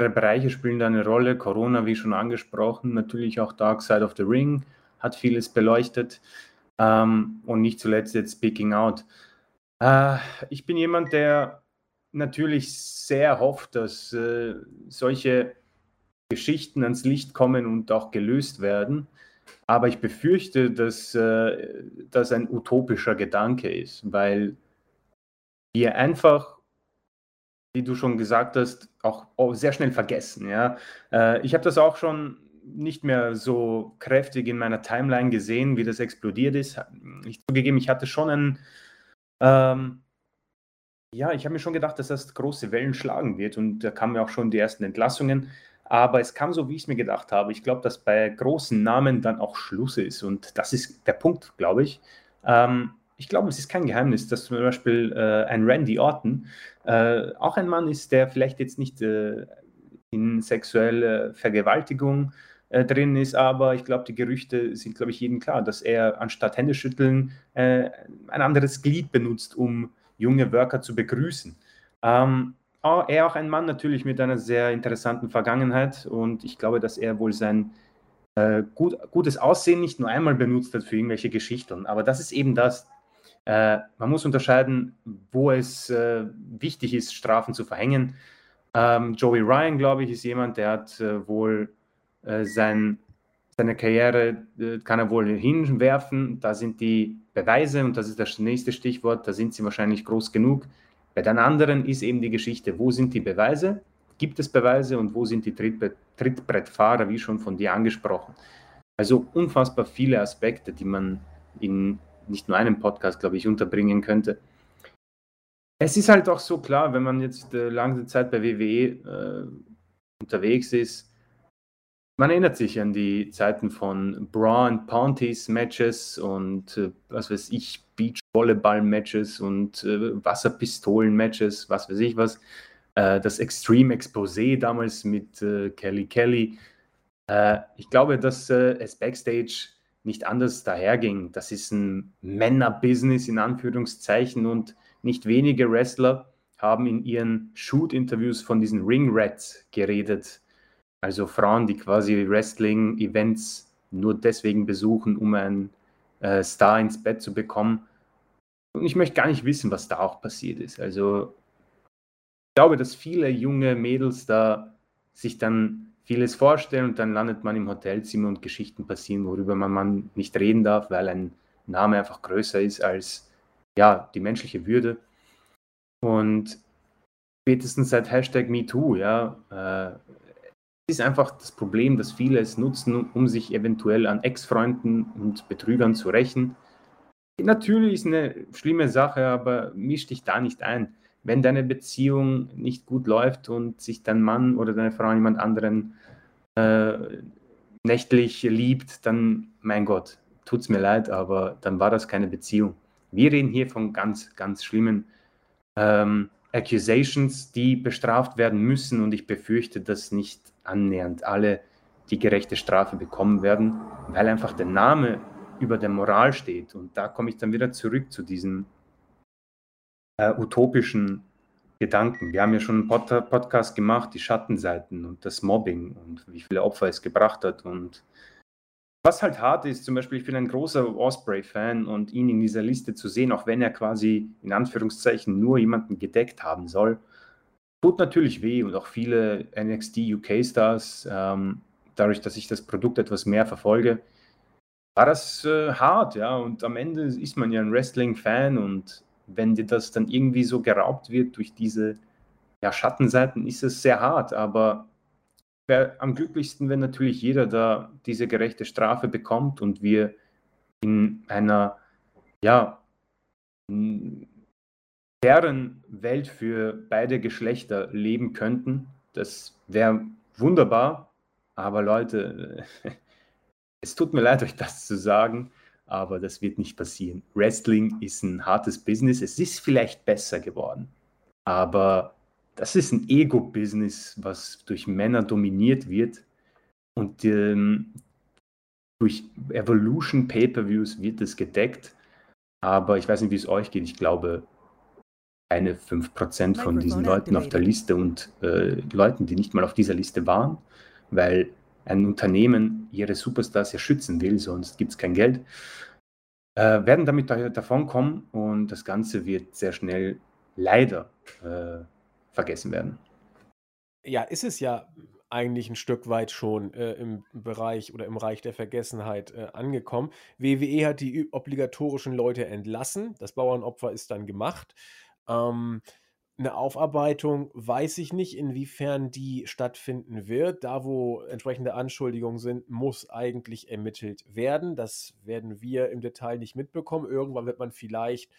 Bereiche spielen da eine Rolle. Corona, wie schon angesprochen, natürlich auch Dark Side of the Ring hat vieles beleuchtet und nicht zuletzt jetzt Speaking Out. Ich bin jemand, der natürlich sehr hofft, dass solche Geschichten ans Licht kommen und auch gelöst werden. Aber ich befürchte, dass das ein utopischer Gedanke ist, weil wir einfach, die du schon gesagt hast, auch sehr schnell vergessen. Ja? Ich habe das auch schon nicht mehr so kräftig in meiner Timeline gesehen, wie das explodiert ist. Ich zugegeben, ich hatte schon ich habe mir schon gedacht, dass das große Wellen schlagen wird und da kamen ja auch schon die ersten Entlassungen, aber es kam so, wie ich es mir gedacht habe. Ich glaube, dass bei großen Namen dann auch Schluss ist und das ist der Punkt, glaube ich. Ich glaube, es ist kein Geheimnis, dass zum Beispiel ein Randy Orton auch ein Mann ist, der vielleicht jetzt nicht in sexuelle Vergewaltigung drin ist, aber ich glaube, die Gerüchte sind, glaube ich, jedem klar, dass er anstatt Händeschütteln ein anderes Glied benutzt, um junge Worker zu begrüßen. Er auch ein Mann natürlich mit einer sehr interessanten Vergangenheit und ich glaube, dass er wohl sein gutes Aussehen nicht nur einmal benutzt hat für irgendwelche Geschichten, aber das ist eben das. Man muss unterscheiden, wo es wichtig ist, Strafen zu verhängen. Joey Ryan, glaube ich, ist jemand, der hat wohl seine Karriere, kann er wohl hinwerfen. Da sind die Beweise und das ist das nächste Stichwort, da sind sie wahrscheinlich groß genug. Bei den anderen ist eben die Geschichte, wo sind die Beweise? Gibt es Beweise und wo sind die Trittbrettfahrer, wie schon von dir angesprochen? Also unfassbar viele Aspekte, die man in nicht nur einem Podcast, glaube ich, unterbringen könnte. Es ist halt auch so klar, wenn man jetzt lange Zeit bei WWE unterwegs ist, man erinnert sich an die Zeiten von Bra and Panties Matches und was weiß ich, Beachvolleyball Matches und Wasserpistolen Matches, was weiß ich was. Das Extreme Exposé damals mit Kelly. Ich glaube, dass es Backstage nicht anders daherging. Das ist ein Männer-Business in Anführungszeichen und nicht wenige Wrestler haben in ihren Shoot-Interviews von diesen Ring-Rats geredet. Also Frauen, die quasi Wrestling-Events nur deswegen besuchen, um einen Star ins Bett zu bekommen. Und ich möchte gar nicht wissen, was da auch passiert ist. Also ich glaube, dass viele junge Mädels da sich dann vieles vorstellen und dann landet man im Hotelzimmer und Geschichten passieren, worüber man nicht reden darf, weil ein Name einfach größer ist als die menschliche Würde. Und spätestens seit #MeToo, ist einfach das Problem, dass viele es nutzen, um sich eventuell an Ex-Freunden und Betrügern zu rächen. Natürlich ist eine schlimme Sache, aber misch dich da nicht ein. Wenn deine Beziehung nicht gut läuft und sich dein Mann oder deine Frau jemand anderen nächtlich liebt, dann, mein Gott, tut's mir leid, aber dann war das keine Beziehung. Wir reden hier von ganz, ganz schlimmen Accusations, die bestraft werden müssen, und ich befürchte, dass nicht annähernd alle die gerechte Strafe bekommen werden, weil einfach der Name über der Moral steht. Und da komme ich dann wieder zurück zu diesen utopischen Gedanken. Wir haben ja schon einen Podcast gemacht, die Schattenseiten und das Mobbing und wie viele Opfer es gebracht hat. Und was halt hart ist, zum Beispiel, ich bin ein großer Osprey-Fan, und ihn in dieser Liste zu sehen, auch wenn er quasi in Anführungszeichen nur jemanden gedeckt haben soll, tut natürlich weh. Und auch viele NXT UK-Stars, dadurch, dass ich das Produkt etwas mehr verfolge, war das hart, ja. Und am Ende ist man ja ein Wrestling-Fan, und wenn dir das dann irgendwie so geraubt wird durch diese Schattenseiten, ist es sehr hart. Aber am glücklichsten wäre natürlich jeder, da diese gerechte Strafe bekommt und wir in einer fairen Welt für beide Geschlechter leben könnten. Das wäre wunderbar. Aber Leute, es tut mir leid, euch das zu sagen, aber das wird nicht passieren. Wrestling ist ein hartes Business. Es ist vielleicht besser geworden, aber das ist ein Ego-Business, was durch Männer dominiert wird. Und durch Evolution Pay-Per-Views wird es gedeckt. Aber ich weiß nicht, wie es euch geht. Ich glaube, keine 5% von diesen Leuten auf der Liste und Leuten, die nicht mal auf dieser Liste waren, weil ein Unternehmen ihre Superstars ja schützen will, sonst gibt es kein Geld, werden damit davonkommen, und das Ganze wird sehr schnell leider vergessen werden. Ja, ist es ja eigentlich ein Stück weit schon im Bereich oder im Reich der Vergessenheit angekommen. WWE hat die obligatorischen Leute entlassen, das Bauernopfer ist dann gemacht. Eine Aufarbeitung weiß ich nicht, inwiefern die stattfinden wird. Da, wo entsprechende Anschuldigungen sind, muss eigentlich ermittelt werden. Das werden wir im Detail nicht mitbekommen. Irgendwann wird man vielleicht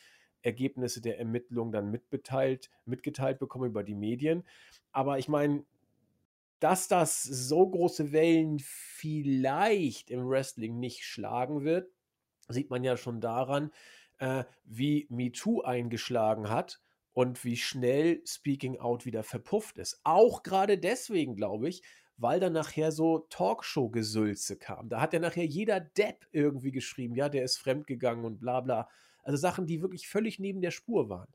Ergebnisse der Ermittlung dann mitgeteilt bekommen über die Medien. Aber ich meine, dass das so große Wellen vielleicht im Wrestling nicht schlagen wird, sieht man ja schon daran, wie MeToo eingeschlagen hat. Und wie schnell Speaking Out wieder verpufft ist. Auch gerade deswegen, glaube ich, weil dann nachher so Talkshow-Gesülze kam. Da hat ja nachher jeder Depp irgendwie geschrieben, ja, der ist fremdgegangen und bla bla. Also Sachen, die wirklich völlig neben der Spur waren.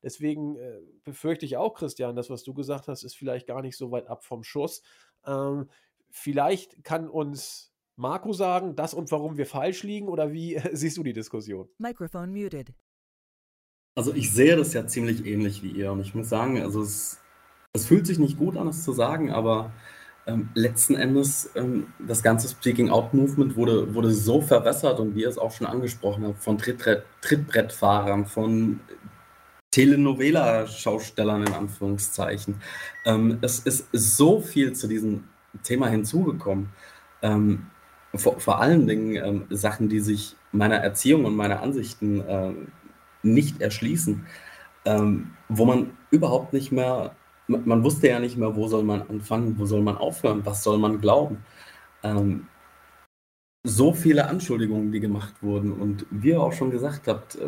Deswegen befürchte ich auch, Christian, das, was du gesagt hast, ist vielleicht gar nicht so weit ab vom Schuss. Vielleicht kann uns Marco sagen, das und warum wir falsch liegen, oder wie siehst du die Diskussion? Mikrofon muted. Also ich sehe das ja ziemlich ähnlich wie ihr, und ich muss sagen, also es fühlt sich nicht gut an, es zu sagen, aber letzten Endes das ganze Speaking-Out-Movement wurde so verwässert, und wie ihr es auch schon angesprochen habt, von Trittbrettfahrern, von Telenovela-Schaustellern in Anführungszeichen. Es ist so viel zu diesem Thema hinzugekommen. Vor allen Dingen Sachen, die sich meiner Erziehung und meiner Ansichten nicht erschließen, wo man überhaupt nicht mehr, man wusste ja nicht mehr, wo soll man anfangen, wo soll man aufhören, was soll man glauben. So viele Anschuldigungen, die gemacht wurden, und wie ihr auch schon gesagt habt,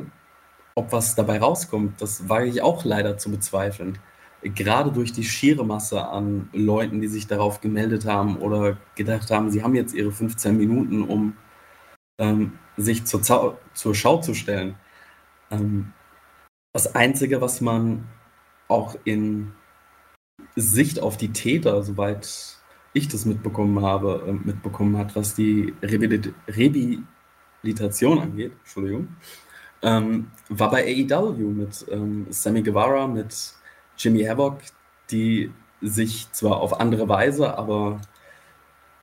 ob was dabei rauskommt, das wage ich auch leider zu bezweifeln. Gerade durch die schiere Masse an Leuten, die sich darauf gemeldet haben oder gedacht haben, sie haben jetzt ihre 15 Minuten, um sich zur Schau zu stellen. Das Einzige, was man auch in Sicht auf die Täter, soweit ich das mitbekommen hat, was die Rehabilitation angeht, war bei AEW mit Sammy Guevara, mit Jimmy Havoc, die sich zwar auf andere Weise, aber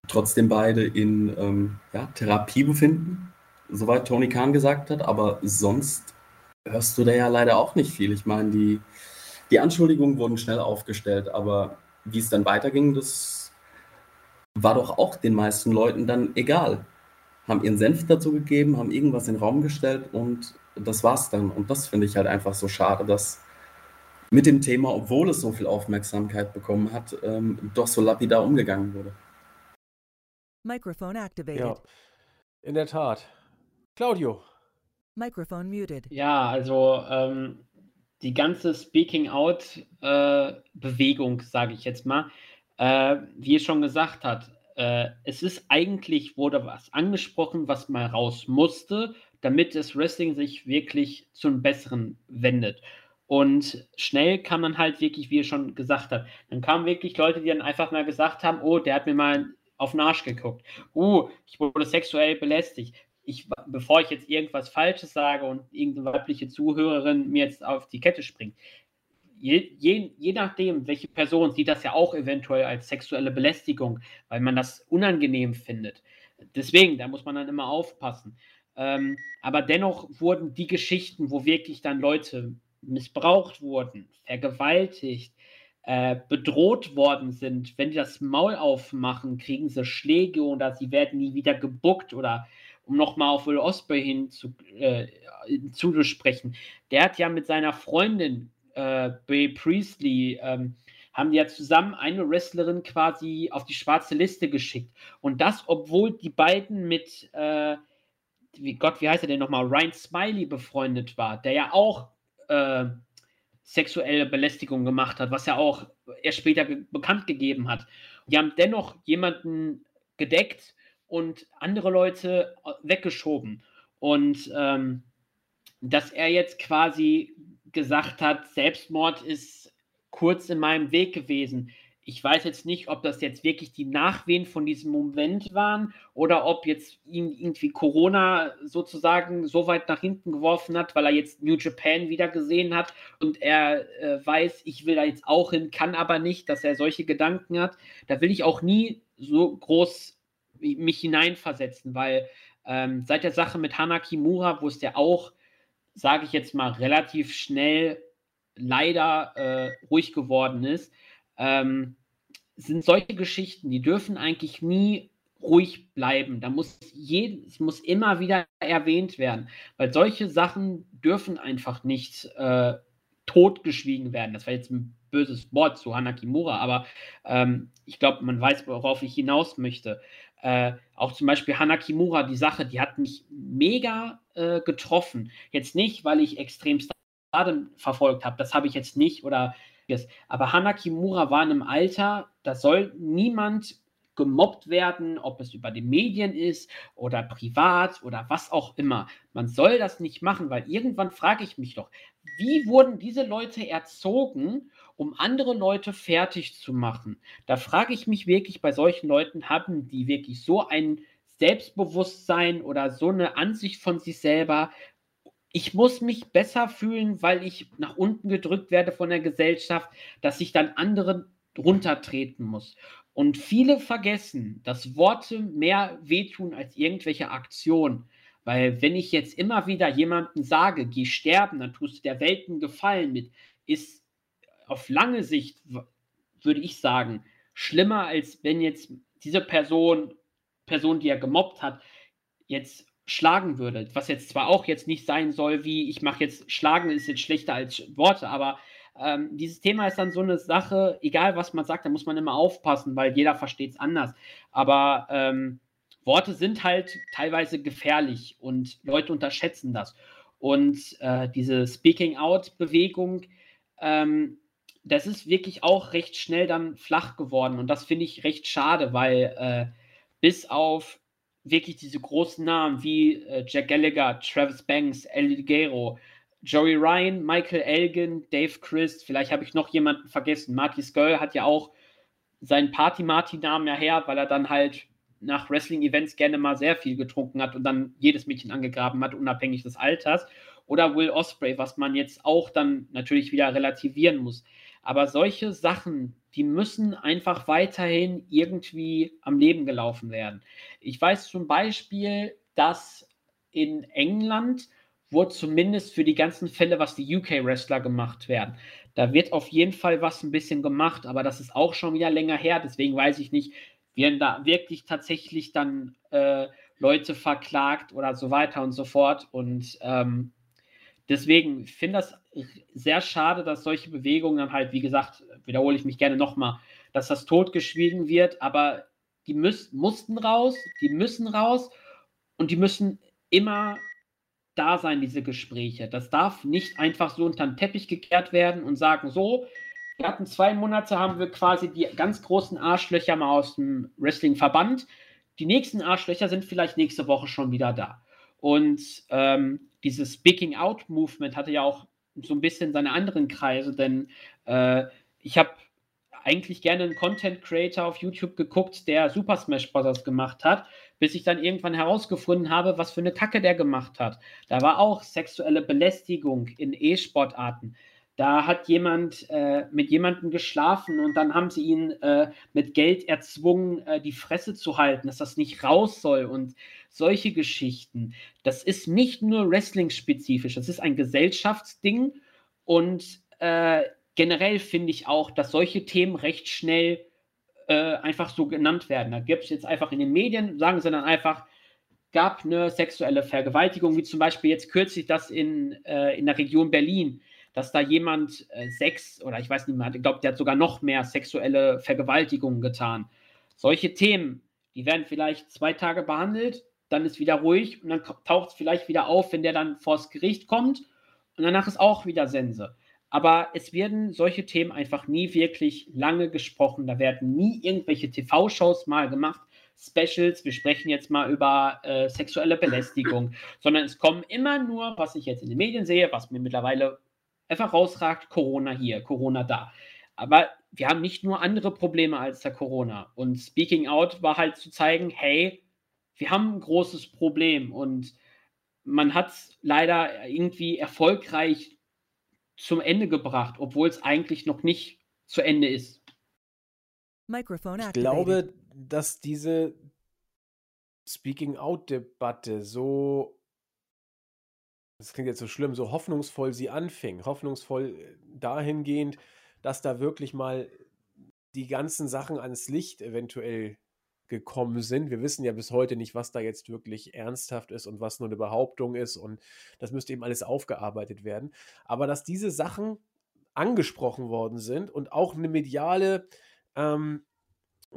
trotzdem beide in Therapie befinden, soweit Tony Khan gesagt hat, aber sonst hörst du da ja leider auch nicht viel. Ich meine, die Anschuldigungen wurden schnell aufgestellt, aber wie es dann weiterging, das war doch auch den meisten Leuten dann egal. haben ihren Senf dazu gegeben, haben irgendwas in den Raum gestellt und das war's dann. Und das finde ich halt einfach so schade, dass mit dem Thema, obwohl es so viel Aufmerksamkeit bekommen hat, doch so lapidar umgegangen wurde. Microphone activated. Ja, in der Tat. Claudio. Microphone muted. Ja, also die ganze Speaking-Out-Bewegung, sage ich jetzt mal, wie ihr schon gesagt habt, es ist eigentlich, wurde was angesprochen, was mal raus musste, damit das Wrestling sich wirklich zum Besseren wendet. Und schnell kam dann halt wirklich, wie ihr schon gesagt habt, dann kamen wirklich Leute, die dann einfach mal gesagt haben, oh, der hat mir mal auf den Arsch geguckt. Ich wurde sexuell belästigt. Bevor ich jetzt irgendwas Falsches sage und irgendeine weibliche Zuhörerin mir jetzt auf die Kette springt, je nachdem, welche Person sieht das ja auch eventuell als sexuelle Belästigung, weil man das unangenehm findet. Deswegen, da muss man dann immer aufpassen. Aber dennoch wurden die Geschichten, wo wirklich dann Leute missbraucht wurden, vergewaltigt, bedroht worden sind, wenn die das Maul aufmachen, kriegen sie Schläge oder sie werden nie wieder gebuckt oder um nochmal auf Will Ospreay hinzusprechen. Der hat ja mit seiner Freundin Bea Priestley, haben die ja zusammen eine Wrestlerin quasi auf die schwarze Liste geschickt. Und das, obwohl die beiden mit, wie heißt er denn nochmal, Ryan Smiley befreundet war, der ja auch sexuelle Belästigung gemacht hat, was ja auch erst später bekannt gegeben hat. Die haben dennoch jemanden gedeckt und andere Leute weggeschoben. Und dass er jetzt quasi gesagt hat, Selbstmord ist kurz in meinem Weg gewesen. Ich weiß jetzt nicht, ob das jetzt wirklich die Nachwehen von diesem Moment waren oder ob jetzt ihn irgendwie Corona sozusagen so weit nach hinten geworfen hat, weil er jetzt New Japan wieder gesehen hat und er weiß, ich will da jetzt auch hin, kann aber nicht, dass er solche Gedanken hat. Da will ich auch nie so groß mich hineinversetzen, weil seit der Sache mit Hana Kimura, wo es ja auch, sage ich jetzt mal, relativ schnell leider ruhig geworden ist, sind solche Geschichten, die dürfen eigentlich nie ruhig bleiben. Da muss es muss immer wieder erwähnt werden, weil solche Sachen dürfen einfach nicht totgeschwiegen werden. Das war jetzt ein böses Wort zu Hana Kimura, aber ich glaube, man weiß, worauf ich hinaus möchte. Auch zum Beispiel Hana Kimura, die Sache, die hat mich mega getroffen. Jetzt nicht, weil ich extrem Stardom verfolgt habe, das habe ich jetzt nicht, oder aber Hana Kimura war in einem Alter, da soll niemand gemobbt werden, ob es über die Medien ist oder privat oder was auch immer. Man soll das nicht machen, weil irgendwann frage ich mich doch, wie wurden diese Leute erzogen, um andere Leute fertig zu machen? Da frage ich mich wirklich, bei solchen Leuten, haben die wirklich so ein Selbstbewusstsein oder so eine Ansicht von sich selber, ich muss mich besser fühlen, weil ich nach unten gedrückt werde von der Gesellschaft, dass ich dann andere runtertreten muss. Und viele vergessen, dass Worte mehr wehtun als irgendwelche Aktionen. Weil wenn ich jetzt immer wieder jemandem sage, geh sterben, dann tust du der Welt einen Gefallen mit, ist auf lange Sicht, würde ich sagen, schlimmer, als wenn jetzt diese Person, die er gemobbt hat, jetzt schlagen würde. Was jetzt zwar auch jetzt nicht sein soll, wie ich mache jetzt, schlagen ist jetzt schlechter als Worte, aber dieses Thema ist dann so eine Sache, egal was man sagt, da muss man immer aufpassen, weil jeder versteht es anders. Aber Worte sind halt teilweise gefährlich und Leute unterschätzen das. Und diese Speaking-Out-Bewegung, das ist wirklich auch recht schnell dann flach geworden. Und das finde ich recht schade, weil bis auf wirklich diese großen Namen wie Jack Gallagher, Travis Banks, El Ligero, Joey Ryan, Michael Elgin, Dave Crist, vielleicht habe ich noch jemanden vergessen. Marty Scurll hat ja auch seinen Party-Marty-Namen ja her, weil er dann halt nach Wrestling-Events gerne mal sehr viel getrunken hat und dann jedes Mädchen angegraben hat, unabhängig des Alters. Oder Will Ospreay, was man jetzt auch dann natürlich wieder relativieren muss. Aber solche Sachen, die müssen einfach weiterhin irgendwie am Leben gelaufen werden. Ich weiß zum Beispiel, dass in England wurde zumindest für die ganzen Fälle, was die UK-Wrestler gemacht werden, da wird auf jeden Fall was ein bisschen gemacht, aber das ist auch schon wieder länger her, deswegen weiß ich nicht, werden da wirklich tatsächlich dann Leute verklagt oder so weiter und so fort. Und deswegen finde ich das sehr schade, dass solche Bewegungen dann halt, wie gesagt, wiederhole ich mich gerne nochmal, dass das totgeschwiegen wird, aber die mussten raus, die müssen raus und die müssen immer da sein, diese Gespräche. Das darf nicht einfach so unter den Teppich gekehrt werden und sagen, so, wir hatten 2 Monate, haben wir quasi die ganz großen Arschlöcher mal aus dem Wrestling-Verband. Die nächsten Arschlöcher sind vielleicht nächste Woche schon wieder da. Und dieses Speaking-Out-Movement hatte ja auch so ein bisschen seine anderen Kreise, denn ich habe eigentlich gerne einen Content-Creator auf YouTube geguckt, der Super Smash Bros. Gemacht hat, bis ich dann irgendwann herausgefunden habe, was für eine Kacke der gemacht hat. Da war auch sexuelle Belästigung in E-Sportarten. Da hat jemand mit jemandem geschlafen und dann haben sie ihn mit Geld erzwungen, die Fresse zu halten, dass das nicht raus soll und solche Geschichten. Das ist nicht nur Wrestling-spezifisch, das ist ein Gesellschaftsding und generell finde ich auch, dass solche Themen recht schnell einfach so genannt werden. Da gibt es jetzt einfach in den Medien, sagen sie dann einfach, gab eine sexuelle Vergewaltigung, wie zum Beispiel jetzt kürzlich das in der Region Berlin, dass da jemand 6 oder ich weiß nicht mehr, ich glaube, der hat sogar noch mehr sexuelle Vergewaltigungen getan. Solche Themen, die werden vielleicht 2 Tage behandelt, dann ist wieder ruhig und dann taucht es vielleicht wieder auf, wenn der dann vors Gericht kommt und danach ist auch wieder Sense. Aber es werden solche Themen einfach nie wirklich lange gesprochen. Da werden nie irgendwelche TV-Shows mal gemacht, Specials, wir sprechen jetzt mal über sexuelle Belästigung, sondern es kommen immer nur, was ich jetzt in den Medien sehe, was mir mittlerweile einfach rausragt, Corona hier, Corona da. Aber wir haben nicht nur andere Probleme als der Corona. Und Speaking Out war halt zu zeigen, hey, wir haben ein großes Problem. Und man hat es leider irgendwie erfolgreich zum Ende gebracht, obwohl es eigentlich noch nicht zu Ende ist. Ich glaube, dass diese Speaking-Out-Debatte so, das klingt jetzt so schlimm, so hoffnungsvoll sie anfing, hoffnungsvoll dahingehend, dass da wirklich mal die ganzen Sachen ans Licht eventuell gekommen sind. Wir wissen ja bis heute nicht, was da jetzt wirklich ernsthaft ist und was nur eine Behauptung ist und das müsste eben alles aufgearbeitet werden. Aber dass diese Sachen angesprochen worden sind und auch eine mediale, wie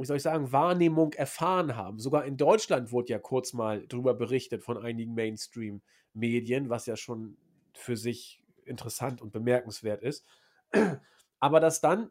soll ich sagen, Wahrnehmung erfahren haben. Sogar in Deutschland wurde ja kurz mal drüber berichtet von einigen Mainstream-Medien, was ja schon für sich interessant und bemerkenswert ist. Aber dass dann,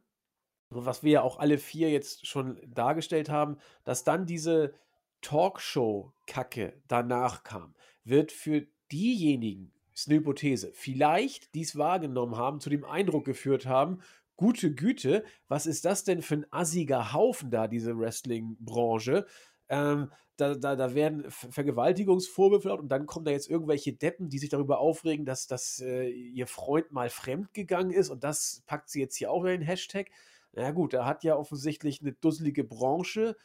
was wir ja auch alle 4 jetzt schon dargestellt haben, dass dann diese Talkshow-Kacke danach kam, wird für diejenigen, ist eine Hypothese, vielleicht, die es wahrgenommen haben, zu dem Eindruck geführt haben, gute Güte, was ist das denn für ein assiger Haufen da, diese Wrestling-Branche? Da werden Vergewaltigungsvorwürfe laut und dann kommen da jetzt irgendwelche Deppen, die sich darüber aufregen, dass ihr Freund mal fremdgegangen ist und das packt sie jetzt hier auch in den Hashtag. Na gut, da hat ja offensichtlich eine dusselige Branche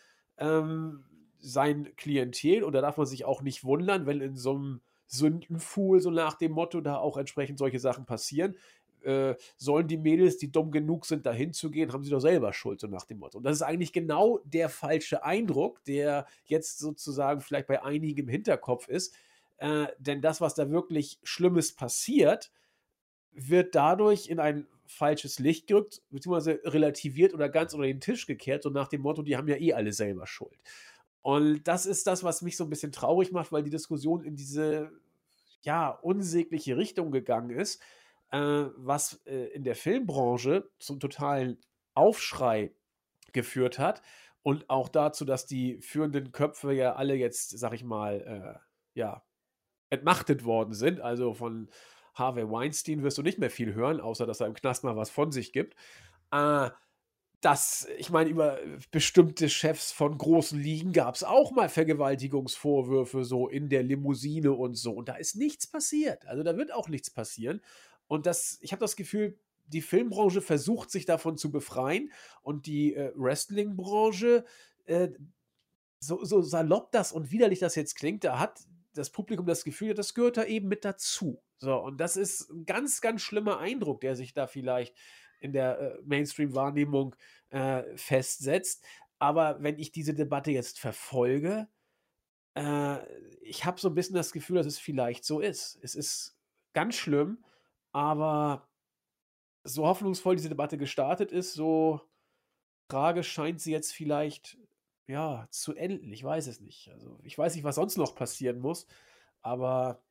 sein Klientel und da darf man sich auch nicht wundern, wenn in so einem Sündenfuhl, so nach dem Motto, da auch entsprechend solche Sachen passieren. Sollen die Mädels, die dumm genug sind, da hinzugehen, haben sie doch selber Schuld, so nach dem Motto. Und das ist eigentlich genau der falsche Eindruck, der jetzt sozusagen vielleicht bei einigen im Hinterkopf ist. Denn das, was da wirklich Schlimmes passiert, wird dadurch in ein falsches Licht gerückt, beziehungsweise relativiert oder ganz unter den Tisch gekehrt, so nach dem Motto, die haben ja eh alle selber Schuld. Und das ist das, was mich so ein bisschen traurig macht, weil die Diskussion in diese, ja, unsägliche Richtung gegangen ist, was in der Filmbranche zum totalen Aufschrei geführt hat und auch dazu, dass die führenden Köpfe ja alle jetzt, sag ich mal, entmachtet worden sind, also von Harvey Weinstein wirst du nicht mehr viel hören, außer dass er im Knast mal was von sich gibt. Ich meine, über bestimmte Chefs von großen Ligen gab es auch mal Vergewaltigungsvorwürfe so in der Limousine und so. Und da ist nichts passiert. Also da wird auch nichts passieren. Und ich habe das Gefühl, die Filmbranche versucht, sich davon zu befreien. Und die Wrestlingbranche, so salopp das und widerlich das jetzt klingt, da hat das Publikum das Gefühl, das gehört da eben mit dazu. So, und das ist ein ganz, ganz schlimmer Eindruck, der sich da vielleicht in der Mainstream-Wahrnehmung festsetzt. Aber wenn ich diese Debatte jetzt verfolge, ich habe so ein bisschen das Gefühl, dass es vielleicht so ist. Es ist ganz schlimm, aber so hoffnungsvoll diese Debatte gestartet ist, so tragisch scheint sie jetzt vielleicht ja zu enden. Ich weiß es nicht. Also ich weiß nicht, was sonst noch passieren muss, aber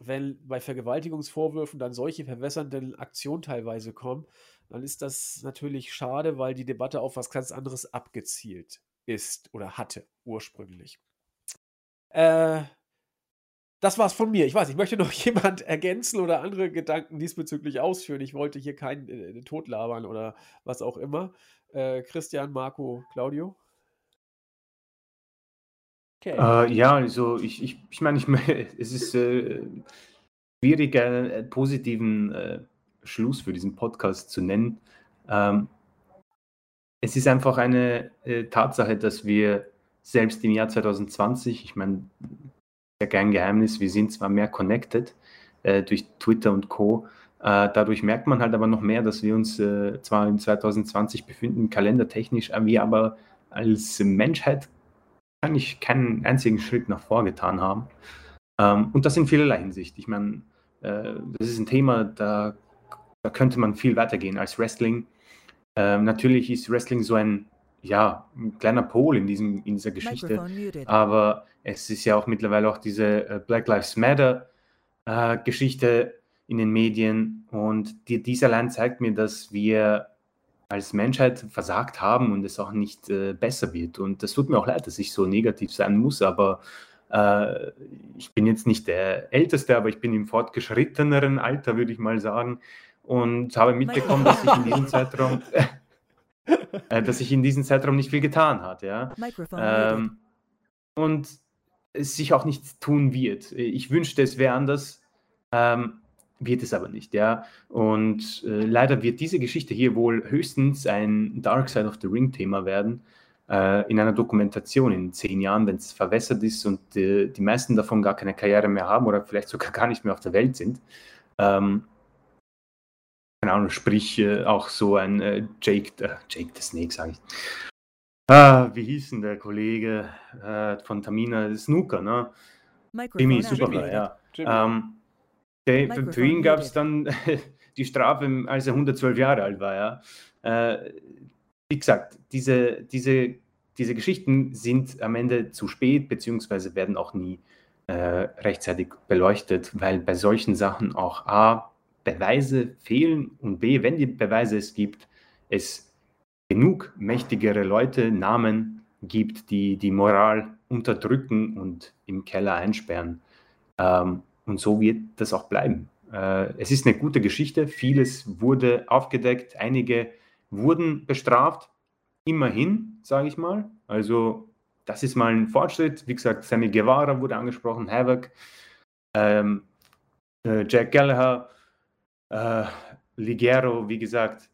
wenn bei Vergewaltigungsvorwürfen dann solche verwässernden Aktionen teilweise kommen, dann ist das natürlich schade, weil die Debatte auf was ganz anderes abgezielt ist oder hatte ursprünglich. Das war's von mir. Ich weiß, ich möchte noch jemand ergänzen oder andere Gedanken diesbezüglich ausführen. Ich wollte hier keinen Tod labern oder was auch immer. Christian, Marco, Claudio? Okay. Ja, also ich meine, es ist schwierig, einen positiven Schluss für diesen Podcast zu nennen. Es ist einfach eine Tatsache, dass wir selbst im Jahr 2020, ich meine, ist ja kein Geheimnis, wir sind zwar mehr connected durch Twitter und Co., dadurch merkt man halt aber noch mehr, dass wir uns zwar im 2020 befinden, kalendertechnisch, wir aber als Menschheit eigentlich keinen einzigen Schritt nach vor getan haben. Und das in vielerlei Hinsicht. Ich meine, das ist ein Thema, da könnte man viel weitergehen als Wrestling. Natürlich ist Wrestling so ein kleiner Pol in dieser Geschichte. Aber es ist ja auch mittlerweile auch diese Black Lives Matter Geschichte in den Medien. Und dies allein zeigt mir, dass wir als Menschheit versagt haben und es auch nicht besser wird. Und das tut mir auch leid, dass ich so negativ sein muss, aber ich bin jetzt nicht der Älteste, aber ich bin im fortgeschritteneren Alter, würde ich mal sagen, und habe mitbekommen, dass ich in diesem Zeitraum nicht viel getan hat. Ja? Und es sich auch nicht tun wird. Ich wünschte, es wäre anders, wird es aber nicht, ja. Und leider wird diese Geschichte hier wohl höchstens ein Dark Side of the Ring Thema werden, in einer Dokumentation in 10 Jahren, wenn es verwässert ist und die meisten davon gar keine Karriere mehr haben oder vielleicht sogar gar nicht mehr auf der Welt sind. Keine Ahnung, sprich auch so ein Jake the Snake, sage ich. Wie hieß denn der Kollege von Tamina Snuka, ne? Jimmy Superfly, ja. Für ihn gab es dann die Strafe, als er 112 Jahre alt war. Ja. Wie gesagt, diese Geschichten sind am Ende zu spät, beziehungsweise werden auch nie rechtzeitig beleuchtet, weil bei solchen Sachen auch A, Beweise fehlen und B, wenn die Beweise es gibt, es genug mächtigere Leute, Namen gibt, die die Moral unterdrücken und im Keller einsperren. Und so wird das auch bleiben. Es ist eine gute Geschichte. Vieles wurde aufgedeckt. Einige wurden bestraft. Immerhin, sage ich mal. Also das ist mal ein Fortschritt. Wie gesagt, Sammy Guevara wurde angesprochen, Havoc, Jack Gallagher, Ligero, wie gesagt.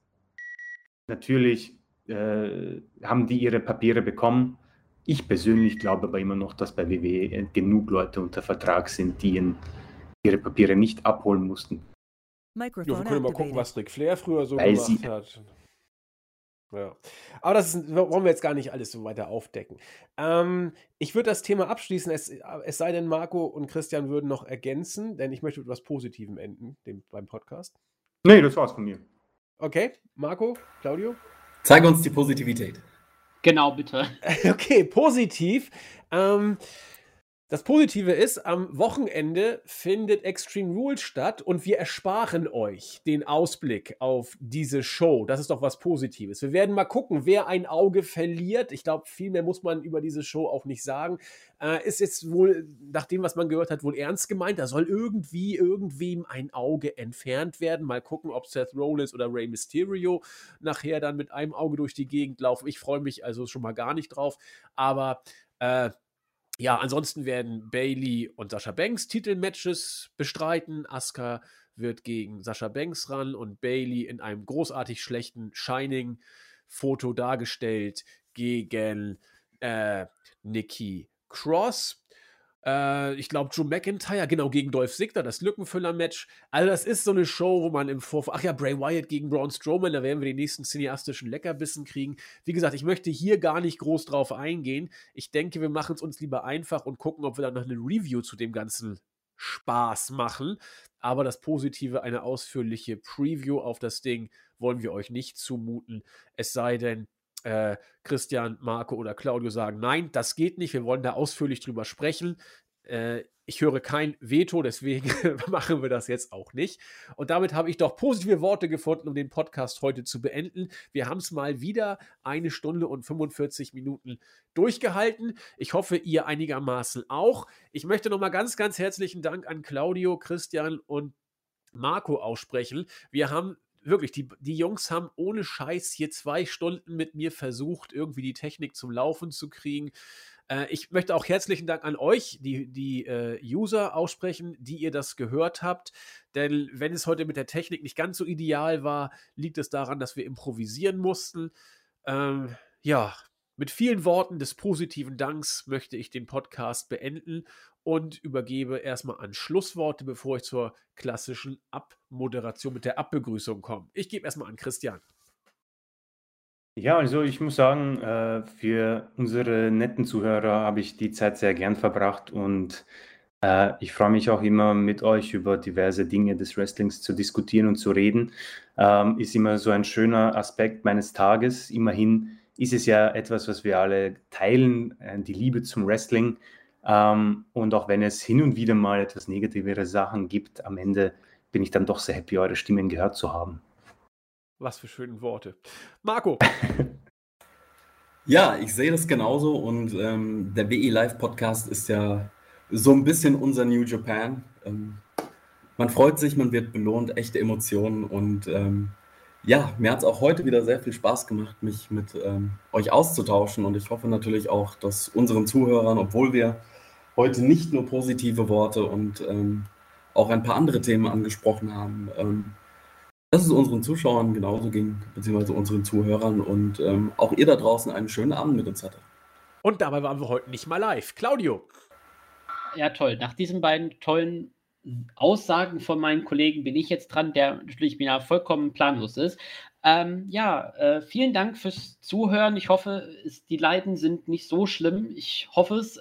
Natürlich haben die ihre Papiere bekommen. Ich persönlich glaube aber immer noch, dass bei WWE genug Leute unter Vertrag sind, die ihre Papiere nicht abholen mussten. Wir können mal gucken, was Ric Flair früher so gemacht hat. Ja. Aber wollen wir jetzt gar nicht alles so weiter aufdecken. Ich würde das Thema abschließen, es sei denn, Marco und Christian würden noch ergänzen, denn ich möchte mit etwas Positivem enden beim Podcast. Nee, das war's von mir. Okay, Marco, Claudio? Zeig uns die Positivität. Genau, bitte. Okay, positiv. Das Positive ist, am Wochenende findet Extreme Rules statt und wir ersparen euch den Ausblick auf diese Show. Das ist doch was Positives. Wir werden mal gucken, wer ein Auge verliert. Ich glaube, viel mehr muss man über diese Show auch nicht sagen. Ist jetzt wohl, nach dem, was man gehört hat, wohl ernst gemeint. Da soll irgendwie irgendwem ein Auge entfernt werden. Mal gucken, ob Seth Rollins oder Rey Mysterio nachher dann mit einem Auge durch die Gegend laufen. Ich freue mich also schon mal gar nicht drauf. Aber ja, ansonsten werden Bayley und Sasha Banks Titelmatches bestreiten. Asuka wird gegen Sasha Banks ran und Bayley in einem großartig schlechten Shining-Foto dargestellt gegen Nikki Cross. Ich glaube, Drew McIntyre, genau, gegen Dolph Ziggler, das Lückenfüller-Match. Also das ist so eine Show, wo man im Vorfall, ach ja, Bray Wyatt gegen Braun Strowman, da werden wir den nächsten cineastischen Leckerbissen kriegen. Wie gesagt, ich möchte hier gar nicht groß drauf eingehen. Ich denke, wir machen es uns lieber einfach und gucken, ob wir dann noch eine Review zu dem ganzen Spaß machen. Aber das Positive, eine ausführliche Preview auf das Ding, wollen wir euch nicht zumuten. Es sei denn, Christian, Marco oder Claudio sagen, nein, das geht nicht, wir wollen da ausführlich drüber sprechen. Ich höre kein Veto, deswegen machen wir das jetzt auch nicht. Und damit habe ich doch positive Worte gefunden, um den Podcast heute zu beenden. Wir haben es mal wieder 1 Stunde und 45 Minuten durchgehalten. Ich hoffe, ihr einigermaßen auch. Ich möchte nochmal ganz, ganz herzlichen Dank an Claudio, Christian und Marco aussprechen. Wir haben wirklich, die Jungs haben ohne Scheiß hier 2 Stunden mit mir versucht, irgendwie die Technik zum Laufen zu kriegen. Ich möchte auch herzlichen Dank an euch, die User aussprechen, die ihr das gehört habt. Denn wenn es heute mit der Technik nicht ganz so ideal war, liegt es daran, dass wir improvisieren mussten. Ja, mit vielen Worten des positiven Danks möchte ich den Podcast beenden und übergebe erstmal an Schlussworte, bevor ich zur klassischen Abmoderation mit der Abbegrüßung komme. Ich gebe erstmal an Christian. Ja, also ich muss sagen, für unsere netten Zuhörer habe ich die Zeit sehr gern verbracht und ich freue mich auch immer, mit euch über diverse Dinge des Wrestlings zu diskutieren und zu reden. Ist immer so ein schöner Aspekt meines Tages. Immerhin ist es ja etwas, was wir alle teilen, die Liebe zum Wrestling. Und auch wenn es hin und wieder mal etwas negativere Sachen gibt, am Ende bin ich dann doch sehr happy, eure Stimmen gehört zu haben. Was für schöne Worte. Marco! Ja, ich sehe das genauso und der WE Live Podcast ist ja so ein bisschen unser New Japan. Man freut sich, man wird belohnt, echte Emotionen und ja, mir hat es auch heute wieder sehr viel Spaß gemacht, mich mit euch auszutauschen und ich hoffe natürlich auch, dass unseren Zuhörern, obwohl wir heute nicht nur positive Worte und auch ein paar andere Themen angesprochen haben, dass es unseren Zuschauern genauso ging, beziehungsweise unseren Zuhörern und auch ihr da draußen einen schönen Abend mit uns hatte. Und dabei waren wir heute nicht mal live. Claudio! Ja, toll. Nach diesen beiden tollen Aussagen von meinen Kollegen bin ich jetzt dran, der natürlich mir vollkommen planlos ist. Vielen Dank fürs Zuhören. Ich hoffe, die Leiden sind nicht so schlimm. Ich hoffe es.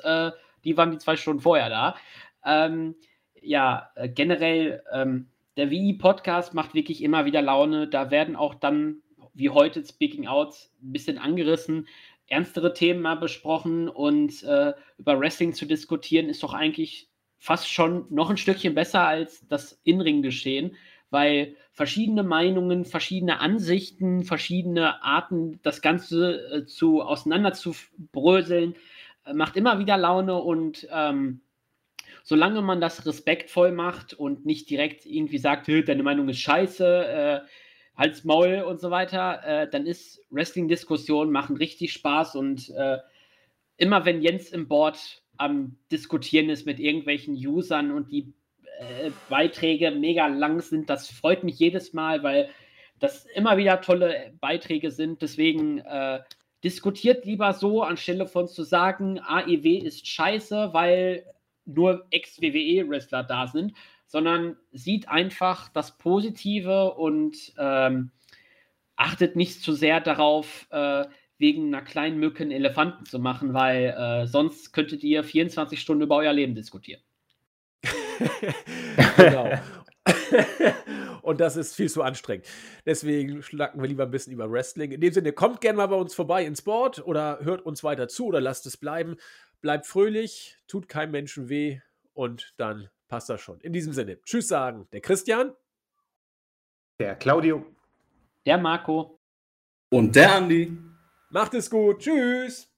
Die waren die 2 Stunden vorher da. Generell, der WI-Podcast macht wirklich immer wieder Laune. Da werden auch dann, wie heute, Speaking Out ein bisschen angerissen, ernstere Themen mal besprochen und über Wrestling zu diskutieren ist doch eigentlich fast schon noch ein Stückchen besser als das In-Ring-Geschehen, weil verschiedene Meinungen, verschiedene Ansichten, verschiedene Arten, das Ganze auseinander zu bröseln, macht immer wieder Laune und solange man das respektvoll macht und nicht direkt irgendwie sagt, deine Meinung ist scheiße, Hals, Maul und so weiter, dann ist Wrestling-Diskussionen machen richtig Spaß und immer wenn Jens im Board am Diskutieren ist mit irgendwelchen Usern und die Beiträge mega lang sind. Das freut mich jedes Mal, weil das immer wieder tolle Beiträge sind. Deswegen diskutiert lieber so, anstelle von zu sagen, AEW ist scheiße, weil nur Ex-WWE-Wrestler da sind, sondern sieht einfach das Positive und achtet nicht zu sehr darauf, wegen einer kleinen Mücke einen Elefanten zu machen, weil sonst könntet ihr 24 Stunden über euer Leben diskutieren. Genau. Und das ist viel zu anstrengend. Deswegen schnacken wir lieber ein bisschen über Wrestling. In dem Sinne, kommt gerne mal bei uns vorbei ins Board oder hört uns weiter zu oder lasst es bleiben. Bleibt fröhlich, tut keinem Menschen weh und dann passt das schon. In diesem Sinne, tschüss sagen, der Christian, der Claudio, der Marco und der Andi. Macht es gut. Tschüss.